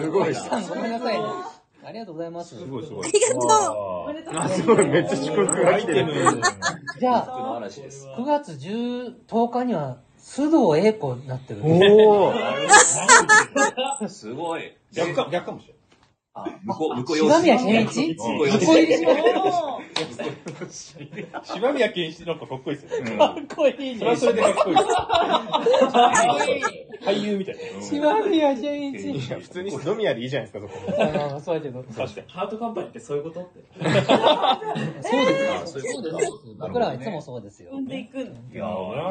すごい。ごめんなさいね。ありがとうございます。すごいすごい。ありがとう。すごい、めっちゃ祝福が来てる。じゃあ、9月10日には、須藤英子になってる。おぉ。すごい。逆かもしれない。あ、向こうよし。柴宮健一？柴宮健一なんかかっこいいですよね。かっこいい。それはそれでかっこいい。俳優みたいな。柴宮健一。普通に飲み屋でいいじゃないですか、そこ。そうやけど。確かに。ハートカンパニーってそういうことって。そうですか。そうです。僕らはいつもそうですよ。産んでいくの。いや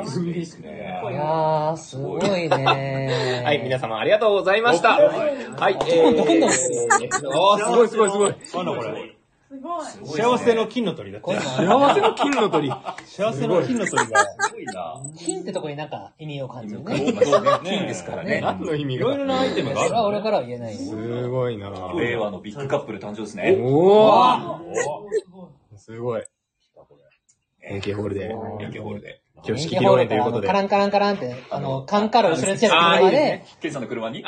ー、いいですね。いやー、すごいね。はい、皆様ありがとうございました。はい、すごいすごいすごい。幸せの金の鳥だって。幸せの金の鳥。幸せの金の鳥が。金ってとこになんか意味を感じるね。金ですからね。何の意味が。いろいろなアイテムがある。それは俺からは言えない。すごいな。令和のビッグカップル誕生ですね。おぉ。すごい。AKホールで。AKホールで。挙式披露宴ということで。カランカランカランって、カンカラを後ろにつけた車で、ケンさんの車にケン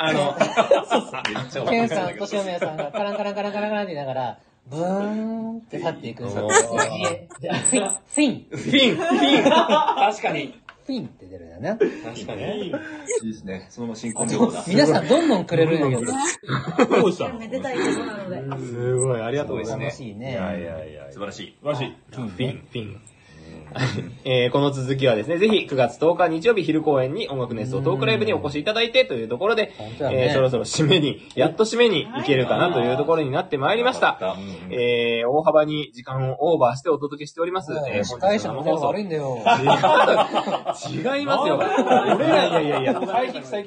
さんと塩宮さんがカランカランカランカランカランって言いながら、ブーンって去っていく。フィン確かに。フィンって出るんだな。確かに。いいですね。そのまま進行情報だ。皆さんどんどんくれるんやけど。どうしたの？めでたいことなので。すごい、ありがとうございます。素晴らしいね。いやいやいや。素晴らしい。素晴らしい。フィン。この続きはですね、ぜひ9月10日日曜日昼公演に音楽熱奏トークライブにお越しいただいてというところで、そろそろやっと締めに行けるかなというところになってまいりました。大幅に時間をオーバーしてお届けしております。司会者の方が悪いんだよ。違いますよ。いや。だいぶサ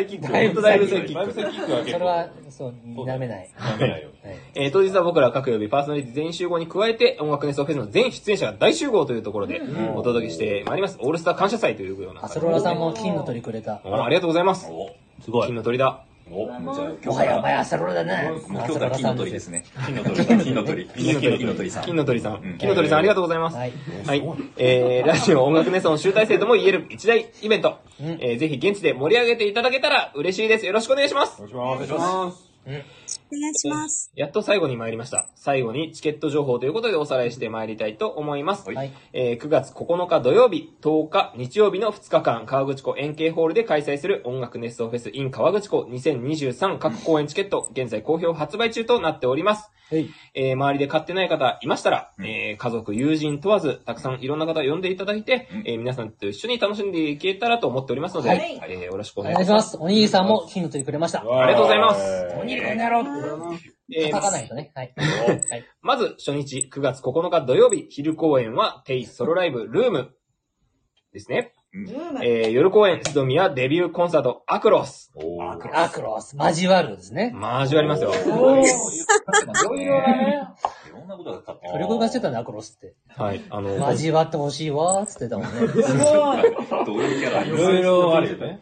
イキック。それは、そう、ダメない。当日は僕ら各曜日パーソナリティ全員集合に加えて、音楽熱奏フェスの全出演者が大集合というところでお届けしてまいります。オールスター感謝祭というような。アスロラさんも金の鳥くれた。ありがとうございます。すごい。金の鳥だ。おはやばいアスロラだね。今日から金の鳥ですね。金の鳥さんありがとうございます。はい。ラジオ音楽熱奏の集大成とも言える一大イベント。ぜひ現地で盛り上げていただけたら嬉しいです。よろしくお願いします。お願いします。お願いします。やっと最後に参りました。最後にチケット情報ということでおさらいして参りたいと思います。はい、9月9日土曜日、10日日曜日の2日間、河口湖円形ホールで開催する音楽熱奏フェス in 河口湖2023各公演チケット、現在好評発売中となっております。はい、周りで買ってない方いましたら、家族、友人問わず、たくさんいろんな方呼んでいただいて、皆さんと一緒に楽しんでいけたらと思っておりますので、よろしくお願いします。お兄さんも金の取りくれました。ありがとうございます。お兄さんやろう。叩かないとね。はい。まず、初日、9月9日土曜日、昼公演は、テイソロライブ、ルームですね。夜公演、須藤宮デビューコンサート、アクロス。アクロス。交わるですね。交わりますよ。いろんなことがかかってる。それがしてたね、アクロスって。はい。交わってほしいわ、つってたもんね。すごい。どういうキャラ？いろいろあるよね。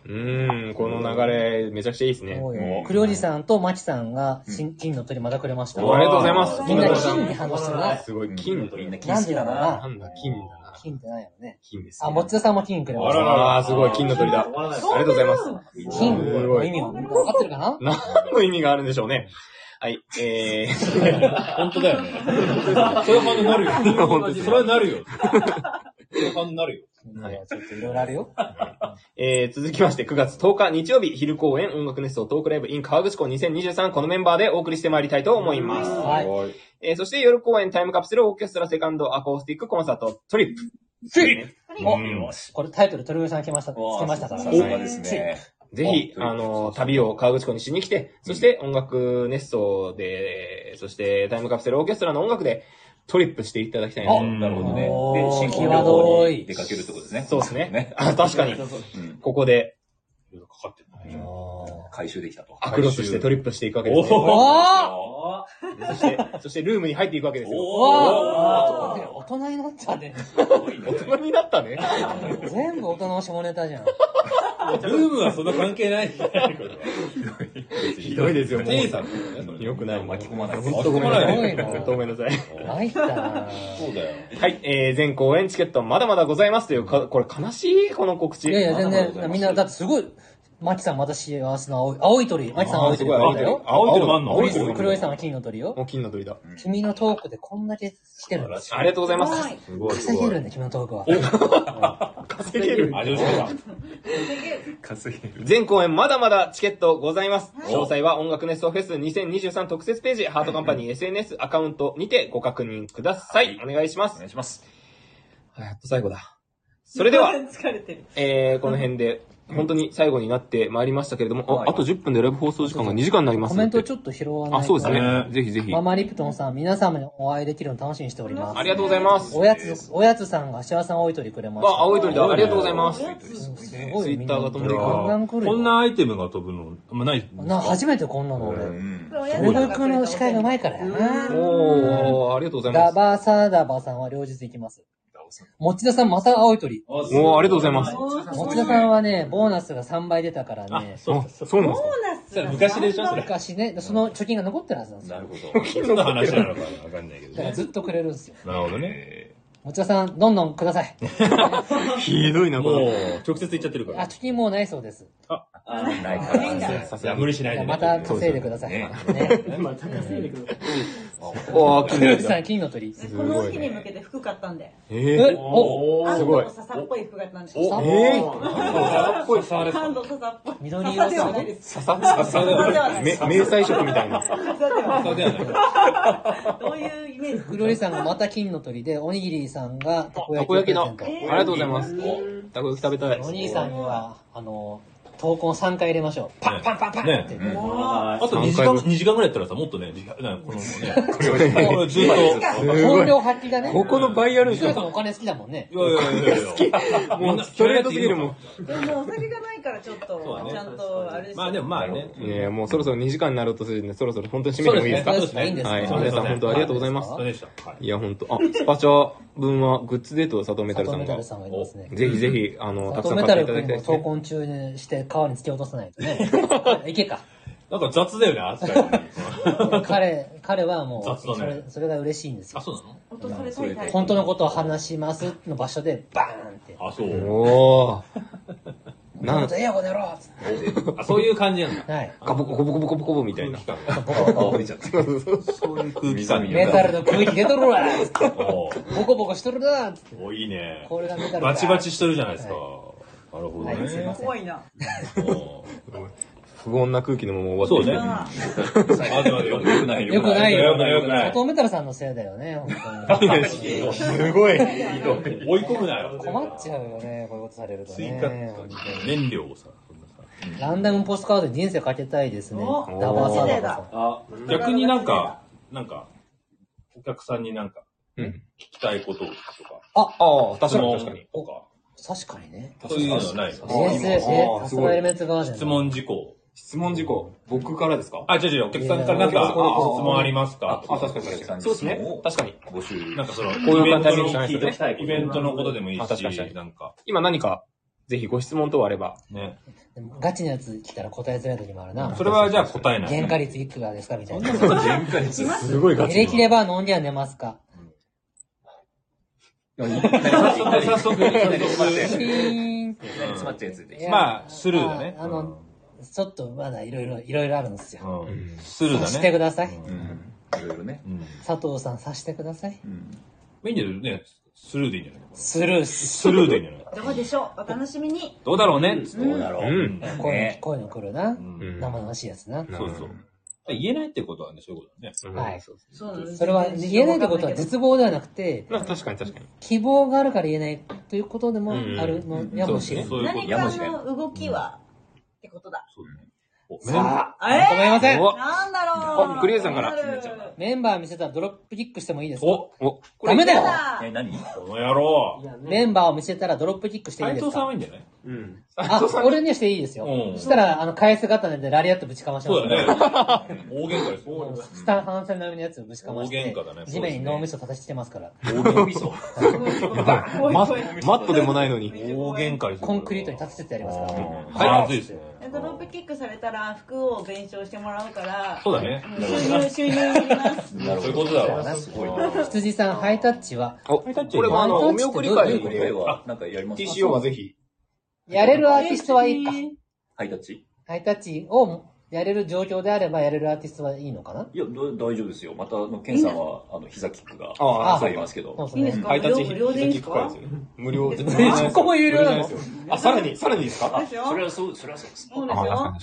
この流れ、めちゃくちゃいいですね。クリオジさんとマキさんが、金の鳥またくれました。ありがとうございます。みんな金に反応するな。すごい、金の鳥。みんな金好きだな。なんだ、金だな。金ってないよね。金です。もっちださんも金くれました。すごい、金の鳥だ。ありがとうございます。金の意味は、合ってるかな？何の意味があるんでしょうね。はい、本当だよね。それはなるよ。続きまして、9月10日日曜日、昼公演、音楽熱奏トークライブ in 河口湖2023、このメンバーでお送りしてまいりたいと思います。そして夜公演、タイムカプセルオーケストラセカンドアコースティックコンサートトリップ。ついよし。これタイトル鳥越さんつけましたからね。ぜひ、旅を河口湖にしに来て、そして音楽熱奏で、そしてタイムカプセルオーケストラの音楽でトリップしていただきたいなと。なるほどね。で、新婚旅行に出かけるってことですね。そうですね。あ、確かに。ここで、かかってる。回収できたと。アクロスしてトリップしていくわけですよ。そしてルームに入っていくわけですよ。大人になったね。大人になったね。全部大人の下ネタじゃん。ルームはそんな関係ない。ひどいですよ、もう。よくない。巻き込まない。ほんとごめんなさい。入ったな。そうだよ。はい、全公演チケットまだまだございますという、これ悲しいこの告知。いやいや、全然、みんな、だってすごい、マキさんまた幸せな青い鳥。マキさん青い鳥。青い鳥あんの？黒井さんは金の鳥よ。もう金の鳥だ。君のトークでこんだけ来てるんです。ありがとうございます。稼げるんで、君のトークは。稼げる。全公演まだまだチケットございます。詳細は音楽熱奏フェス2023特設ページ、ハートカンパニー SNS アカウントにてご確認ください。お願いします。お願いします。やっと最後だ。それでは、この辺で、本当に最後になってまいりましたけれども、あと10分でライブ放送時間が2時間になります。コメントをちょっと拾わないと。あ、そうですね。ぜひぜひ。ママリプトンさん、皆様にお会いできるの楽しみにしております。ありがとうございます。おやつさんが幸せな青い鳥くれました。あ、青い鳥だ。ありがとうございます。ツイッターが飛んでいく。こんなアイテムが飛ぶの、あんまない。初めてこんなの俺。俺がこの司会が前からやな。おー、ありがとうございます。ダバさんは両日行きます。持田さんまた青い鳥。おー、ありがとうございます。持田さんはね、ボーナスが3倍出たからね。あ、そうなんですか。昔でしょ、それ。昔ね、その貯金が残ってるはずなんですよ。なるほど。貯金の話なのかわかんないけどね。ずっとくれるんですよ。なるほどね。持田さん、どんどんください。ひどいな、これ。もう、直接言っちゃってるから。あ、貯金もうないそうです。あ、ないから。さすが無理しないで。また稼いでください。また稼いでください。おー、金の鳥。金の鳥。この日に向けて服買ったんで。おー、すごい。安藤笹っぽい服買ったんです。笹っぽい。安藤笹っぽい。緑色ではないです。笹。迷彩色みたいな。笹ではない。どういうイメージ？黒井さんがまた金の鳥で、おにぎりさんがたこ焼きの。ありがとうございます。たこ焼き食べたい。おにぎりさんには、投稿3回入れましょう。パッパッパッパッって。あと2時間ぐらいやったらさ、もっとね、このね、ずっと。本領発揮だね。ここの倍やるでしょ。お金好きだもんね。いやいやいや。好き。もうストレートすぎるもん。でもお酒がないからちょっと、ちゃんと、あれですね。まあでもまあね。いやもうそろそろ2時間になろうとするんで、そろそろ本当に締めてもいいですか？そうですね。いいんですか？皆さん本当ありがとうございます。いや本当、あ、スパチャ分はグッズデート佐藤メタルさんが。ぜひぜひ、たくさん買っていただきたいです。投稿中にして、川に突き落とさないとね。いけか。なんか雑だよね、扱い。彼はもう、それが嬉しいんですよ。あ、そうなの？本当のことを話しますの場所で、バーンって。あ、そう。おー。なんと、ええよ、この野郎！あ、そういう感じなんだ。はい。ボコボコボコボコみたいな。ボコボコ降りちゃった。そういう空気感みたいな。メタルの空気出とるわ！ボコボコしとるな！お、いいね。これがメタル。バチバチしとるじゃないですか。なるほどね。怖いな。不穏な空気のまま終わってる。そうね。あ、でもよくないよ。よくないよ。佐藤メタルさんのせいだよね、本当に。すごい。追い込むなよ。困っちゃうよね、こういうことされるとね。燃料をさ。ランダムポストカードに人生かけたいですね。ダバーサーだ。あ、逆になんか、お客さんになんか、聞きたいこととか。あ、確かに。確かにね。そういうのはない。さすがエレメンツ側じゃない。質問事項。僕からですか？あ、違う違う。お客さんからなんか、質問ありますか？あ、確かに確かに。そうですね。確かに。募集。なんかその、イベントのことでもいいし、なんか。今何か、ぜひご質問等あれば。ね。ガチなやつ来たら答えづらい時もあるな。それはじゃあ答えない。原価率いくらですかみたいな。原価率すごいガチ。できれば飲んでは寝ますか？早速、まあ、スルーだね。ちょっとまだいろいろあるんですよ。スルーだね。さしてください。いろいろね。佐藤さん、さしてください。いいんじゃないね。スルーでいいんじゃない？スルーでいいんじゃない？どうでしょう？お楽しみに。どうだろうね。どうだろう。こういうの来るな。生々しいやつな。そうそう。言えないってことはね、そういうことだね。はい。そうですね。それは、言えないってことは絶望ではなくて、確かに。希望があるから言えないということでもあるのやもしれない。何かの動きは、ってことだ。そうだね。さあ、止めません。なんだろう。クリエさんから。メンバー見せたらドロップキックしてもいいですか？ダメだよ。何？この野郎。メンバーを見せたらドロップキックしていいですか？斉藤さんはいいんじゃない？うん。あ、俺にはしていいですよ。したら、返す刀でラリアットぶちかまします。そうだね。大喧嘩です。スタンハンセン並みのやつをぶちかまして。大喧嘩だね。地面に脳みそ叩きしてますから。脳みそ？マットでもないのに。大喧嘩です。コンクリートに立ててやりますから。はい。熱いですね。ドロップキックされたら服を弁償してもらうから。そうだね。収入になります。なるほど。そういうことだわ。すごいな。羊さん、ハイタッチは？ハイタッチ？これもお見送り会は、なんかやりますか？ TCO はぜひ。やれるアーティストはいいか。ハイタッチ？ハイタッチをやれる状況であればやれるアーティストはいいのかな？いや、大丈夫ですよ。また、ケンさんは、膝キックが、入りますけど。いいですか？ハイタッチ、膝キック会ですよ。無料で。そこも有料なんですよ。あ、さらにですか？それはそうです。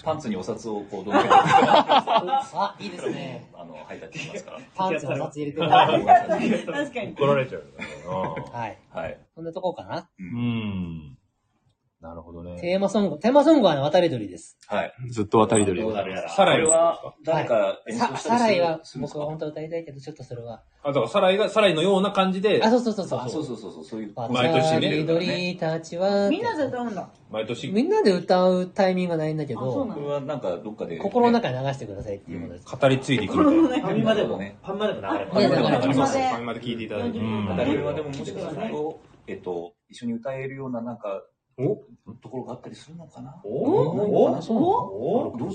パンツにお札をこう、どうやって。あ、いいですね。ハイタッチしますから。パンツにお札入れてください。確かに。怒られちゃう。はい。はい。そんなとこかな？なるほどね。テーマソングはね、渡り鳥です。はい。ずっと渡り鳥です。サライは誰か演奏したりする？サライは、僕は本当は歌いたいけど、ちょっとそれは。あ、だからサライのような感じで。あ、そうそう。そういう。毎年ね。渡り鳥たちは。みんなで歌うんだ。毎年。みんなで歌うタイミングがないんだけど。僕はなんか、どっかで。心の中に流してくださいっていうことです。語り継いでいくみたいな。ファミマでもね。ファミマで聴いていただいて。語り鳥はでも、もしかすると、一緒に歌えるような、なんか、ところがあったりするのかな？どうだろうか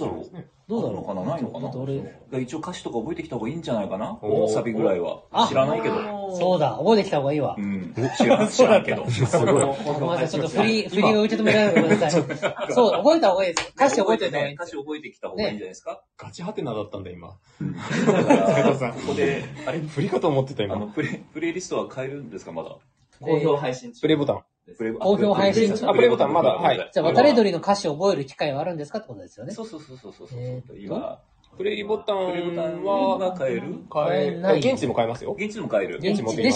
なないのかな。一応歌詞とか覚えてきた方がいいんじゃないかな。サビぐらいは知らないけど。そうだ、覚えてきた方がいいわ。知らんけど。すごい。ちょっと振りを受け止められるのください。そう、覚えた方がいいです。歌詞覚えてね。歌詞覚えてきた方がいいんじゃないですか。ガチハテナだったんだ今。ここであれ振りかと思ってた今。プレイリストは変えるんですかまだ。好評配信中。プレイボタン。好評配信中。プレイボタンまだ、はい。じゃあ、渡り鳥の歌詞を覚える機会はあるんですかってことですよね。そう。今、プレイボタンは変える現地でも変えますよ。現地でも変える。現地も変え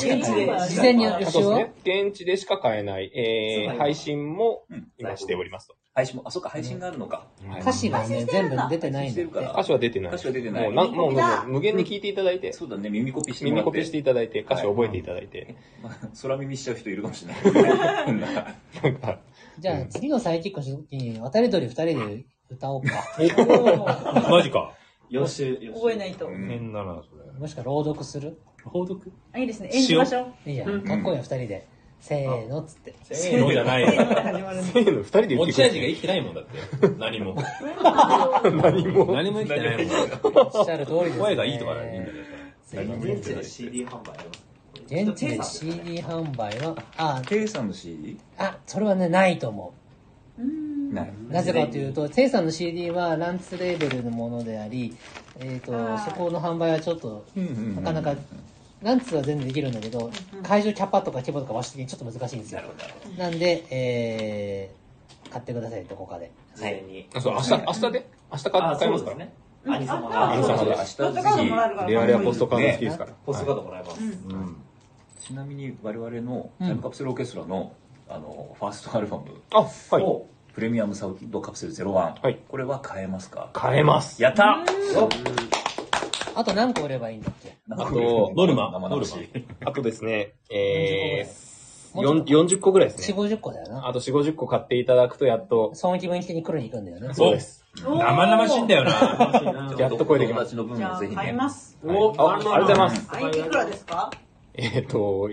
ます。事前にやるしよう。現地でしか変えない。配信も今しておりますと。配信も、あ、そっか、配信があるのか。歌詞がね、全部出てないんで。歌詞は出てない。もう、無限に聞いていただいて。そうだね、耳コピしていただいて、歌詞を覚えていただいて。空耳しちゃう人いるかもしれない。なんか。じゃあ、次のサイキックの時に、渡り鳥2人で歌おうか。マジか。よし。覚えないと。変だな、それ。もしくは朗読する？朗読？あ、いいですね。演じましょう。いいや、かっこいいよ、2人で。せーのっつって。せーのじゃないよ。せーの、二人で言ってくる。持ち味が生きてないもんだって。何も生きてないもん。おっしゃる通りです。声がいいとかないんだけど。現地で CD 販売は？現地で CD 販売は、テイさんの CD？ あ、それはね、ないと思う。なぜかというと、テイさんの CD はランツレーベルのものであり、そこの販売はちょっと、なかなか、ランツは全然できるんだけど、会場キャパとか規模とか和紙的にちょっと難しいんですよ。なんで、買ってください、どこかで。はい。そう、明日買いますからね。アニ様で。明日ぜひ、レアポストカード好きですから。ポストカードもらえます。ちなみに、我々のタイムカプセルオーケストラの、ファーストアルバムを、プレミアムサウンドカプセル01。これは買えますか？買えます。やった！あと何個売ればいいんだっけ？あと、ノルマ。あとですね、40個ぐらいですね。40、50個だよな。あと4、50個買っていただくとやっと。損益分岐的に黒に行くんだよね。そうです。生々しいんだよな。やっと声できます。じゃあ、買います。ありがとうございます。いくらですか？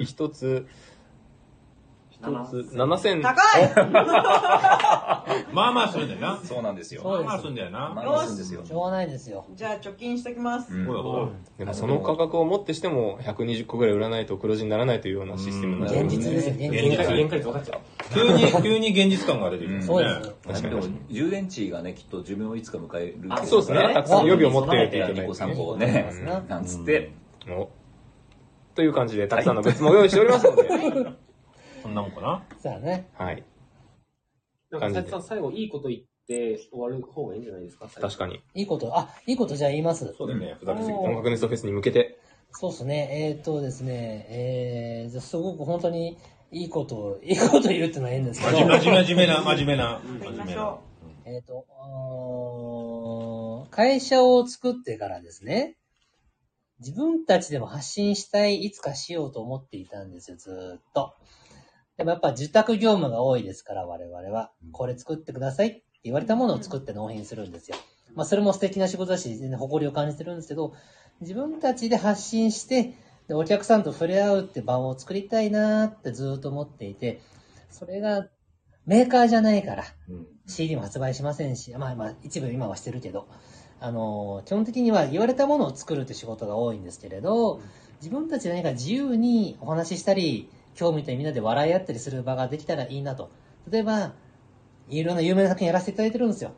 一つ、7000。高い！まあするんだよな。そうなんですよ。まあするんですよ。しょうがないですよ。じゃあ貯金しときます。でもその価格をもってしても120個ぐらい売らないと黒字にならないというようなシステムになる。現実ですよ。現実分かっちゃう。急に現実感が出てくる。そうですね。確かに。でも充電池がね、きっと寿命をいつか迎える。あ、そうですね。たくさん予備を持っておいていただいて。2個3個をね。なんつって。という感じでたくさんのグッズも用意しておりますので。そんなもんかな。そうだね。はい。なんか斉藤さん最後いいこと言って終わる方がいいんじゃないですか。確かに。いいこと、あ、いいことじゃあ言います。そうだよね。ふざけすぎて音楽ネストフェスに向けて。そうですね。ですね、じゃあすごく本当にいいこと言うってのはいいんですけど。真面目な。会社を作ってからですね、自分たちでも発信したい、いつかしようと思っていたんですよ、ずっと。でもやっぱ受託業務が多いですから、我々は。これ作ってくださいって言われたものを作って納品するんですよ。まあそれも素敵な仕事だし、全然誇りを感じてるんですけど、自分たちで発信して、でお客さんと触れ合うって場を作りたいなーってずっと思っていて、それがメーカーじゃないから、CD も発売しませんし、まあ一部今はしてるけど、基本的には言われたものを作るって仕事が多いんですけれど、自分たちで何か自由にお話ししたり、今日みたいにみんなで笑い合ったりする場ができたらいいなと。例えば、いろんな有名な作品やらせていただいてるんですよ。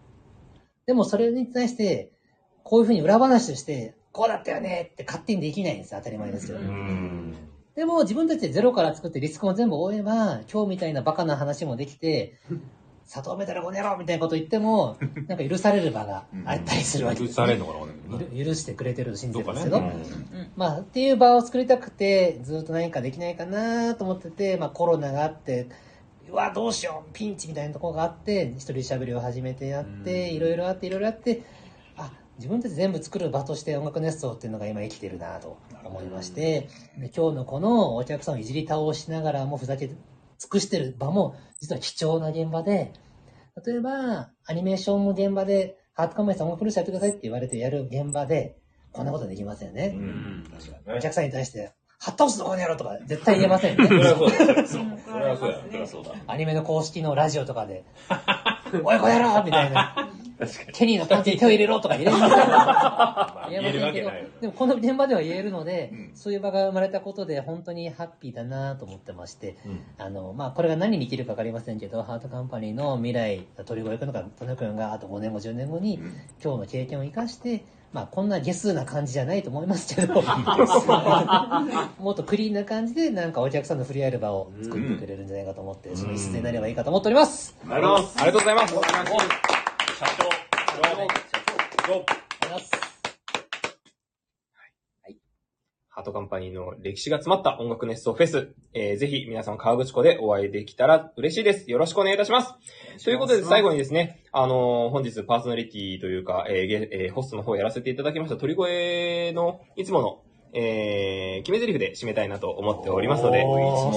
でもそれに対して、こういうふうに裏話として、こうだったよねって勝手にできないんです。当たり前ですけど。でも自分たちでゼロから作ってリスクも全部負えば、今日みたいなバカな話もできて、砂糖メタルこねろみたいなこと言っても、なんか許される場があったりするわけです、ね。許されるのかな、許してくれてると信じてるんですけど、まあっていう場を作りたくて、ずっと何かできないかなと思ってて、まあコロナがあって、うわどうしようピンチみたいなところがあって、一人喋りを始めてやって、いろいろあって、あ、自分たち全部作る場として音楽ネストっていうのが今生きてるなと思いまして、で今日のこのお客さんをいじり倒しながらもふざけて、尽くしてる場も実は貴重な現場で、例えばアニメーションの現場でハートカメラさん音楽プロデュースやってくださいって言われてやる現場でこんなことできませんね。確かに。お客さんに対してハットオスのこの野郎とか絶対言えませんね。それはそうだ。アニメの公式のラジオとかでおいこの野郎みたいな。ケニーのパンツに手を入れろとか入れませんけど、言えるわけないよね。でもこの現場では言えるので、そういう場が生まれたことで本当にハッピーだなと思ってまして、まあこれが何に生きるか分かりませんけど、ハートカンパニーの未来、鳥越くんとかトノくんがあと5年後10年後に今日の経験を生かして、まあこんなゲスな感じじゃないと思いますけど、もっとクリーンな感じでなんかお客さんの触れ合える場を作ってくれるんじゃないかと思って、その一節になればいいかと思っております。ありがとうございます。ありがとうございます。社長、ハートカンパニーの歴史が詰まった音楽熱奏フェス、ぜひ皆さん河口湖でお会いできたら嬉しいです。よろしくお願いいたします。ということで最後にですね、本日パーソナリティというか、ホストの方やらせていただきました鳥越のいつもの決め台詞で締めたいなと思っておりますので、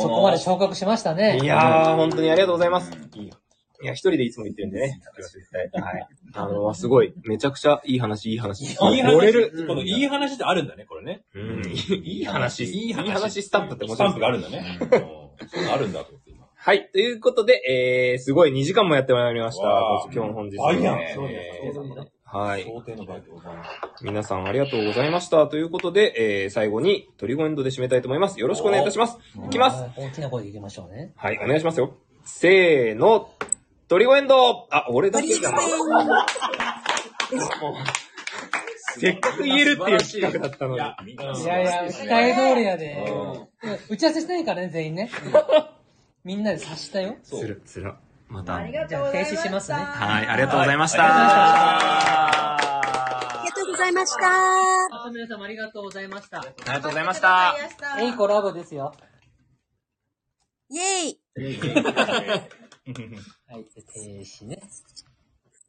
そこまで昇格しましたね。いやー本当にありがとうございます。いや、一人でいつも言ってるんでね。はい。すごい。めちゃくちゃいい話。このいい話ってあるんだね、これね。いい話スタンプって面白い。スタンプがあるんだね。あるんだと思って今。はい。ということで、すごい2時間もやってまいりました。今日本日。はい。皆さんありがとうございました。ということで、最後にトリゴエンドで締めたいと思います。よろしくお願いいたします。いきます。大きな声でいきましょうね。はい。お願いしますよ。せーの。トリゴエンド、あ、俺だけじゃない。せっかく言えるっていう企画だったのに。いや、期待通りやで。打ち合わせしてないからね、全員ね。みんなで察したよ。つら。また。じゃあ、停止しますね。はい、ありがとうございました。ありがとうございました。皆様ありがとうございました。ありがとうございました。いいコラボですよ。イェーイ。はい、停止ね。